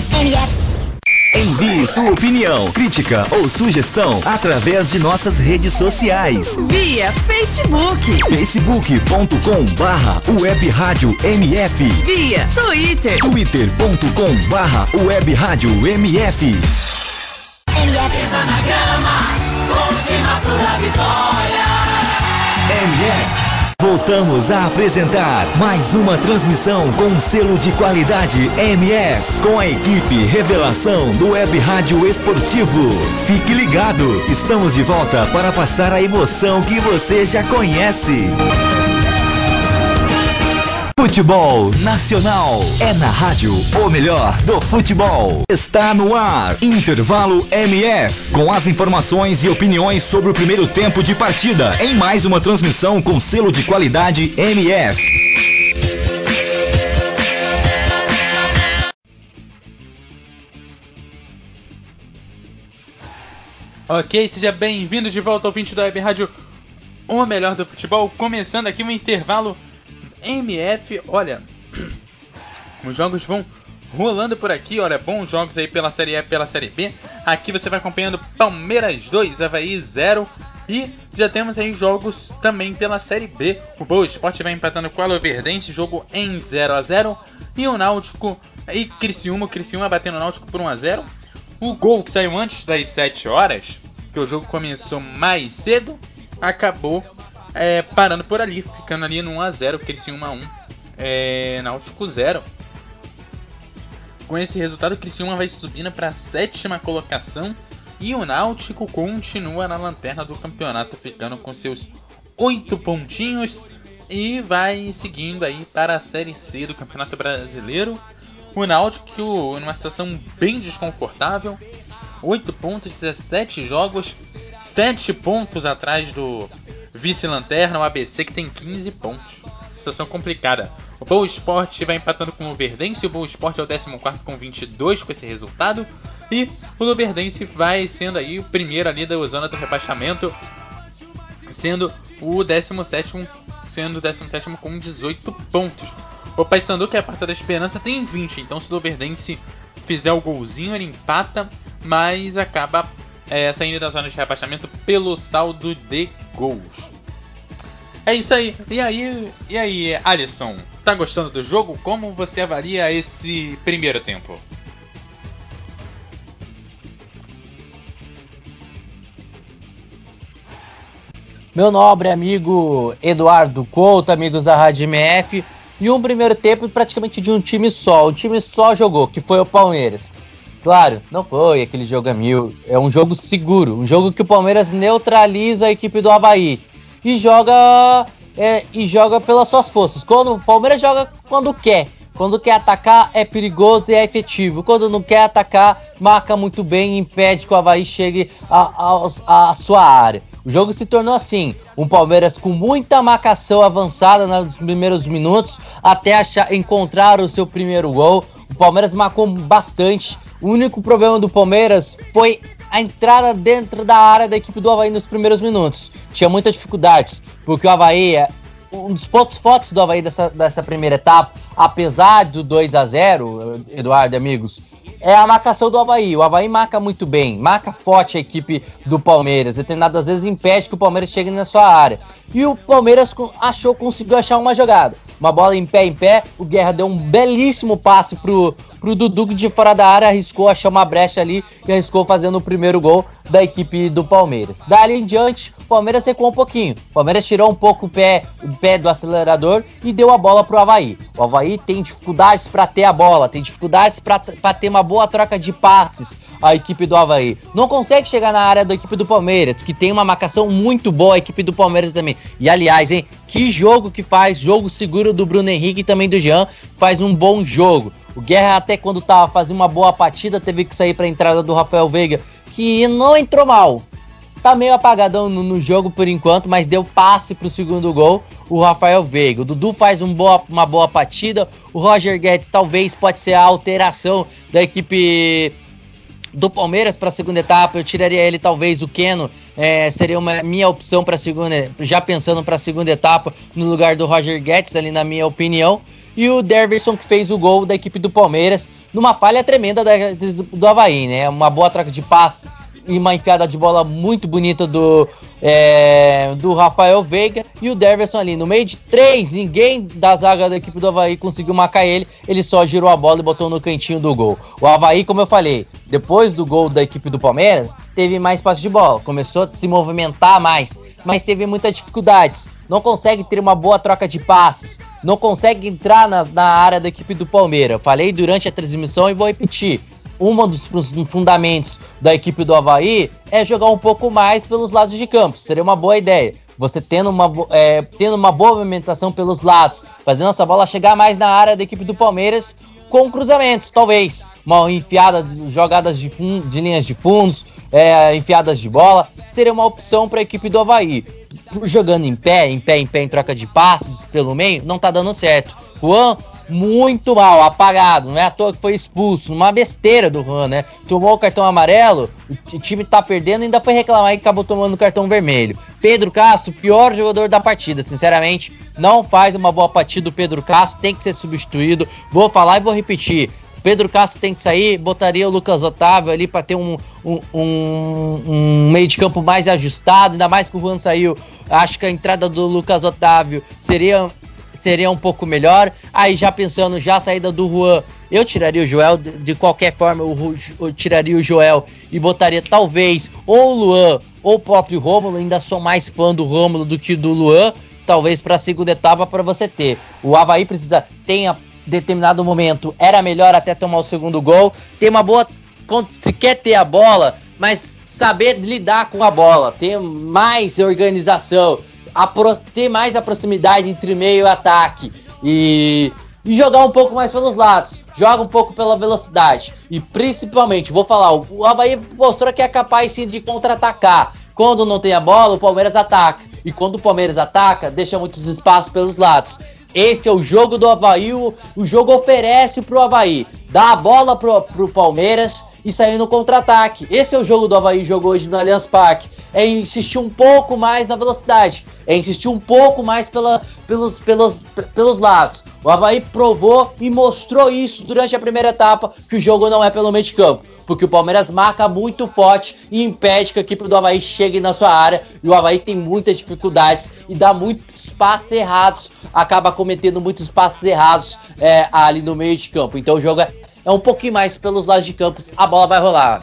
Envie sua opinião, crítica ou sugestão através de nossas redes sociais. Via Facebook. facebook.com/webrádiomf. Via Twitter. twitter.com/webrádiomf. Pisa na grama, continua sua vitória. MF. Voltamos a apresentar mais uma transmissão com um selo de qualidade MF, com a equipe Revelação do Web Rádio Esportivo. Fique ligado, estamos de volta para passar a emoção que você já conhece. Futebol Nacional é na rádio, ou melhor, do futebol. Está no ar, Intervalo MF, com as informações e opiniões sobre o primeiro tempo de partida, em mais uma transmissão com selo de qualidade MF. Ok, seja bem-vindo de volta ao 20 da Web Rádio, ou melhor, do futebol, começando aqui um intervalo MF, olha, os jogos vão rolando por aqui, olha, bons jogos aí pela Série E, pela Série B. Aqui você vai acompanhando Palmeiras 2, Avaí 0, e já temos aí jogos também pela Série B. O Boa Esporte vai empatando com a Luverdense, jogo em 0x0, e o Náutico e Criciúma batendo o Náutico por 1x0. O gol que saiu antes das 7 horas, que o jogo começou mais cedo, acabou... parando por ali, ficando ali no 1x0, Criciúma 1, Náutico 0. Com esse resultado, o Criciúma vai subindo para a 7ª colocação e o Náutico continua na lanterna do campeonato, ficando com seus 8 pontinhos e vai seguindo aí para a Série C do Campeonato Brasileiro. O Náutico numa situação bem desconfortável, 8 pontos, 17 jogos, 7 pontos atrás do... vice-lanterna, o ABC, que tem 15 pontos. Situação complicada. O Boa Esporte vai empatando com o Luverdense. O Boa Esporte é o 14º com 22 com esse resultado. E o Luverdense vai sendo aí o primeiro ali da zona do rebaixamento, sendo o 17º com 18 pontos. O Paysandu, que é a Porta da Esperança, tem 20. Então, se o Luverdense fizer o golzinho, ele empata, mas acaba... saindo da zona de rebaixamento pelo saldo de gols. É isso aí. E aí, Alisson, tá gostando do jogo? Como você avalia esse primeiro tempo? Meu nobre amigo Eduardo Couto, amigos da Rádio MF, e um primeiro tempo praticamente de um time só. O time só jogou, que foi o Palmeiras. Claro, não foi aquele jogo a mil, é um jogo seguro, um jogo que o Palmeiras neutraliza a equipe do Avaí e joga pelas suas forças. Quando o Palmeiras joga quando quer atacar é perigoso e é efetivo, quando não quer atacar marca muito bem e impede que o Avaí chegue à sua área. O jogo se tornou assim, um Palmeiras com muita marcação avançada nos primeiros minutos até encontrar o seu primeiro gol. O Palmeiras marcou bastante. O único problema do Palmeiras foi a entrada dentro da área da equipe do Avaí nos primeiros minutos. Tinha muitas dificuldades, porque o Avaí, um dos pontos fortes do Avaí dessa primeira etapa, apesar do 2x0, Eduardo e amigos, é a marcação do Avaí. O Avaí marca muito bem, marca forte a equipe do Palmeiras. Determinadas vezes impede que o Palmeiras chegue na sua área. E o Palmeiras conseguiu achar uma jogada. uma bola em pé, o Guerra deu um belíssimo passe pro Dudu, que de fora da área arriscou achar uma brecha ali e arriscou fazendo o primeiro gol da equipe do Palmeiras. Dali em diante, o Palmeiras recuou um pouquinho, o Palmeiras tirou um pouco o pé do acelerador e deu a bola pro Avaí. O Avaí tem dificuldades para ter a bola, tem dificuldades para ter uma boa troca de passes. A equipe do Avaí não consegue chegar na área da equipe do Palmeiras, que tem uma marcação muito boa, a equipe do Palmeiras também. E aliás, hein, que jogo que faz, jogo seguro do Bruno Henrique e também do Jean, faz um bom jogo. O Guerra, até quando tava fazendo uma boa partida, teve que sair para a entrada do Rafael Veiga, que não entrou mal. Tá meio apagadão no jogo por enquanto, mas deu passe pro segundo gol o Rafael Veiga. O Dudu faz uma boa partida. O Roger Guedes talvez pode ser a alteração da equipe do Palmeiras para a segunda etapa. Eu tiraria ele, talvez o Keno seria uma minha opção para segunda, já pensando para a segunda etapa, no lugar do Roger Guedes, ali na minha opinião. E o Deverson, que fez o gol da equipe do Palmeiras, numa falha tremenda do Avaí, né? Uma boa troca de passe e uma enfiada de bola muito bonita do Rafael Veiga. E o Deverson ali, no meio de três, ninguém da zaga da equipe do Avaí conseguiu marcar ele. Ele só girou a bola e botou no cantinho do gol. O Avaí, como eu falei, depois do gol da equipe do Palmeiras, teve mais passe de bola, começou a se movimentar mais, mas teve muitas dificuldades. Não consegue ter uma boa troca de passes, não consegue entrar na área da equipe do Palmeiras. Falei durante a transmissão e vou repetir. Um dos fundamentos da equipe do Avaí é jogar um pouco mais pelos lados de campo. Seria uma boa ideia. Você tendo uma boa movimentação pelos lados, fazendo essa bola chegar mais na área da equipe do Palmeiras, com cruzamentos, talvez. Uma enfiada, jogadas de linhas de fundos, enfiadas de bola. Seria uma opção para a equipe do Avaí. Jogando em pé, em troca de passes pelo meio, não tá dando certo. Juan, muito mal, apagado, não é à toa que foi expulso, uma besteira do Juan, né? Tomou o cartão amarelo, o time tá perdendo e ainda foi reclamar que acabou tomando o cartão vermelho. Pedro Castro, pior jogador da partida, sinceramente, não faz uma boa partida o Pedro Castro, tem que ser substituído. Vou falar e vou repetir. Pedro Castro tem que sair, botaria o Lucas Otávio ali para ter um meio de campo mais ajustado, ainda mais que o Juan saiu. Acho que a entrada do Lucas Otávio seria um pouco melhor. Aí já pensando, já a saída do Juan, eu tiraria o Joel, de qualquer forma eu tiraria o Joel e botaria talvez ou o Luan ou o próprio Rômulo. Ainda sou mais fã do Rômulo do que do Luan, talvez para a segunda etapa, para você ter. O Avaí tem determinado momento, era melhor até tomar o segundo gol, ter uma boa, quer ter a bola, mas saber lidar com a bola, ter mais organização, ter mais a proximidade entre meio e ataque, e jogar um pouco mais pelos lados, joga um pouco pela velocidade, e principalmente, vou falar, o Avaí mostrou que é capaz sim de contra-atacar. Quando não tem a bola, o Palmeiras ataca, e quando o Palmeiras ataca, deixa muitos espaços pelos lados. Esse é o jogo do Avaí, o jogo oferece pro Avaí. Dá a bola pro Palmeiras e sair no contra-ataque. Esse é o jogo do Avaí, jogou hoje no Allianz Parque. É insistir um pouco mais na velocidade. É insistir um pouco mais pelos lados. O Avaí provou e mostrou isso durante a primeira etapa, que o jogo não é pelo meio de campo. Porque o Palmeiras marca muito forte e impede que a equipe do Avaí chegue na sua área. E o Avaí tem muitas dificuldades e dá muitos passes errados. Acaba cometendo muitos passes errados ali no meio de campo. Então o jogo é um pouquinho mais pelos lados de campo, a bola vai rolar.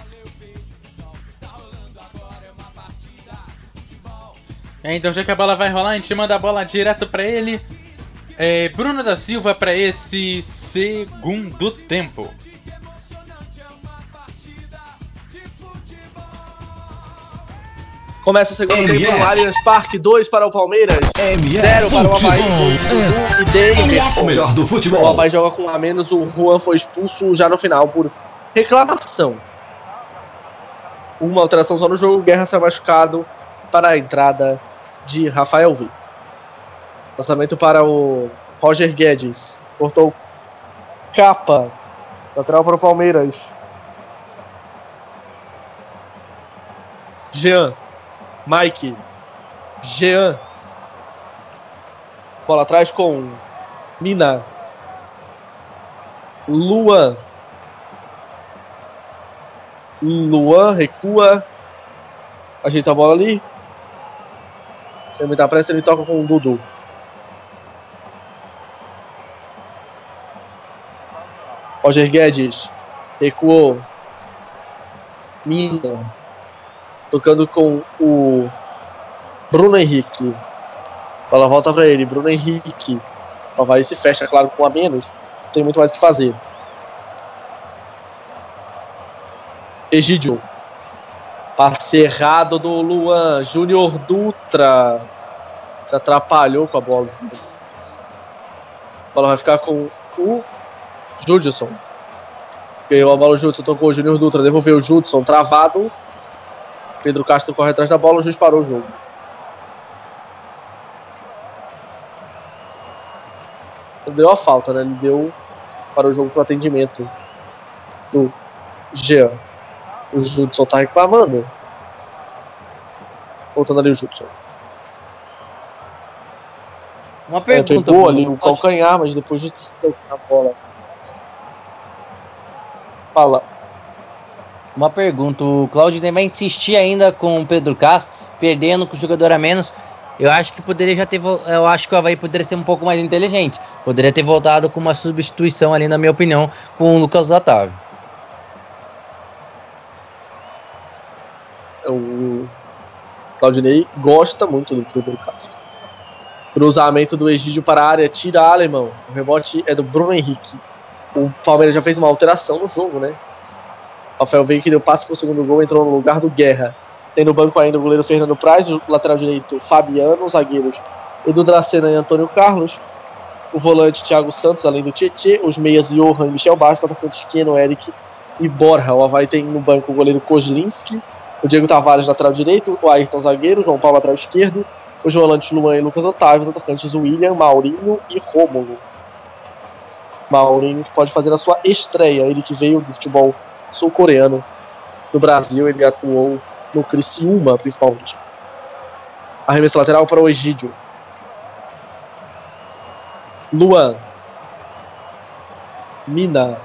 Então já que a bola vai rolar, a gente manda a bola direto para ele. Bruno da Silva para esse segundo tempo. Começa o segundo tempo no Allianz Parque, 2 para o Palmeiras, 0 para o Avaí, e dele o melhor do futebol. O Avaí joga com um a menos, o Juan foi expulso já no final por reclamação. Uma alteração só no jogo, Guerra saiu machucado para a entrada de Rafael Veiga. Lançamento para o Roger Guedes, cortou Capa, lateral para o Palmeiras. Jean. Bola atrás com Mina. Luan recua. Ajeita a bola ali. Sem muita pressa, ele toca com o Dudu. Roger Guedes recuou. Mina tocando com o Bruno Henrique. Bola volta para ele, Bruno Henrique. O Avaí se fecha, claro, com a menos. Não tem muito mais o que fazer. Egídio. Passe errado do Luan. Júnior Dutra se atrapalhou com a bola. A bola vai ficar com o Judson. Ganhou a bola o Judson, tocou o Júnior Dutra, devolveu o Judson, travado. Pedro Castro corre atrás da bola, o juiz parou o jogo. Deu a falta, né? Ele deu para o jogo para o atendimento do Jean. O Judson tá reclamando. Voltando ali o Judson. Uma pergunta. Pegou ali o calcanhar, mas depois de tocar a bola. Fala. Uma pergunta. O Claudinei vai insistir ainda com o Pedro Castro, perdendo com o jogador a menos. Eu acho que poderia já ter. Eu acho que o Avaí poderia ser um pouco mais inteligente. Poderia ter voltado com uma substituição ali, na minha opinião, com o Lucas Otávio. O Claudinei gosta muito do Pedro Castro. Cruzamento do Egídio para a área, tira a Alemão. O rebote é do Bruno Henrique. O Palmeiras já fez uma alteração no jogo, né? Rafael veio que deu passe para o segundo gol, entrou no lugar do Guerra. Tem no banco ainda o goleiro Fernando Praz, o lateral direito Fabiano, os zagueiros Edu Dracena e Antônio Carlos, o volante Thiago Santos, além do Tietê, os meias Johan e Michel Bastos, o atacante Keno, Eric e Borja. O Avaí tem no banco o goleiro Kozlinski, o Diego Tavares, lateral direito, o Ayrton, zagueiro, o João Paulo, lateral esquerdo, os volantes Luan e Lucas Otávio, os atacantes William, Maurinho e Rômulo. Maurinho que pode fazer a sua estreia, ele que veio do futebol sul-coreano do Brasil, ele atuou no Criciúma, principalmente. Arremesso lateral para o Egídio. Luan. Mina.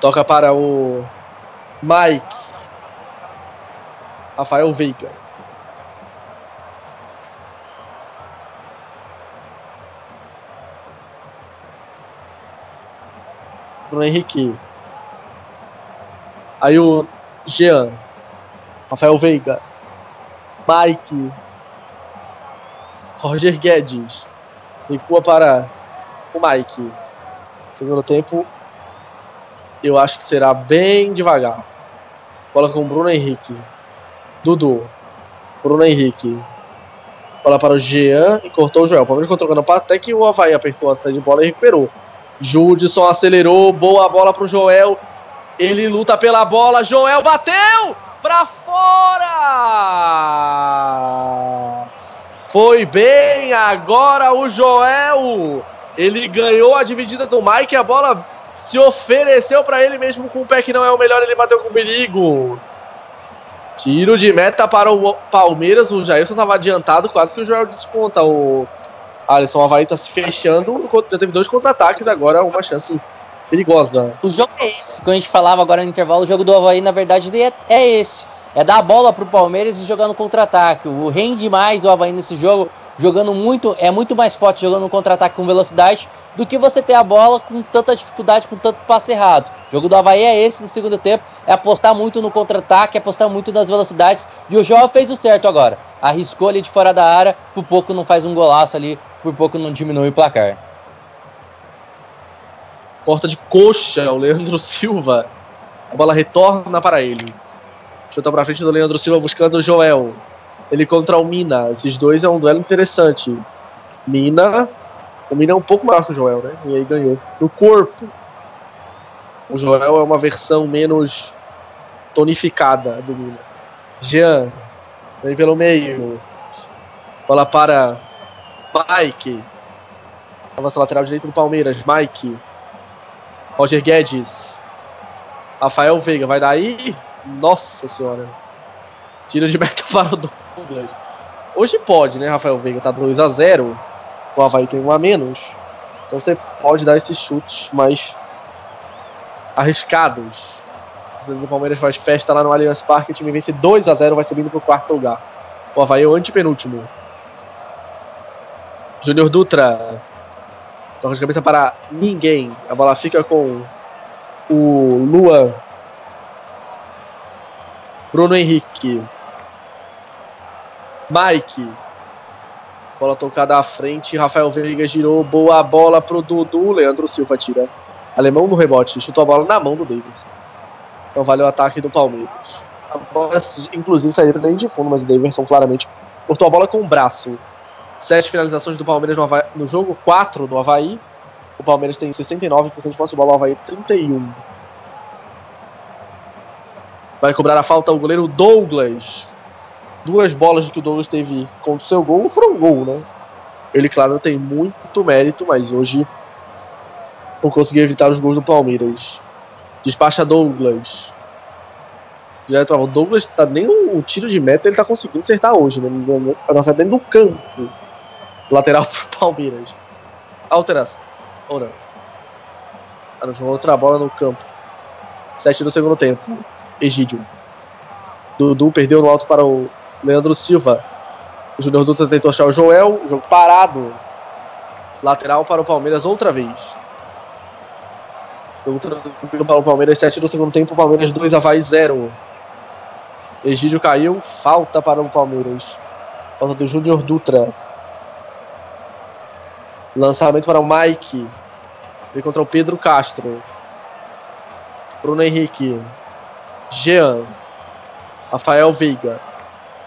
Toca para o Mike. Rafael Veiga. Bruno Henrique. Aí o Jean. Rafael Veiga, Mike, Roger Guedes, recua para o Mike. Segundo tempo, eu acho que será bem devagar. Bola com o Bruno Henrique, Dudu, Bruno Henrique, bola para o Jean e cortou o Joel. O Palmeiras ficou trocando passe até que o Avaí apertou a saída de bola e recuperou. Judson acelerou, boa bola para o Joel, ele luta pela bola, Joel bateu! Pra fora! Foi bem agora o Joel. Ele ganhou a dividida do Mike. A bola se ofereceu pra ele mesmo com o pé que não é o melhor. Ele bateu com perigo. Tiro de meta para o Palmeiras. O Jailson estava adiantado. Quase que o Joel desconta. O Alisson Avaí tá se fechando. Já teve 2 contra-ataques. Agora uma chance perigosa. O jogo é esse, quando a gente falava agora no intervalo, o jogo do Avaí, na verdade, é esse. É dar a bola pro Palmeiras e jogar no contra-ataque. O rende mais o Avaí nesse jogo, jogando muito, é muito mais forte jogando no contra-ataque com velocidade do que você ter a bola com tanta dificuldade, com tanto passe errado. O jogo do Avaí é esse no segundo tempo, é apostar muito no contra-ataque, é apostar muito nas velocidades. E o João fez o certo agora. Arriscou ali de fora da área, por pouco não faz um golaço ali, por pouco não diminui o placar. Corta de coxa o Leandro Silva. A bola retorna para ele. Chuta para frente do Leandro Silva buscando o Joel. Ele contra o Mina. Esses dois é um duelo interessante. Mina. O Mina é um pouco maior que o Joel, né? E aí ganhou. No corpo. O Joel é uma versão menos tonificada do Mina. Jean. Vem pelo meio. Bola para Mike. Avança lateral direito do Palmeiras. Mike. Roger Guedes, Rafael Veiga, vai daí, nossa senhora, tira de meta para o Douglas, hoje pode, né, Rafael Veiga, tá 2-0, o Avaí tem 1 a menos, então você pode dar esses chutes mais arriscados. O Palmeiras faz festa lá no Allianz Parque, o time vence 2-0, vai subindo para o quarto lugar, o Avaí é o antepenúltimo. Júnior Dutra, toca de cabeça para ninguém. A bola fica com o Luan, Bruno Henrique, Mike, bola tocada à frente, Rafael Veiga girou, boa bola pro Dudu, Leandro Silva tira, alemão no rebote, chutou a bola na mão do Davidson, então vale o ataque do Palmeiras. A bola inclusive saiu dentro de fundo, mas o Davidson claramente cortou a bola com o braço. 7 finalizações do Palmeiras no, Havaí, no jogo, 4 do Avaí. O Palmeiras tem 69% de posse de bola, o Avaí 31%. Vai cobrar a falta o goleiro Douglas. 2 bolas que o Douglas teve contra o seu gol foram gol, né? Ele, claro, tem muito mérito, mas hoje não conseguiu evitar os gols do Palmeiras. Despacha Douglas. Direto, o Douglas tá nem um tiro de meta, ele tá conseguindo acertar hoje, né? A nossa dentro do campo. Lateral pro Palmeiras. Alteração. Ou não? Ah, não, outra bola no campo. 7 do segundo tempo. Egídio. Dudu perdeu no alto para o Leandro Silva. O Júnior Dutra tentou achar o Joel. Jogo parado. Lateral para o Palmeiras outra vez. Jogo tranquilo para o Palmeiras. 7 do segundo tempo. Palmeiras 2, Avaí 0. Egídio caiu, falta para o Palmeiras. Falta do Júnior Dutra. Lançamento para o Mike. Vem contra o Pedro Castro. Bruno Henrique. Jean. Rafael Veiga.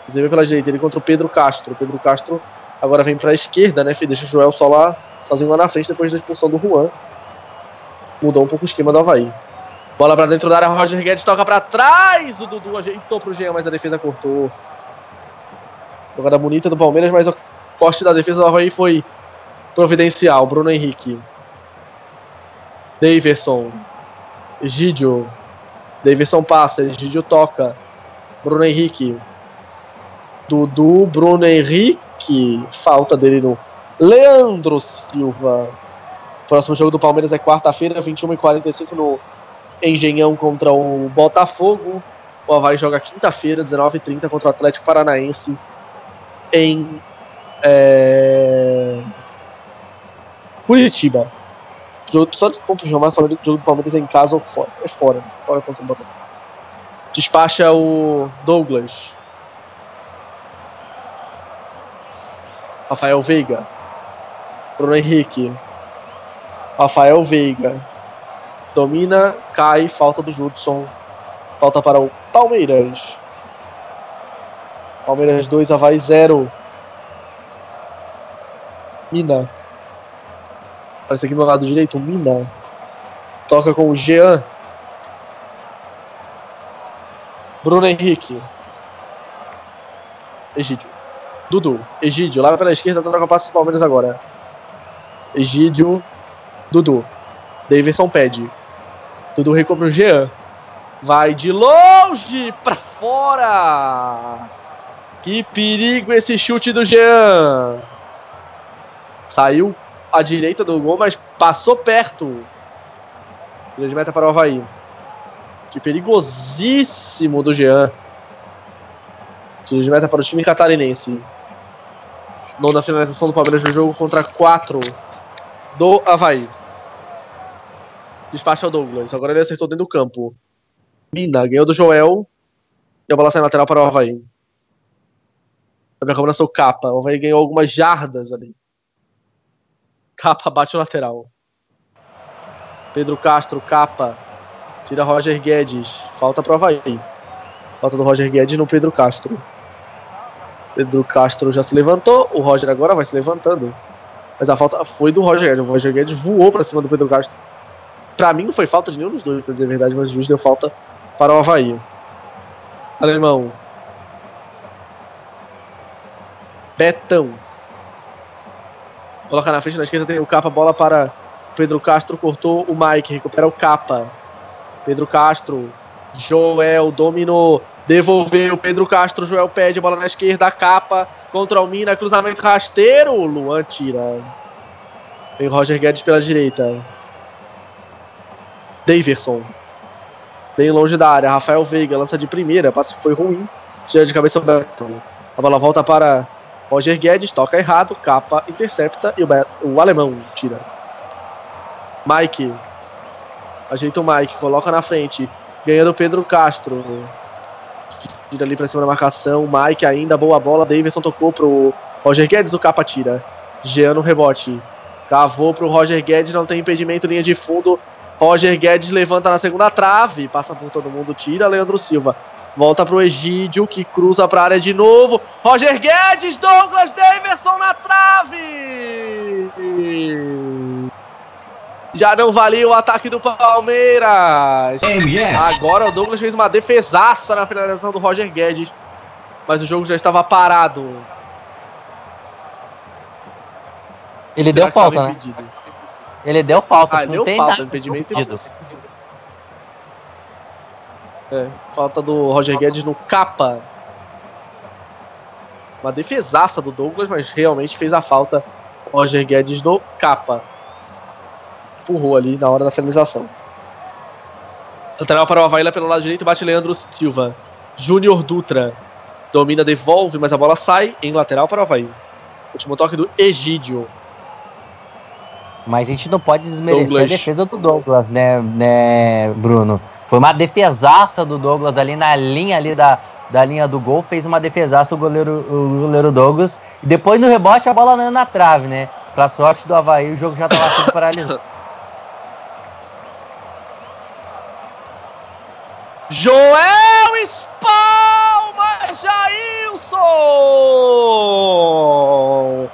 Você vê pela direita, ele contra o Pedro Castro. Pedro Castro agora vem para a esquerda, né, filho? Deixa o Joel só lá, sozinho lá na frente depois da expulsão do Juan. Mudou um pouco o esquema do Avaí. Bola pra dentro da área, Roger Guedes toca pra trás. O Dudu ajeitou pro Jean, mas a defesa cortou. Jogada bonita do Palmeiras, mas o corte da defesa do Avaí foi providencial. Bruno Henrique. Daverson. Egídio. Daverson passa, Egídio toca. Bruno Henrique. Dudu, Bruno Henrique. Falta dele no Leandro Silva. Próximo jogo do Palmeiras é quarta-feira, 21h45, no Engenhão contra o Botafogo. O Avaí joga quinta-feira, 19h30, contra o Atlético Paranaense em Curitiba. Só de confirmar, o jogo do Palmeiras é em casa ou fora? É fora, fora contra o Botafogo. Despacha o Douglas. Rafael Veiga. Bruno Henrique. Rafael Veiga domina, cai, falta do Judson, falta para o Palmeiras. Palmeiras 2, Avaí 0. Mina, parece aqui do lado direito, Mina toca com o Jean. Bruno Henrique. Egídio. Dudu, Egídio, lá pela esquerda, troca passe para o Palmeiras agora. Egídio, Dudu. Davidson pede. Dudu recupera o Jean. Vai de longe pra fora. Que perigo esse chute do Jean. Saiu à direita do gol, mas passou perto. Grande meta para o Avaí. Que perigosíssimo do Jean. Grande meta para o time catarinense. Nona finalização do Palmeiras no jogo contra 4 do Avaí. Despacha o Douglas. Agora ele acertou dentro do campo. Mina ganhou do Joel. E a bola sai lateral para o Avaí. A minha combinação Capa. O Avaí ganhou algumas jardas ali. Capa bate o lateral. Pedro Castro, Capa. Tira Roger Guedes. Falta para o Avaí. Falta do Roger Guedes no Pedro Castro. Pedro Castro já se levantou. O Roger agora vai se levantando. Mas a falta foi do Roger Guedes. O Roger Guedes voou para cima do Pedro Castro. Pra mim não foi falta de nenhum dos dois, pra dizer a verdade, mas o juiz deu falta para o Avaí. Alemão. Betão. Coloca na frente, na esquerda tem o Capa, bola para Pedro Castro, cortou o Mike, recupera o Capa. Pedro Castro, Joel, dominou, devolveu, Pedro Castro, Joel pede, bola na esquerda, Capa, contra o Mina, cruzamento rasteiro, Luan tira. Vem Roger Guedes pela direita. Daverson, bem longe da área, Rafael Veiga lança de primeira, passe foi ruim, tira de cabeça o Betão, a bola volta para Roger Guedes, toca errado, Capa intercepta e o alemão tira. Mike, ajeita o Mike, coloca na frente, ganhando o Pedro Castro, tira ali pra cima da marcação, Mike ainda, boa bola, Davidson tocou pro Roger Guedes, o Capa tira, Jean no rebote, cavou pro Roger Guedes, não tem impedimento, linha de fundo, Roger Guedes levanta na segunda trave, passa por todo mundo, tira Leandro Silva, volta pro Egídio, que cruza pra área de novo, Roger Guedes, Douglas Davidson na trave! Já não valia o ataque do Palmeiras. Agora o Douglas fez uma defesaça na finalização do Roger Guedes, mas o jogo já estava parado. Ele deu falta, né? Ele deu falta. Ah, não deu falta, impedimento. É, falta do Roger Guedes no Capa. Uma defesaça do Douglas, mas realmente fez a falta Roger Guedes no Capa. Empurrou ali na hora da finalização. Lateral para o Avaí, pelo lado direito, bate Leandro Silva. Júnior Dutra domina, devolve, mas a bola sai em lateral para o Avaí. Último toque do Egídio. Mas a gente não pode desmerecer Douglas. A defesa do Douglas, né, Bruno? Foi uma defesaça do Douglas ali na linha ali da linha do gol. Fez uma defesaça o goleiro Douglas. E depois no rebote a bola na trave, né? Pra sorte do Avaí, o jogo já estava tudo paralisado. Joel espalma Jailson!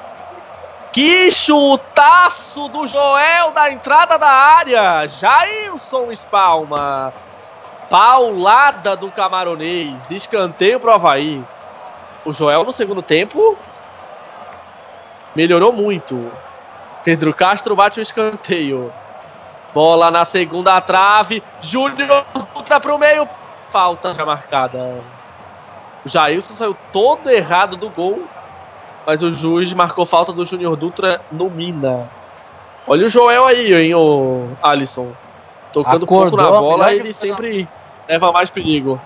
Que chutaço do Joel da entrada da área! Jailson espalma! Paulada do camaronês, escanteio pro Avaí. O Joel no segundo tempo melhorou muito. Pedro Castro bate o escanteio. Bola na segunda trave. Júnior Dutra pro meio. Falta já marcada. O Jailson saiu todo errado do gol, mas o juiz marcou falta do Júnior Dutra no Mina. Olha o Joel aí, hein, o Alisson. Tocando pouco na bola, ele sempre leva mais perigo.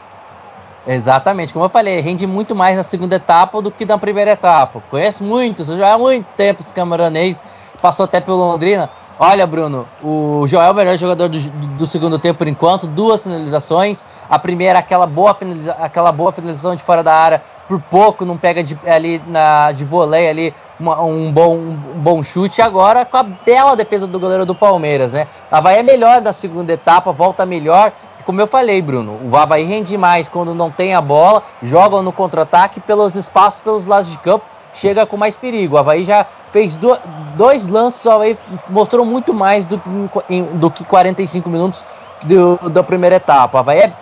Exatamente, como eu falei, rende muito mais na segunda etapa do que na primeira etapa. Conheço muitos, já há muito tempo esse camaronês, passou até pelo Londrina. Olha, Bruno, o Joel é o melhor jogador do segundo tempo por enquanto, 2 finalizações. A primeira, aquela boa finalização de fora da área, por pouco não pega de voleio ali um bom chute. Agora com a bela defesa do goleiro do Palmeiras, né? A Bahia é melhor na segunda etapa, volta melhor. Como eu falei, Bruno, o Avaí rende mais quando não tem a bola, jogam no contra-ataque, pelos espaços, pelos lados de campo, chega com mais perigo. O Avaí já fez 2 lances, o Avaí mostrou muito mais do que 45 minutos da primeira etapa. O Avaí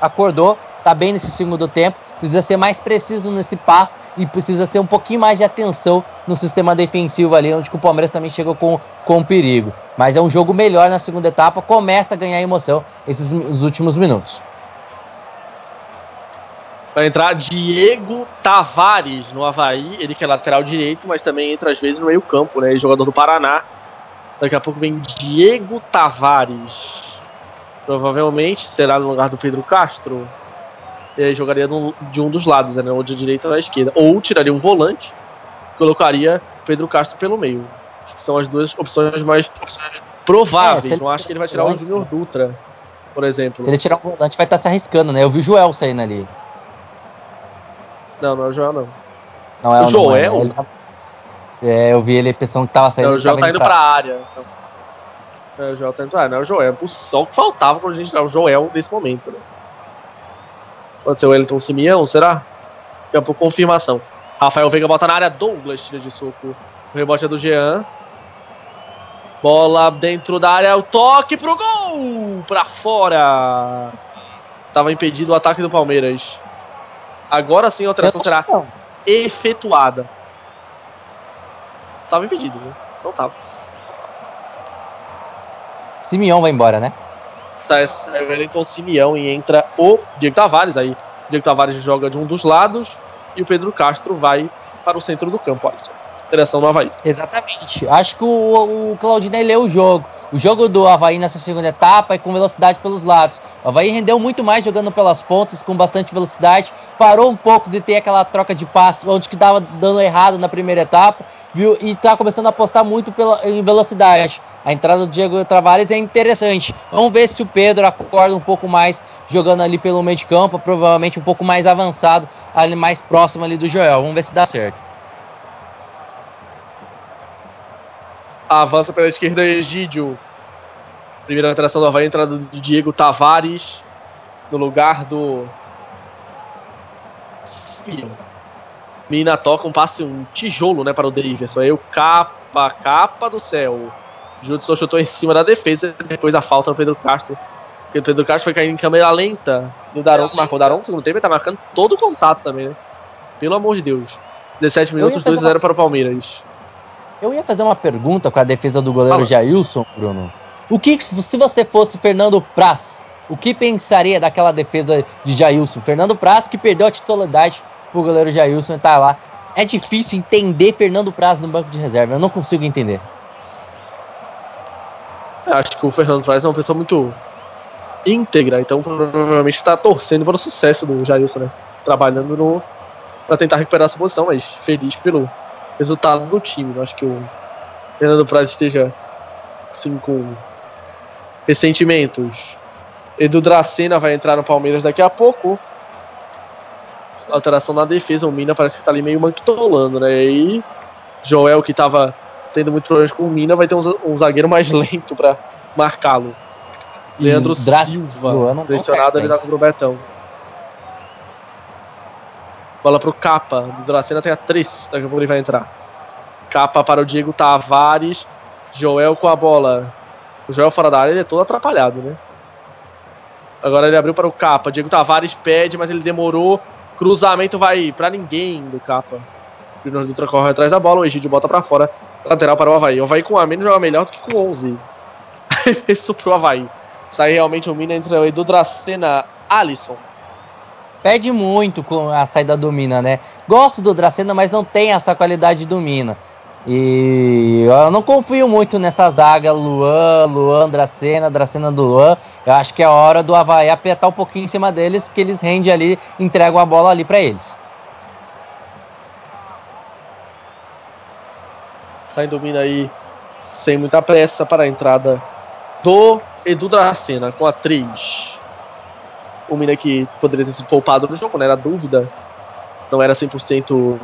acordou, tá bem nesse segundo tempo, precisa ser mais preciso nesse passe e precisa ter um pouquinho mais de atenção no sistema defensivo ali, onde o Palmeiras também chegou com perigo. Mas é um jogo melhor na segunda etapa, começa a ganhar emoção os últimos minutos. Vai entrar Diego Tavares no Avaí, ele que é lateral direito, mas também entra às vezes no meio campo, né? Jogador do Paraná. Daqui a pouco vem Diego Tavares. Provavelmente será no lugar do Pedro Castro. E aí jogaria de um dos lados, né? Ou de direita ou da esquerda. Ou tiraria um volante, colocaria Pedro Castro pelo meio. São as duas opções mais prováveis. Não acho que ele vai tirar o Júnior Dutra, por exemplo. Se ele tirar um volante, vai estar se arriscando, né? Eu vi o Joel saindo ali. Não, não é o Joel, não. Não é o Joel? Não, né? Eu vi ele pensando que tava saindo. Não, o Joel tá indo pra área. Não. É, o Joel tá indo pra área, não é o Joel. O sol que faltava pra gente dar o Joel nesse momento, né? Pode ser o Wellington Simeão, será? Daqui a pouco, confirmação. Rafael Veiga bota na área, Douglas tira de soco. O rebote é do Jean. Bola dentro da área, o toque pro gol! Pra fora! Tava impedido o ataque do Palmeiras. Agora sim a alteração será efetuada. Tava impedido, né? Então tava. Simeão vai embora, né? Sai o Wellington Simeão e entra o Diego Tavares aí. Diego Tavares joga de um dos lados e o Pedro Castro vai para o centro do campo, Alisson. alteração no Avaí. Exatamente. Acho que o Claudinei leu o jogo. O jogo do Avaí nessa segunda etapa é com velocidade pelos lados. O Avaí rendeu muito mais jogando pelas pontas, com bastante velocidade. Parou um pouco de ter aquela troca de passe, onde que estava dando errado na primeira etapa, viu? E está começando a apostar muito em velocidade. A entrada do Diego Travares é interessante. Vamos ver se o Pedro acorda um pouco mais jogando ali pelo meio de campo, provavelmente um pouco mais avançado, ali mais próximo ali do Joel. Vamos ver se dá certo. Avança pela esquerda, Egídio. Primeira alteração do Avaí, entrada do Diego Tavares no lugar do Mina. Toca um passe, um tijolo, né, para o Davidson. Aí o capa do céu. Judson chutou em cima da defesa, depois a falta no Pedro Castro. Porque o Pedro Castro foi caindo em câmera lenta. E o Daronco marcou. O Daronco no segundo tempo, ele tá marcando todo o contato também, né? Pelo amor de Deus. 17 minutos, 2-0 para o Palmeiras. Eu ia fazer uma pergunta com a defesa do goleiro Jailson, Bruno. O que, se você fosse Fernando Praz, o que pensaria daquela defesa de Jailson? Fernando Praz, que perdeu a titularidade pro goleiro Jailson, e tá lá. É difícil entender Fernando Praz no banco de reserva, eu não consigo entender. Eu acho que o Fernando Praz é uma pessoa muito íntegra, então provavelmente tá torcendo pelo sucesso do Jailson, né? Trabalhando pra tentar recuperar essa posição, mas feliz pelo resultado do time. Eu acho que o Fernando Praz esteja assim, com ressentimentos. Edu Dracena vai entrar no Palmeiras daqui a pouco. Alteração na defesa, o Mina parece que tá ali meio manquitolando, né? E Joel, que tava tendo muitos problemas com o Mina, vai ter um zagueiro mais lento pra marcá-lo. Leandro Silva, pressionado ali com o Robertão. Bola pro Capa, do Dracena tem a 3, daqui a pouco ele vai entrar. Capa para o Diego Tavares, Joel com a bola. O Joel fora da área, ele é todo atrapalhado, né? Agora ele abriu para o Capa, Diego Tavares pede, mas ele demorou. Cruzamento vai para ninguém do Capa. O Júnior Dutra corre atrás da bola, o Egídio bota para fora, lateral para o Avaí. O Avaí com a menos joga melhor do que com 11. Isso pro Avaí. Sai realmente o Mina entre o Edu Dracena, Alisson. Perde muito com a saída do Mina, né? Gosto do Dracena, mas não tem essa qualidade do Mina. E eu não confio muito nessa zaga Luan, Dracena do Luan. Eu acho que é hora do Avaí apertar um pouquinho em cima deles, que eles rendem ali, entregam a bola ali pra eles. Sai do Mina aí sem muita pressa para a entrada do Edu Dracena com a 3. O Mina, que poderia ter sido poupado no jogo, né? Era dúvida. Não era 100%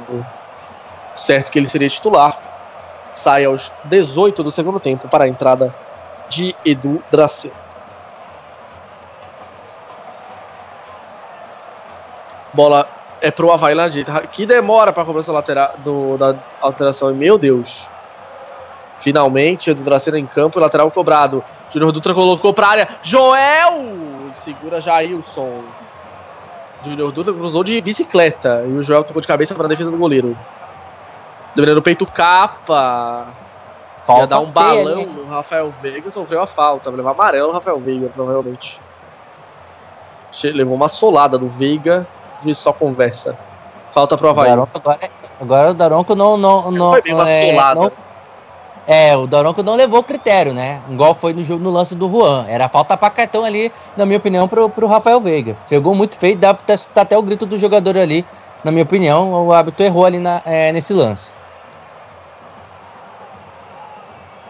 certo que ele seria titular. Sai aos 18 do segundo tempo para a entrada de Edu Dracena. Bola é pro Avaí lá na direita. Que demora para a cobrança lateral da alteração. Meu Deus. Finalmente, Edu Dracena em campo, lateral cobrado. Júnior Dutra colocou para a área. Joel! Segura Jailson. Júnior Dutra cruzou de bicicleta e o Joel tocou de cabeça para a defesa do goleiro. Dominando o peito, Capa. Falta. Ia dar um balão ali no Rafael Veiga, sofreu a falta. Vai levar amarelo no Rafael Veiga, provavelmente. Levou uma solada do Veiga. E só conversa. Falta pro Avaí. Agora o Daronco não foi bem uma solada. O Daronco não levou o critério, né? Igual foi no lance do Juan. Era falta pra cartão ali, na minha opinião, pro Rafael Veiga. Chegou muito feio, dá pra escutar até o grito do jogador ali. Na minha opinião, o árbitro errou ali nesse lance.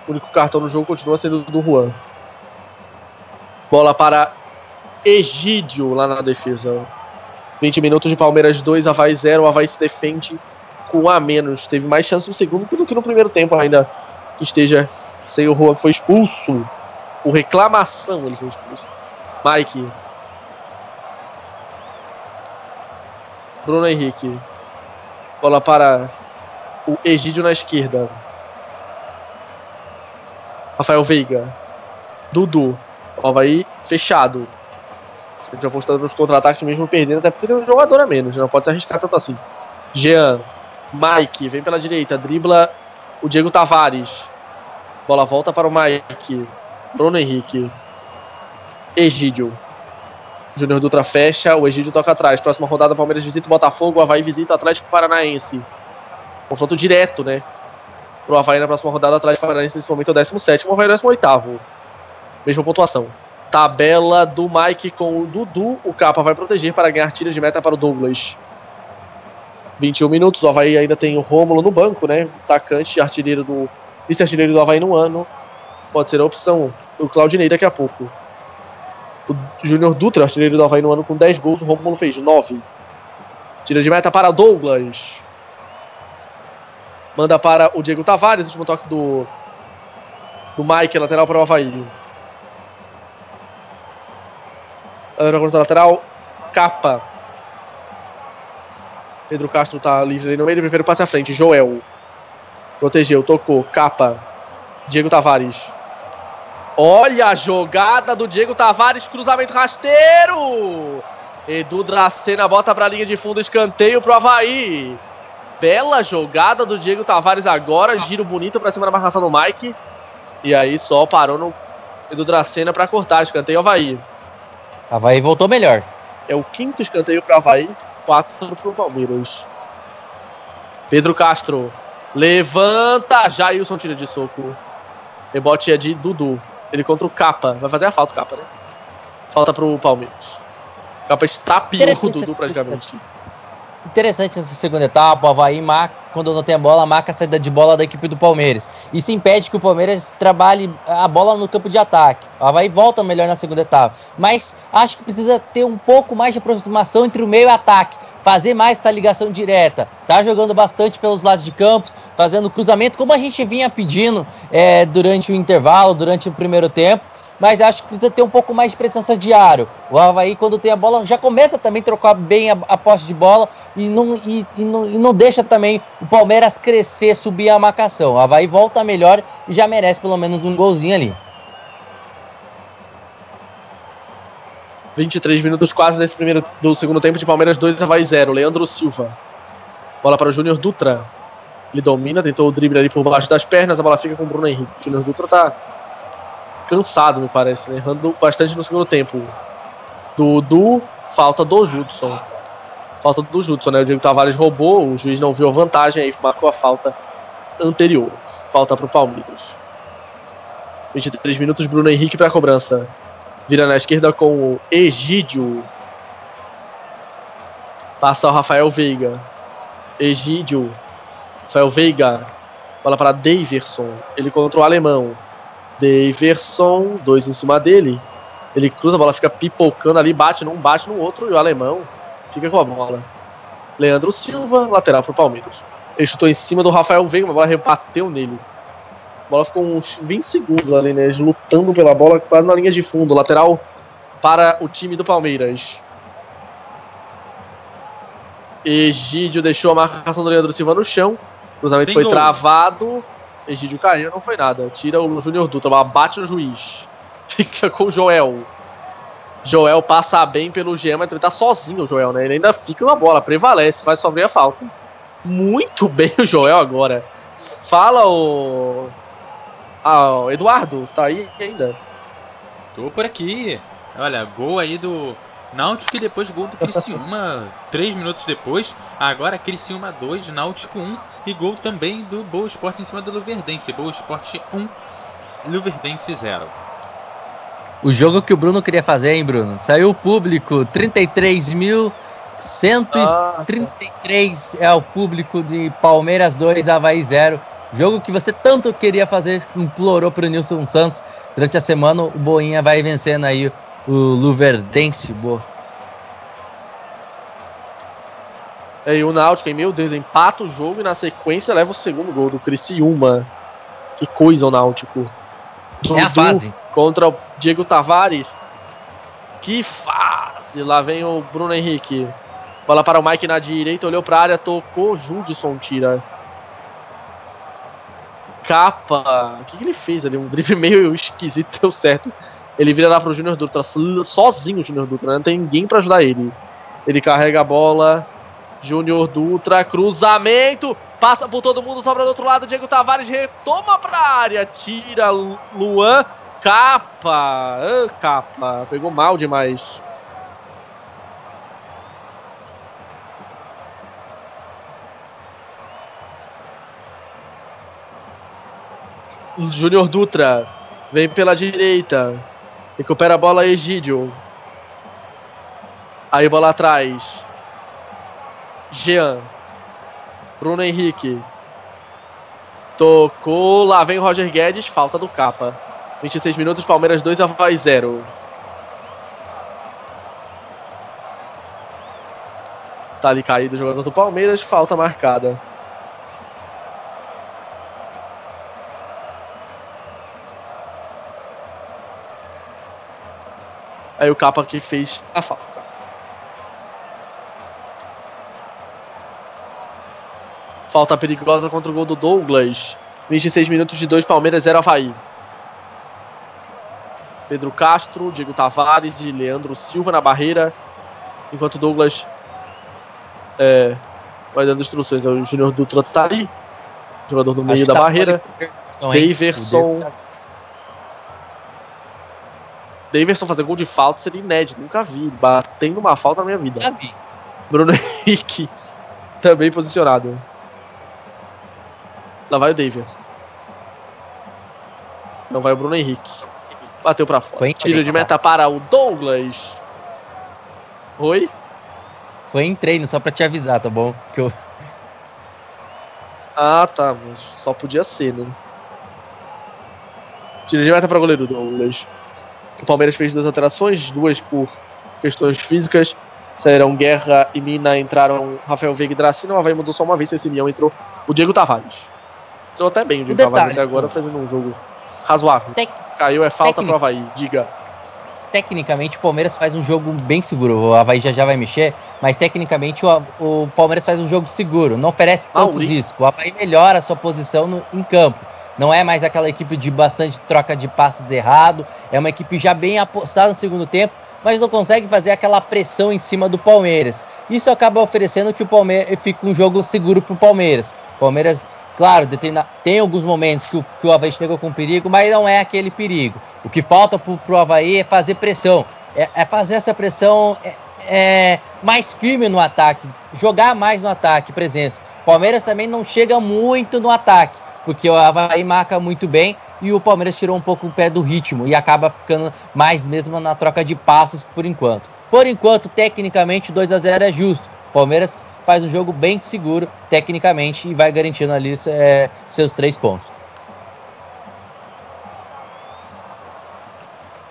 O único cartão no jogo continua sendo do Juan. Bola para Egídio lá na defesa. 20 minutos de Palmeiras 2, Avaí 0. O Avaí se defende com a menos. Teve mais chance no segundo do que no primeiro tempo ainda. Que esteja sem o Juan, que foi expulso por reclamação. Ele foi expulso. Mike. Bruno Henrique. Bola para o Egídio na esquerda. Rafael Veiga. Dudu. O Avaí fechado. Sempre apostando nos contra-ataques, mesmo perdendo, até porque tem um jogador a menos. Não pode se arriscar tanto assim. Jean. Mike. Vem pela direita. Dribla o Diego Tavares. Bola volta para o Mike. Bruno Henrique. Egídio. Júnior Dutra fecha. O Egídio toca atrás. Próxima rodada, Palmeiras visita o Botafogo. O Avaí visita o Atlético Paranaense. Confronto direto, né? pro Avaí na próxima rodada, atrás do Paranaense nesse momento é o 17º, o Avaí é o 18º, mesma pontuação. Tabela do Mike com o Dudu, o Capa vai proteger para ganhar tiro de meta para o Douglas. 21 minutos, o Avaí ainda tem o Rômulo no banco, né, atacante, artilheiro do vice-artilheiro do Avaí no ano, pode ser a opção do Claudinei daqui a pouco. O Júnior Dutra, artilheiro do Avaí no ano com 10 gols, o Rômulo fez 9. Tira de meta para Douglas. Manda para o Diego Tavares, último toque do Mike, lateral para o Avaí. André Gonçalves lateral, Capa. Pedro Castro está livre ali no meio, prefere o passe à frente. Joel. Protegeu, tocou, Capa. Diego Tavares. Olha a jogada do Diego Tavares, cruzamento rasteiro. Edu Dracena bota para a linha de fundo, escanteio para o Avaí. Bela jogada do Diego Tavares agora, giro bonito para cima da marcação do Mike. E aí só parou no Edu Dracena para cortar, escanteio Avaí. Avaí voltou melhor. É o quinto escanteio para o Avaí, 4 para o Palmeiras. Pedro Castro levanta, Jailson tira de soco. Rebote é de Dudu. Ele contra o Capa, vai fazer a falta o Capa, né? Falta para o Palmeiras. O Capa está pior que o Dudu praticamente. Interessante essa segunda etapa, o Avaí, quando não tem a bola, marca a saída de bola da equipe do Palmeiras. Isso impede que o Palmeiras trabalhe a bola no campo de ataque. O Avaí volta melhor na segunda etapa, mas acho que precisa ter um pouco mais de aproximação entre o meio e o ataque, fazer mais essa ligação direta. Tá jogando bastante pelos lados de campo, fazendo cruzamento, como a gente vinha pedindo durante o intervalo, durante o primeiro tempo. Mas acho que precisa ter um pouco mais de presença de aro. O Avaí, quando tem a bola, já começa também a trocar bem a posse de bola e não deixa também o Palmeiras crescer, subir a marcação. O Avaí volta melhor e já merece pelo menos um golzinho ali. 23 minutos quase desse primeiro, do segundo tempo de Palmeiras 2, Avaí 0. Leandro Silva. Bola para o Júnior Dutra. Ele domina, tentou o drible ali por baixo das pernas, a bola fica com o Bruno Henrique. O Júnior Dutra tá cansado, me parece, né? Errando bastante no segundo tempo. Dudu, falta do Judson. Falta do Judson, né? O Diego Tavares roubou, o juiz não viu a vantagem, aí marcou a falta anterior. Falta pro Palmeiras. 23 minutos, Bruno Henrique pra cobrança. Vira na esquerda com o Egídio. Passa o Rafael Veiga. Egídio. Rafael Veiga. Bola para Daverson. Ele contra o alemão. Daverson, 2 em cima dele. Ele cruza, a bola fica pipocando ali, bate no outro, e o alemão fica com a bola. Leandro Silva, lateral pro Palmeiras. Ele chutou em cima do Rafael Veiga, a bola rebateu nele. A bola ficou uns 20 segundos ali, né? Eles lutando pela bola, quase na linha de fundo. Lateral para o time do Palmeiras. Egídio deixou a marcação do Leandro Silva no chão. O cruzamento foi travado. Egídio caiu, não foi nada. Tira o Júnior Dutra, bate no juiz. Fica com o Joel. Joel passa bem pelo Gema, mas também tá sozinho o Joel, né? Ele ainda fica na bola, prevalece, vai sofrer a falta. Muito bem o Joel agora. Fala o... Ah, Eduardo, você tá aí ainda? Tô por aqui. Olha, gol aí do Náutico e depois gol do Criciúma, 3 minutos depois. Agora Criciúma 2, Náutico 1 e gol também do Boa Esporte em cima do Luverdense. Boa Esporte 1, Luverdense 0. O jogo que o Bruno queria fazer, hein, Bruno? Saiu o público, 33.133 é o público de Palmeiras 2, Avaí 0. Jogo que você tanto queria fazer, implorou para o Nilson Santos. Durante a semana o Boinha vai vencendo aí o Luverdense, boa. E o Náutico, meu Deus, empata o jogo e na sequência leva o segundo gol do Criciúma. Que coisa o Náutico. Dudu é a fase. Contra o Diego Tavares. Que fase. Lá vem o Bruno Henrique. Bola para o Mike na direita, olhou para a área, tocou, Judson tira. Capa. O que ele fez ali? Um drible meio esquisito, deu certo. Ele vira lá pro Júnior Dutra, sozinho o Júnior Dutra, né? Não tem ninguém pra ajudar ele. Ele carrega a bola, Júnior Dutra, cruzamento, passa por todo mundo, sobra do outro lado, Diego Tavares retoma pra área, tira Luan, Capa, Capa, pegou mal demais. Júnior Dutra vem pela direita, recupera a bola Egídio, aí bola atrás, Jean, Bruno Henrique, tocou, lá vem Roger Guedes, falta do Capa. 26 minutos, Palmeiras 2, Avai 0. Tá ali caído o jogador do Palmeiras, falta marcada. Aí o Capa que fez a falta. Falta perigosa contra o gol do Douglas. 26 minutos de 2, Palmeiras 0, Avaí. Pedro Castro, Diego Tavares e Leandro Silva na barreira. Enquanto Douglas vai dando instruções. O Júnior Dutra tá ali. Jogador no meio da barreira. Daverson. Daverson fazer gol de falta seria inédito. Nunca vi. Batendo uma falta na minha vida. Já vi. Bruno Henrique também posicionado. Lá vai o Daverson. Não vai o Bruno Henrique. Bateu pra fora. Tiro de meta para o Douglas. Oi? Foi em treino, só pra te avisar, tá bom? Que eu... Ah, tá. Mas só podia ser, né? Tiro de meta para o goleiro Douglas. O Palmeiras fez 2 alterações, 2 por questões físicas. Saíram Guerra e Mina, entraram Rafael Veiga e Dracina. O Avaí mudou só uma vez, esse Mião entrou o Diego Tavares. Entrou até bem o Diego Tavares até agora, fazendo um jogo razoável. Caiu, é falta pro Avaí, diga. Tecnicamente o Palmeiras faz um jogo bem seguro. O Avaí já vai mexer, mas tecnicamente o Palmeiras faz um jogo seguro. Não oferece tanto risco. O Avaí melhora a sua posição em campo. Não é mais aquela equipe de bastante troca de passes errado. É uma equipe já bem apostada no segundo tempo, mas não consegue fazer aquela pressão em cima do Palmeiras. Isso acaba oferecendo que o Palmeiras fica um jogo seguro pro Palmeiras. O Palmeiras... Claro, tem alguns momentos que o Avaí chega com perigo, mas não é aquele perigo. O que falta pro Avaí é fazer pressão. É fazer essa pressão mais firme no ataque. Jogar mais no ataque, presença. O Palmeiras também não chega muito no ataque, porque o Avaí marca muito bem e o Palmeiras tirou um pouco o pé do ritmo e acaba ficando mais mesmo na troca de passes por enquanto. Por enquanto, tecnicamente, 2-0 é justo. Palmeiras faz um jogo bem seguro tecnicamente e vai garantindo ali seus 3 pontos.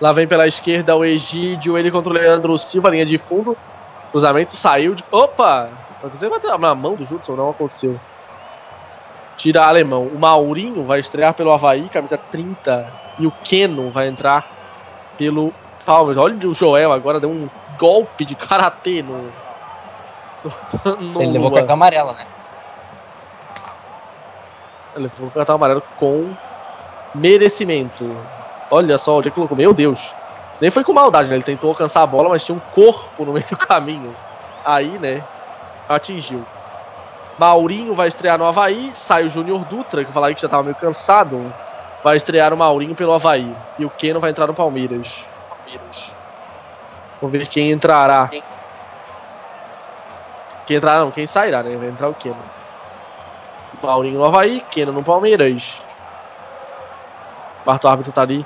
Lá vem pela esquerda o Egídio, ele contra o Leandro Silva, linha de fundo, cruzamento saiu de... Opa! Você bateu na mão do Judson, não aconteceu. Tira alemão. O Maurinho vai estrear pelo Avaí, camisa 30, e o Keno vai entrar pelo Palmeiras. Olha o Joel agora, deu um golpe de karatê no... Ele levou o cartão amarelo, né? Ele levou o cartão amarelo com merecimento. Olha só onde ele colocou. Meu Deus. Nem foi com maldade, né? Ele tentou alcançar a bola, mas tinha um corpo no meio do caminho. Aí, né? Atingiu. Maurinho vai estrear no Avaí. Sai o Júnior Dutra, que falaram que já tava meio cansado. Vai estrear o Maurinho pelo Avaí. E o Keno vai entrar no Palmeiras. Vamos ver quem entrará. Quem entrar não, quem sairá, né? Vai entrar o Keno. Maurinho no Avaí, Keno no Palmeiras. O quarto árbitro tá ali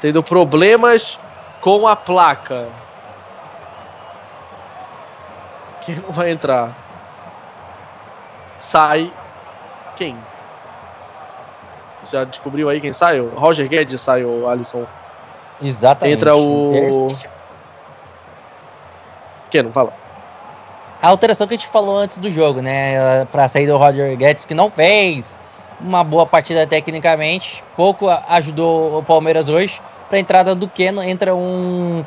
tendo problemas com a placa. Quem não vai entrar? Sai quem? Já descobriu aí quem saiu? Roger Guedes saiu, Alisson. Exatamente. Entra o... Keno, fala. A alteração que a gente falou antes do jogo, né? Pra sair do Roger Guedes, que não fez uma boa partida tecnicamente. Pouco ajudou o Palmeiras hoje. Pra entrada do Keno, entra um...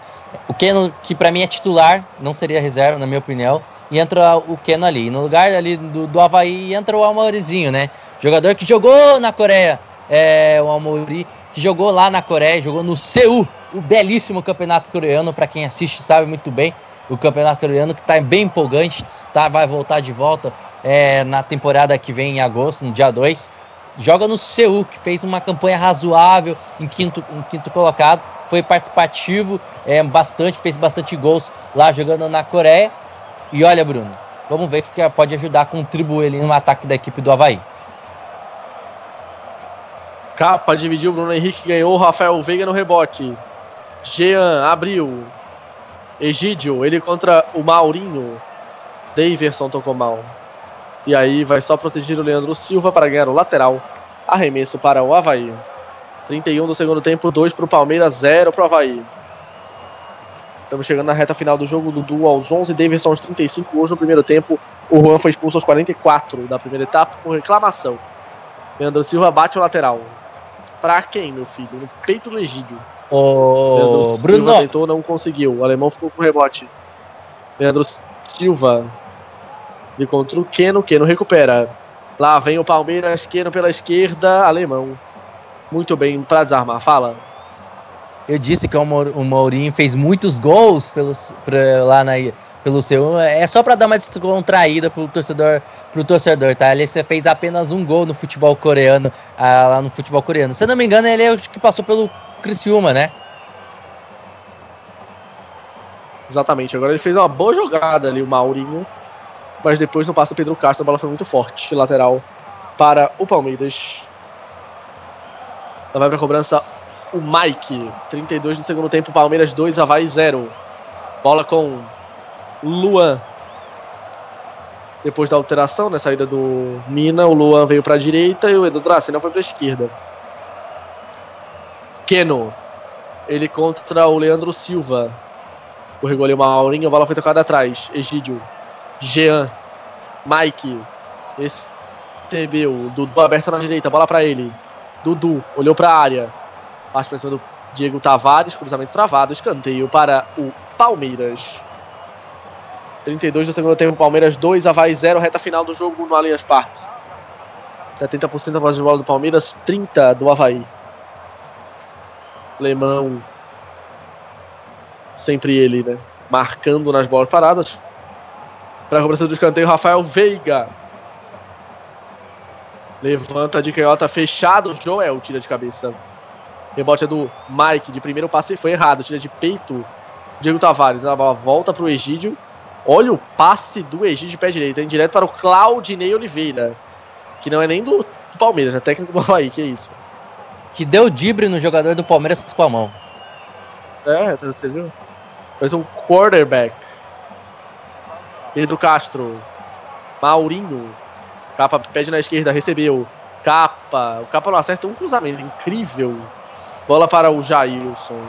O Keno, que pra mim é titular, não seria reserva, na minha opinião. E entra o Keno ali. No lugar ali do Avaí, entra o Amorizinho, né? Jogador que jogou na Coreia. O Amori, que jogou lá na Coreia, jogou no Seul. O belíssimo campeonato coreano, pra quem assiste sabe muito bem. O campeonato coreano que está bem empolgante, vai voltar de volta na temporada que vem em agosto, no dia 2. Joga no Seul, que fez uma campanha razoável em quinto colocado. Foi participativo, fez bastante gols lá jogando na Coreia. E olha, Bruno, vamos ver o que pode ajudar a contribuir no ataque da equipe do Avaí. Capa dividiu, Bruno Henrique ganhou, Rafael Veiga no rebote. Jean abriu. Egídio, ele contra o Maurinho. Daverson tocou mal. E aí vai só proteger o Leandro Silva para ganhar o lateral. Arremesso para o Avaí. 31 do segundo tempo, 2 para o Palmeiras, 0 para o Avaí. Estamos chegando na reta final do jogo, Dudu aos 11, Daverson aos 35. Hoje no primeiro tempo, o Juan foi expulso aos 44 da primeira etapa por reclamação. Leandro Silva bate o lateral. Pra quem, meu filho? No peito do Egídio. Oh, Bruno Silva tentou, não conseguiu. O alemão ficou com o rebote. Leandro Silva de contra o Keno. Keno recupera. Lá vem o Palmeiras. Keno pela esquerda. Alemão. Muito bem pra desarmar. Fala. Eu disse que o Mourinho fez muitos gols pelo seu. É só pra dar uma descontraída pro torcedor, tá? Ele fez apenas um gol no futebol coreano. Lá no futebol coreano. Se eu não me engano, ele é o que passou pelo Criciúma, né? Exatamente. Agora ele fez uma boa jogada ali, o Maurinho. Mas depois no passe do Pedro Castro, a bola foi muito forte. Lateral para o Palmeiras. Ela vai para a cobrança o Mike. 32 no segundo tempo, Palmeiras 2, Avaí 0. Bola com Luan. Depois da alteração, na saída do Mina, o Luan veio para a direita e o Edu Dracena foi para a esquerda. Keno. Ele contra o Leandro Silva. Corregou ali o Maurinho, a bola foi tocada atrás. Egídio. Jean. Mike. Esse recebeu. Dudu aberto na direita. Bola pra ele. Dudu. Olhou pra área. Bate pra cima do Diego Tavares. Cruzamento travado. Escanteio para o Palmeiras. 32 do segundo tempo. Palmeiras 2. Avaí 0. Reta final do jogo no Allianz Parque. 70% da posse de bola do Palmeiras. 30% do Avaí. Alemão. Sempre ele, né? Marcando nas bolas paradas. Para a cobrança do escanteio, Rafael Veiga. Levanta de canhota fechado. Joel tira de cabeça. Rebote é do Mike. De primeiro passe foi errado. Tira de peito. Diego Tavares. A bola volta para o Egídio. Olha o passe do Egídio de pé direito. Hein? Direto para o Claudinei Oliveira. Que não é nem do Palmeiras. É técnico do Avaí. Que é isso? Que deu drible no jogador do Palmeiras com a mão. É, você viu? Parece um quarterback. Pedro Castro. Maurinho. Capa pede na esquerda, recebeu. Capa. O Capa não acerta um cruzamento. Incrível. Bola para o Jailson.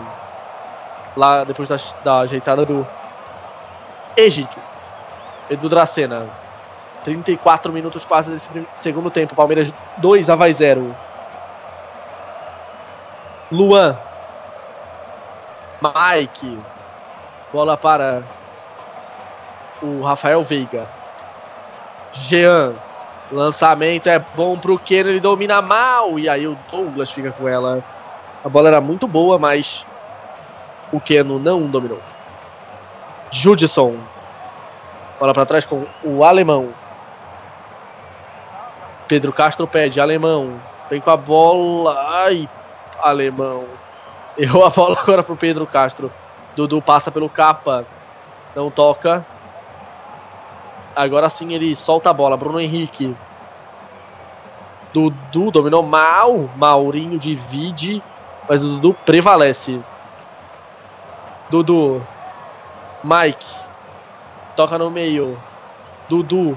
Lá depois da ajeitada do Egídio. Edu Dracena. 34 minutos quase desse segundo tempo. Palmeiras 2, Avaí 0. Luan. Mike. Bola para o Rafael Veiga. Jean. Lançamento é bom pro Keno. Ele domina mal. E aí o Douglas fica com ela. A bola era muito boa, mas o Keno não dominou. Judson. Bola para trás com o Alemão. Pedro Castro pede. Alemão. Vem com a bola. Ai, Alemão. Errou a bola agora pro Pedro Castro. Dudu passa pelo Capa. Não toca. Agora sim ele solta a bola. Bruno Henrique. Dudu dominou mal. Maurinho divide. Mas o Dudu prevalece. Dudu. Mike. Toca no meio. Dudu.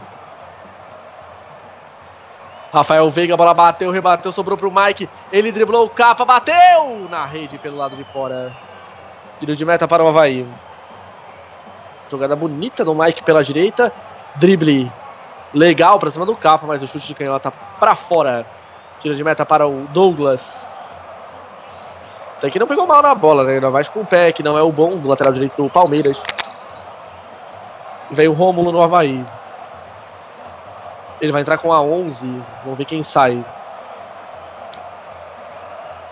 Rafael Veiga. A bola bateu, rebateu, sobrou pro Mike. Ele driblou o Capa. Bateu na rede pelo lado de fora. Tiro de meta para o Avaí. Jogada bonita do Mike pela direita. Drible legal pra cima do Capa, mas o chute de canhota pra fora. Tiro de meta para o Douglas. Até que não pegou mal na bola, né? Ainda mais com o pé, que não é o bom do lateral direito do Palmeiras. Veio o Rômulo no Avaí. Ele vai entrar com a 11. Vamos ver quem sai.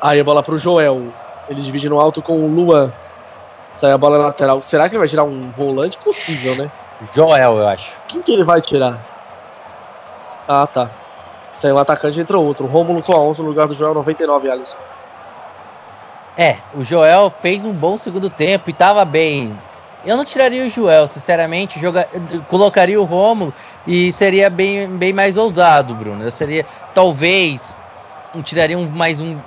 Aí a bola pro Joel. Ele divide no alto com o Luan. Sai a bola lateral. Será que ele vai tirar um volante? Possível, né? Joel, eu acho. Quem que ele vai tirar? Ah, tá. Saiu um atacante, entrou outro. Rômulo com a 11 no lugar do Joel, 99, Alisson. É, o Joel fez um bom segundo tempo e tava bem. Eu não tiraria o Joel, sinceramente. Colocaria o Rômulo e seria bem mais ousado, Bruno. Eu seria, talvez... tiraria mais um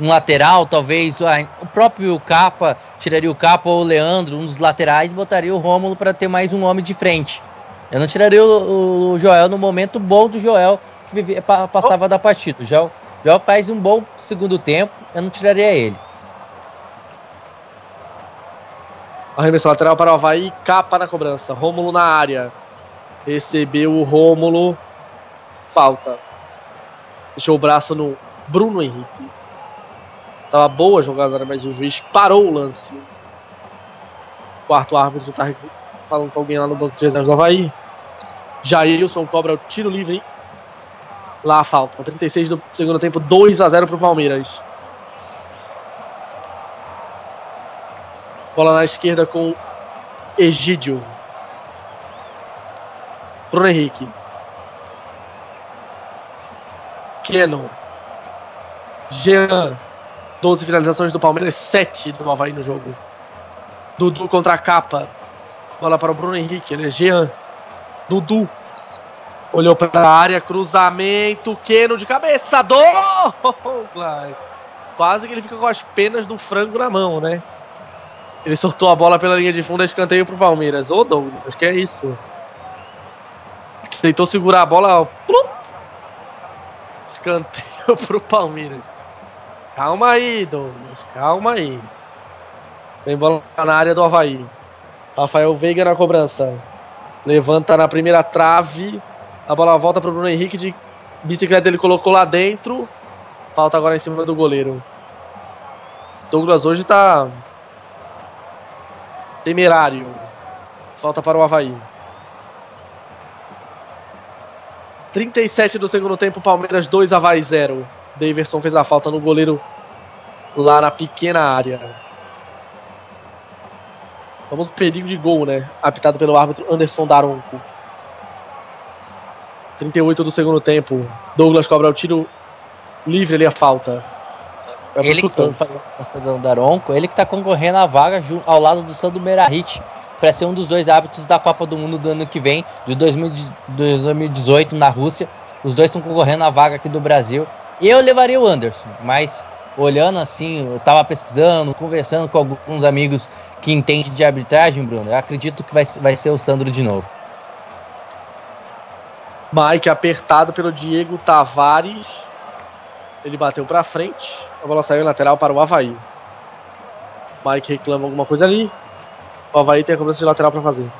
lateral, talvez o próprio Capa, tiraria o Capa ou o Leandro, um dos laterais, botaria o Rômulo para ter mais um homem de frente. Eu não tiraria o Joel no momento bom do Joel, que passava da partida. O Joel faz um bom segundo tempo, eu não tiraria ele. Arremesso lateral para o Avaí, Capa na cobrança, Rômulo na área. Recebeu o Rômulo, falta. Deixou o braço no Bruno Henrique. Tava boa a jogada, mas o juiz parou o lance. O quarto árbitro tá falando com alguém lá no banco de reservas do Avaí. Jailson cobra o tiro livre. Lá a falta. 36 do segundo tempo, 2-0 pro Palmeiras. Bola na esquerda com Egídio. Bruno Henrique. Kenon. Jean. 12 finalizações do Palmeiras, 7 do Avaí no jogo. Dudu contra a Capa. Bola para o Bruno Henrique, ele é Jean. Dudu. Olhou para a área, cruzamento. Kenon de cabeça. Douglas. Quase que ele fica com as penas do frango na mão, né? Ele soltou a bola pela linha de fundo, escanteio pro Palmeiras. Ô, Douglas, que é isso? Tentou segurar a bola, ó, plum! Escanteio pro Palmeiras. Calma aí, Douglas, calma aí. Vem bola na área do Avaí. Rafael Veiga na cobrança. Levanta na primeira trave. A bola volta pro Bruno Henrique. De bicicleta ele colocou lá dentro. Falta agora em cima do goleiro. Douglas hoje tá... temerário. Falta para o Avaí. 37 do segundo tempo, Palmeiras 2, Avaí 0. Daverson fez a falta no goleiro lá na pequena área. Vamos perigo de gol, né? Apitado pelo árbitro Anderson Daronco. 38 do segundo tempo. Douglas cobra o tiro livre ali, a falta. Ele que Daronco, ele que está concorrendo à vaga ao lado do Sandro Merahit para ser um dos dois árbitros da Copa do Mundo do ano que vem, de 2018 na Rússia. Os dois estão concorrendo à vaga aqui do Brasil. Eu levaria o Anderson, mas olhando assim, eu estava pesquisando, conversando com alguns amigos que entendem de arbitragem, Bruno. Eu acredito que vai ser o Sandro de novo. Mike apertado pelo Diego Tavares. Ele bateu pra frente. A bola saiu em lateral para o Avaí. Mike reclama alguma coisa ali. O Avaí tem a cobrança de lateral pra fazer.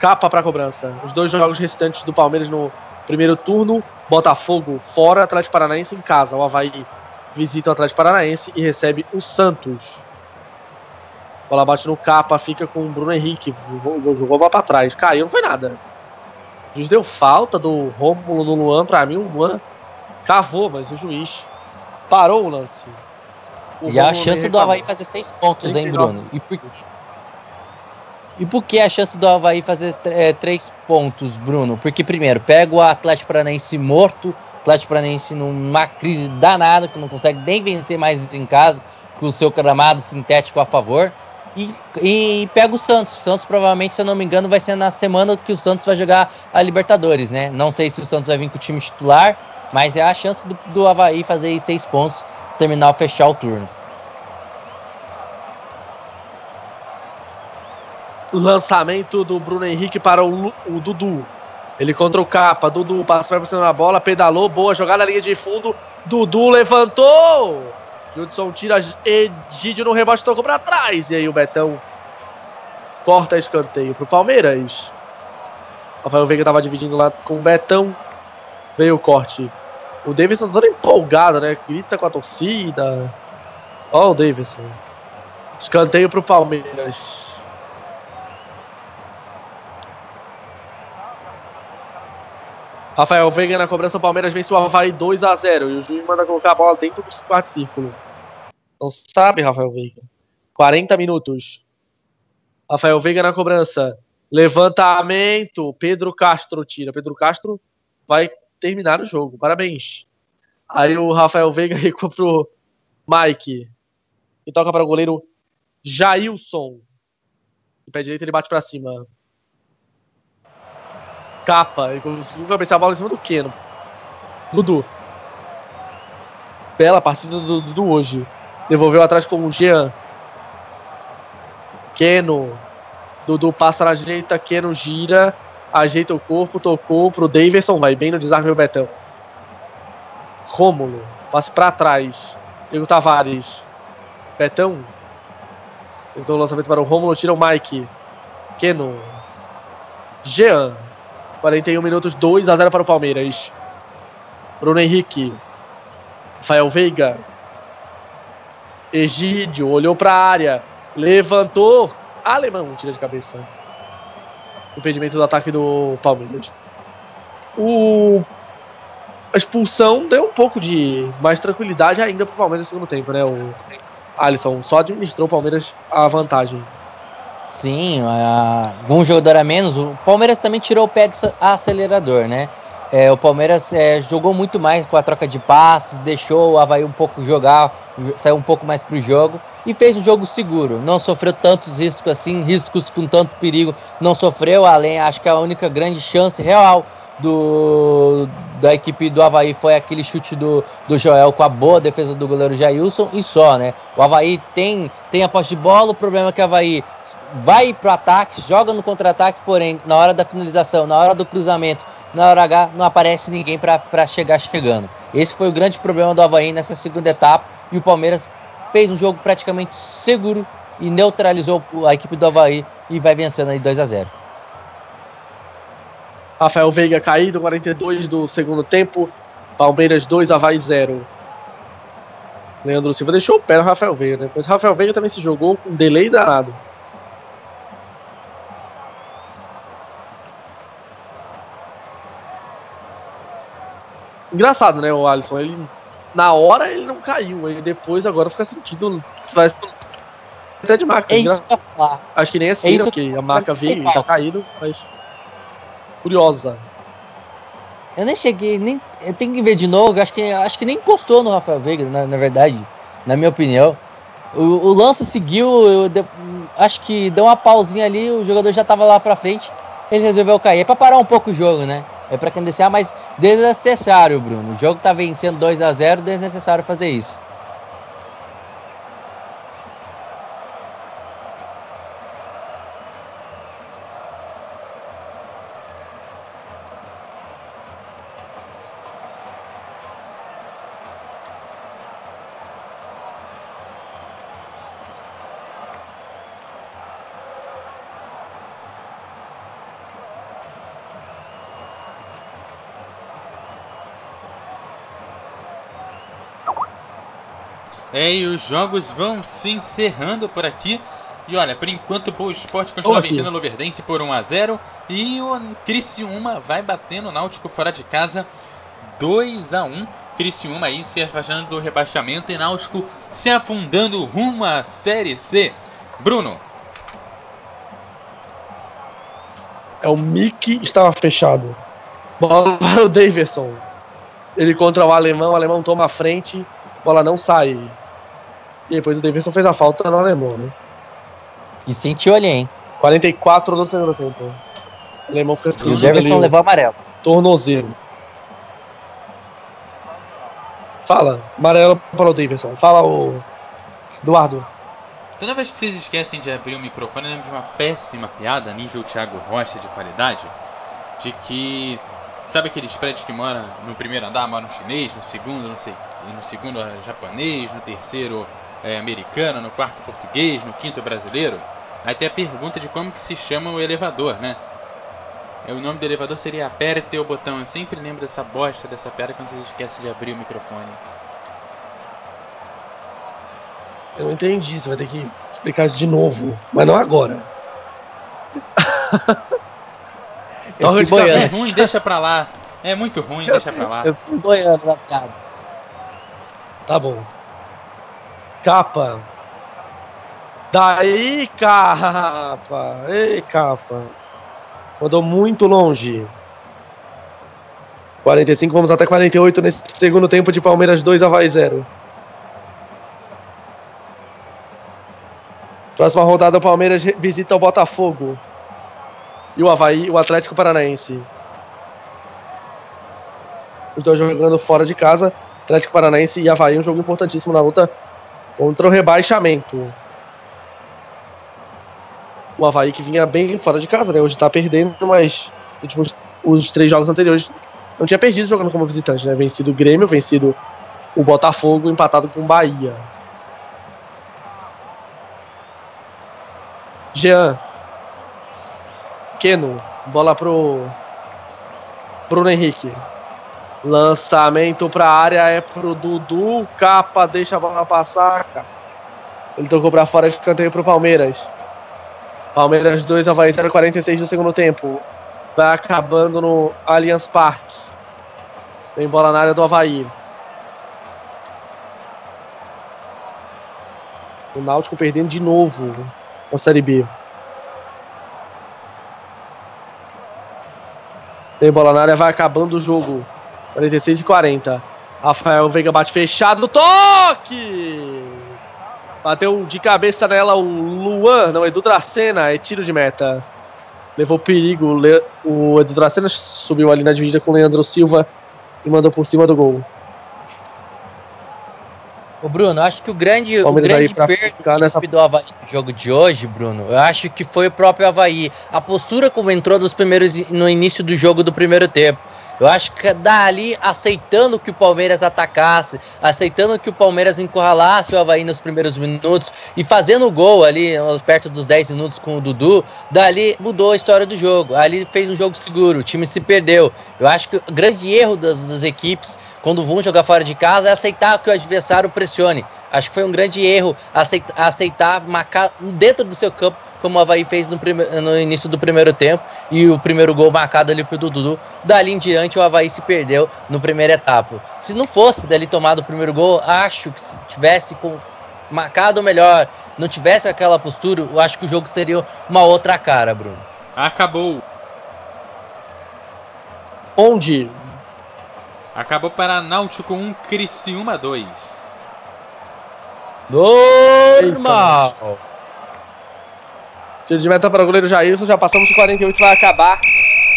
Capa pra cobrança. Os dois jogos restantes do Palmeiras no primeiro turno. Botafogo fora, Atlético Paranaense em casa. O Avaí visita o Atlético Paranaense e recebe o Santos. A bola bate no Capa, fica com o Bruno Henrique. Jogou a bola pra trás. Caiu, não foi nada. O juiz deu falta do Rômulo no Luan. Pra mim, o Luan cavou, mas o juiz parou o lance. E a chance do Avaí fazer 6 pontos, hein, Bruno? E por que a chance do Avaí fazer 3 pontos, Bruno? Porque, primeiro, pega o Atlético Paranaense morto. O Atlético Paranaense numa crise danada, que não consegue nem vencer mais em casa, com o seu gramado sintético a favor. E pega o Santos. O Santos provavelmente, se eu não me engano, vai ser na semana que o Santos vai jogar a Libertadores, né? Não sei se o Santos vai vir com o time titular, mas é a chance do Avaí fazer 6 pontos, terminar, fechar o turno. Lançamento do Bruno Henrique para o Dudu. Ele contra o Capa. Dudu passa para cima da bola, pedalou, boa jogada na linha de fundo. Dudu levantou! Judson tira, Egídio no rebote, tocou pra trás. E aí o Betão corta escanteio pro Palmeiras. Rafael Veiga tava dividindo lá com o Betão. Veio o corte. O Davidson tá todo empolgado, né? Grita com a torcida. Ó o Davidson. Escanteio pro Palmeiras. Rafael Veiga na cobrança, o Palmeiras vence o Avaí 2-0. E o juiz manda colocar a bola dentro do quarto círculo. Não sabe, Rafael Veiga. 40 minutos. Rafael Veiga na cobrança. Levantamento. Pedro Castro tira. Pedro Castro vai terminar o jogo. Parabéns. Aí o Rafael Veiga recua pro Mike. E toca para o goleiro Jailson. De pé direito ele bate para cima. capa. Ele conseguiu cabeçar a bola em cima do Keno. Dudu. Bela partida do Dudu hoje. Devolveu atrás com o Jean. Keno. Dudu passa na direita. Keno gira. Ajeita o corpo. Tocou pro Davidson. Vai bem no desarme o Betão. Rômulo. Passe pra trás. Diego Tavares. Betão. Tentou o lançamento para o Rômulo. Tira o Mike. Keno. Jean. 41 minutos. 2-0 para o Palmeiras. Bruno Henrique. Rafael Veiga. Egídio. Olhou para a área. Levantou. Alemão. Tira de cabeça. Impedimento do ataque do Palmeiras. A expulsão deu um pouco de mais tranquilidade ainda para o Palmeiras no segundo tempo, né? O Alisson só administrou o Palmeiras a vantagem. Sim, algum jogador a menos. O Palmeiras também tirou o pé do acelerador, né? O Palmeiras jogou muito mais com a troca de passes, deixou o Avaí um pouco jogar, saiu um pouco mais pro jogo e fez um jogo seguro. Não sofreu tantos riscos assim, riscos com tanto perigo. Não sofreu, além, acho que a única grande chance real da equipe do Avaí foi aquele chute do Joel com a boa defesa do goleiro Jailson e só, né? O Avaí tem a posse de bola, o problema é que o Avaí vai pro ataque, joga no contra-ataque, porém, na hora da finalização, na hora do cruzamento, na hora H, não aparece ninguém para chegar chegando. Esse foi o grande problema do Avaí nessa segunda etapa e o Palmeiras fez um jogo praticamente seguro e neutralizou a equipe do Avaí e vai vencendo aí 2-0. Rafael Veiga caído, 42 do segundo tempo. Palmeiras 2, Avaí 0. Leandro Silva deixou o pé no Rafael Veiga, né? Mas Rafael Veiga também se jogou com um delay danado. Engraçado, né, o Alisson? Ele, na hora ele não caiu, ele depois agora fica sentindo. Faz até de marca. É isso que eu ia falar. Acho que nem é assim, porque a marca veio e tá caído, mas. Curiosa. Eu nem cheguei, nem. Eu tenho que ver de novo. Acho que nem encostou no Rafael Veiga, na verdade, na minha opinião. O lance seguiu, acho que deu uma pausinha ali, o jogador já tava lá pra frente, ele resolveu cair. É pra parar um pouco o jogo, né? É pra quem descer, mas desnecessário, Bruno. O jogo tá vencendo 2-0, desnecessário fazer isso. E os jogos vão se encerrando por aqui. E olha, por enquanto o Sport continua vencendo o Luverdense por 1-0. E o Criciúma vai batendo o Náutico fora de casa 2-1. Criciúma aí se afastando do rebaixamento e Náutico se afundando rumo à Série C. Bruno. O Mickey estava fechado. Bola para o Davidson. Ele contra o Alemão toma a frente. Bola não sai. E depois o Davidson fez a falta no Alemão, né? E sentiu ali, hein? 44 do segundo tempo. O Alemão fica escrito. E o Davidson levou amarelo. Tornozelo. Fala. Amarelo para o Davidson. Fala, o Eduardo. Toda vez que vocês esquecem de abrir o microfone, eu lembro de uma péssima piada, nível Thiago Rocha de qualidade, de que... Sabe aqueles prédios que moram no primeiro andar, moram chinês, no segundo, não sei, no segundo japonês, no terceiro americano, no quarto português, no quinto brasileiro? Aí tem a pergunta de como que se chama o elevador, né? O nome do elevador seria aperte o botão. Eu sempre lembro dessa bosta, dessa piada quando vocês esquecem de abrir o microfone. Eu não entendi, você vai ter que explicar isso de novo, mas não agora. É ruim, deixa pra lá. É muito ruim, deixa pra lá. Eu tô boiando na piada. Tá bom. Capa. Daí, capa. Ei, capa. Mandou muito longe. 45, vamos até 48 nesse segundo tempo de Palmeiras 2, Avaí 0. Próxima rodada, o Palmeiras visita o Botafogo. E o Avaí, o Atlético Paranaense. os dois jogando fora de casa, Atlético Paranaense e Avaí, um jogo importantíssimo na luta contra o rebaixamento. O Avaí que vinha bem fora de casa, né? Hoje tá perdendo, mas os três jogos anteriores não tinha perdido jogando como visitante, né? Vencido o Grêmio, vencido o Botafogo, empatado com o Bahia. Jean Keno, bola pro Bruno Henrique, lançamento pra área, é pro Dudu, Capa deixa a bola passar, ele tocou pra fora, escanteio pro Palmeiras. Palmeiras 2, Avaí 0, 46 do segundo tempo, vai acabando no Allianz Parque. Vem bola na área do Avaí, o Náutico perdendo de novo na Série B. Tem bola na área, vai acabando o jogo. 46 e 40. Rafael Veiga bate fechado, toque! Bateu de cabeça nela o Luan, não, Edu Dracena, é tiro de meta. Levou perigo, o Edu Dracena subiu ali na dividida com o Leandro Silva e mandou por cima do gol. Ô Bruno, acho que o grande perda nessa... do Avaí no jogo de hoje, Bruno, eu acho que foi o próprio Avaí. A postura como entrou nos primeiros, no início do jogo do primeiro tempo. Eu acho que dali, aceitando que o Palmeiras atacasse, aceitando que o Palmeiras encurralasse o Avaí nos primeiros minutos e fazendo o gol ali, perto dos 10 minutos com o Dudu, dali mudou a história do jogo, ali fez um jogo seguro, o time se perdeu. Eu acho que o grande erro das equipes, quando vão jogar fora de casa, é aceitar que o adversário pressione. Acho que foi um grande erro aceitar marcar dentro do seu campo, como o Avaí fez no início do primeiro tempo, e o primeiro gol marcado ali pro Dudu. Dali em diante o Avaí se perdeu no primeira etapa. Se não fosse dali tomado o primeiro gol, acho que se tivesse marcado melhor, não tivesse aquela postura, eu acho que o jogo seria uma outra cara, Bruno. Acabou. Onde? Acabou para Náutico 1, Criciúma 2. Normal! Eita. Tiro de meta para o goleiro Jailson, já passamos de 48, vai acabar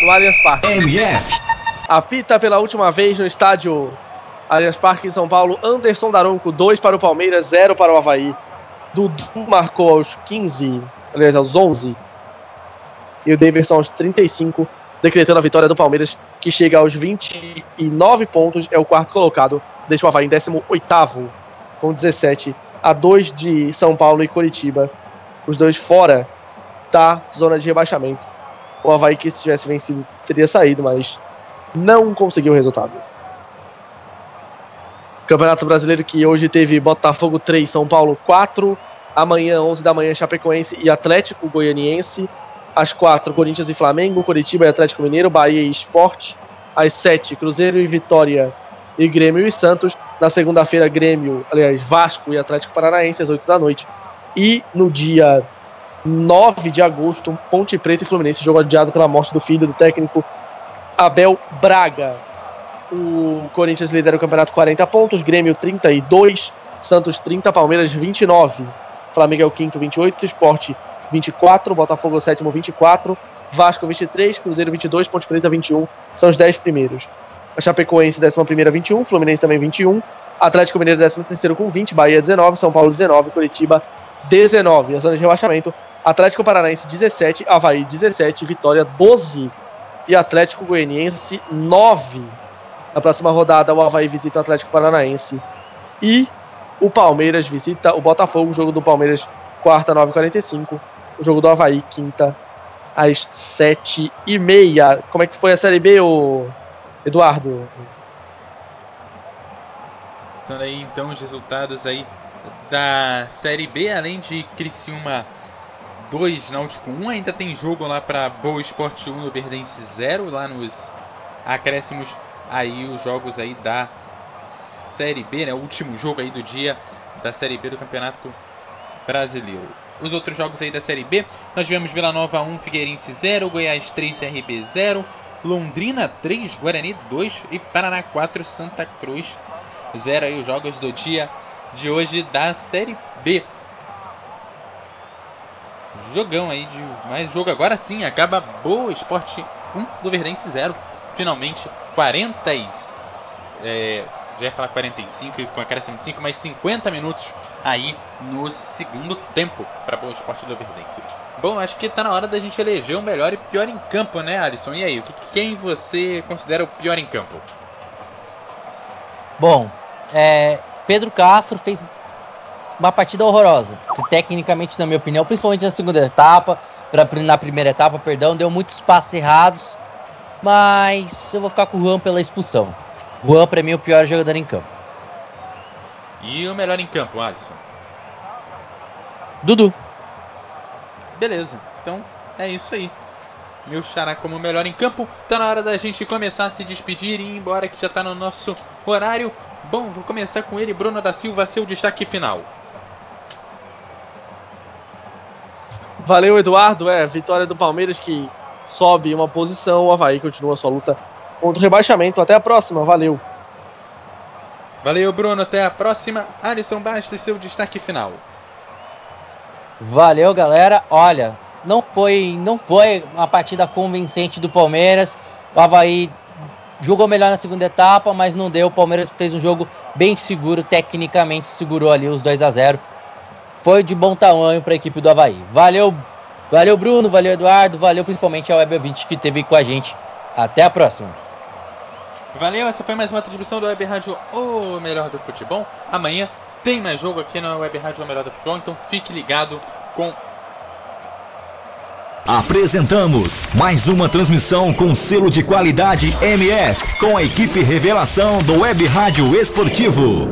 no Allianz Parque. MF. Apita pela última vez no estádio Allianz Parque em São Paulo, Anderson Daronco, 2 para o Palmeiras, 0 para o Avaí. Dudu marcou aos 15, aliás aos 11, e o Davidson aos 35, decretando a vitória do Palmeiras, que chega aos 29 pontos, é o quarto colocado, deixa o Avaí em 18º, com 17 a 2 de São Paulo e Coritiba, os dois fora da zona de rebaixamento. O Avaí, que se tivesse vencido, teria saído, mas não conseguiu o resultado. Campeonato Brasileiro, que hoje teve Botafogo 3, São Paulo 4, amanhã, 11 da manhã, Chapecoense e Atlético Goianiense, às 4, Corinthians e Flamengo, Coritiba e Atlético Mineiro, Bahia e Sport, às 7, Cruzeiro e Vitória e Grêmio e Santos, na segunda-feira, Vasco e Atlético Paranaense, às 8 da noite, e no dia 9 de agosto, Ponte Preta e Fluminense, jogo adiado pela morte do filho do técnico Abel Braga. O Corinthians lidera o campeonato 40 pontos, Grêmio 32, Santos 30, Palmeiras 29, Flamengo é o quinto 28, Sport 24, Botafogo é o sétimo 24, Vasco 23, Cruzeiro 22, Ponte Preta 21, são os 10 primeiros. A Chapecoense 11ª 21, Fluminense também 21, Atlético Mineiro 13º com 20, Bahia 19, São Paulo 19, Coritiba 19, a zona de rebaixamento, Atlético Paranaense 17, Avaí 17, Vitória 12 e Atlético Goianiense 9. Na próxima rodada o Avaí visita o Atlético Paranaense e o Palmeiras visita o Botafogo. O jogo do Palmeiras quarta, 9h45, o jogo do Avaí quinta, às 7h30. Como é que foi a Série B, Eduardo? Sendo aí então os resultados aí da Série B, além de Criciúma 2, Náutico 1, ainda tem jogo lá para Boa Esporte 1, Verdense 0, lá nos acréscimos aí os jogos aí da Série B, né? O último jogo aí do dia da Série B do Campeonato Brasileiro. Os outros jogos aí da Série B, nós tivemos Vila Nova 1, Figueirense 0, Goiás 3, CRB 0, Londrina 3, Guarani 2 e Paraná 4, Santa Cruz 0, aí os jogos do dia de hoje da Série B. Jogão aí de mais jogo. Agora sim, acaba Boa Esporte 1, Luverdense 0. Finalmente, 40 e... já ia falar 45 com acréscimo de 5, mas 50 minutos aí no segundo tempo para Boa Esporte do Verdense. Bom, acho que tá na hora da gente eleger o melhor e pior em campo, né, Alisson? E aí, quem você considera o pior em campo? Bom, Pedro Castro fez uma partida horrorosa, que tecnicamente, na minha opinião, principalmente na segunda etapa, na primeira etapa, perdão, deu muitos passes errados, mas eu vou ficar com o Juan pela expulsão. Juan, pra mim, é o pior jogador em campo. E o melhor em campo, Alisson? Dudu. Beleza, então é isso aí. Meu xará como melhor em campo. Tá na hora da gente começar a se despedir e ir embora, que já tá no nosso horário. Bom, vou começar com ele, Bruno da Silva, seu destaque final. Valeu, Eduardo. Vitória do Palmeiras, que sobe uma posição. O Avaí continua sua luta contra o rebaixamento. Até a próxima, valeu. Valeu, Bruno, até a próxima. Alisson Bastos, seu destaque final. Valeu, galera. Olha, não foi uma partida convincente do Palmeiras. O Avaí jogou melhor na segunda etapa, mas não deu. O Palmeiras fez um jogo bem seguro, tecnicamente segurou ali os 2-0. Foi de bom tamanho para a equipe do Avaí. Valeu, Bruno, valeu, Eduardo, valeu principalmente ao Web Ouvinte que esteve com a gente. Até a próxima. Valeu, essa foi mais uma transmissão do Web Rádio O Melhor do Futebol. Amanhã tem mais jogo aqui na Web Rádio O Melhor do Futebol, então fique ligado com... Apresentamos mais uma transmissão com selo de qualidade MF, com a equipe revelação do Web Rádio Esportivo.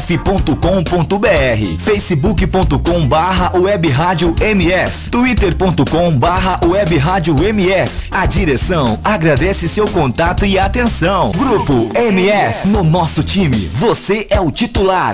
facebook.com/webrádio MF, twitter.com/webrádio MF. A direção agradece seu contato e atenção. Grupo MF, no nosso time, você é o titular.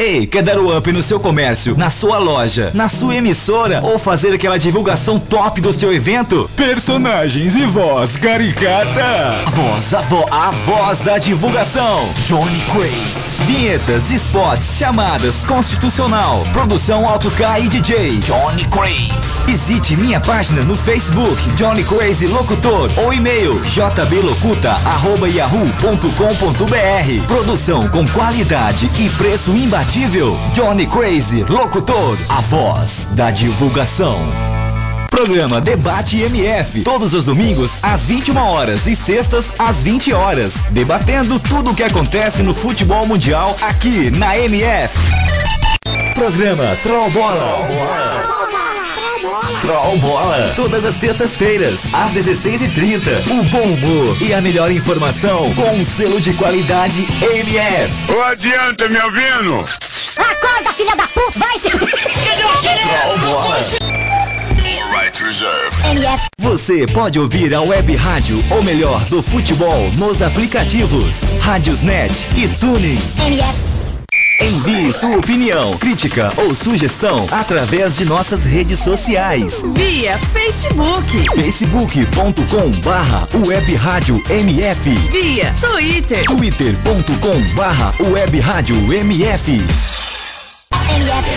Ei, quer dar o up no seu comércio, na sua loja, na sua emissora ou fazer aquela divulgação top do seu evento? Personagens e voz caricata. A voz da divulgação. Johnny Craze. Vinhetas, spots, chamadas, constitucional, produção Auto K e DJ. Johnny Craze. Visite minha página no Facebook, Johnny Craze Locutor, ou e-mail jblocuta@yahoo.com.br. Produção com qualidade e preço imbatível. Johnny Craze Locutor, a voz da divulgação. Programa Debate MF, todos os domingos às 21 horas e sextas às 20 horas, debatendo tudo o que acontece no futebol mundial aqui na MF. Programa Trollbola, todas as sextas-feiras, às 16h30, o bom humor e a melhor informação com um selo de qualidade MF. Ô, adianta, me ouvindo? Acorda, filha da puta, vai se... Trollbola. Você pode ouvir a web rádio O Melhor do Futebol nos aplicativos RádiosNet e TuneIn. Envie sua opinião, crítica ou sugestão através de nossas redes sociais. Via Facebook. facebook.com/webrádio MF. Via Twitter. twitter.com/webrádio MF. MF.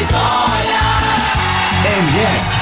Vitória. MF.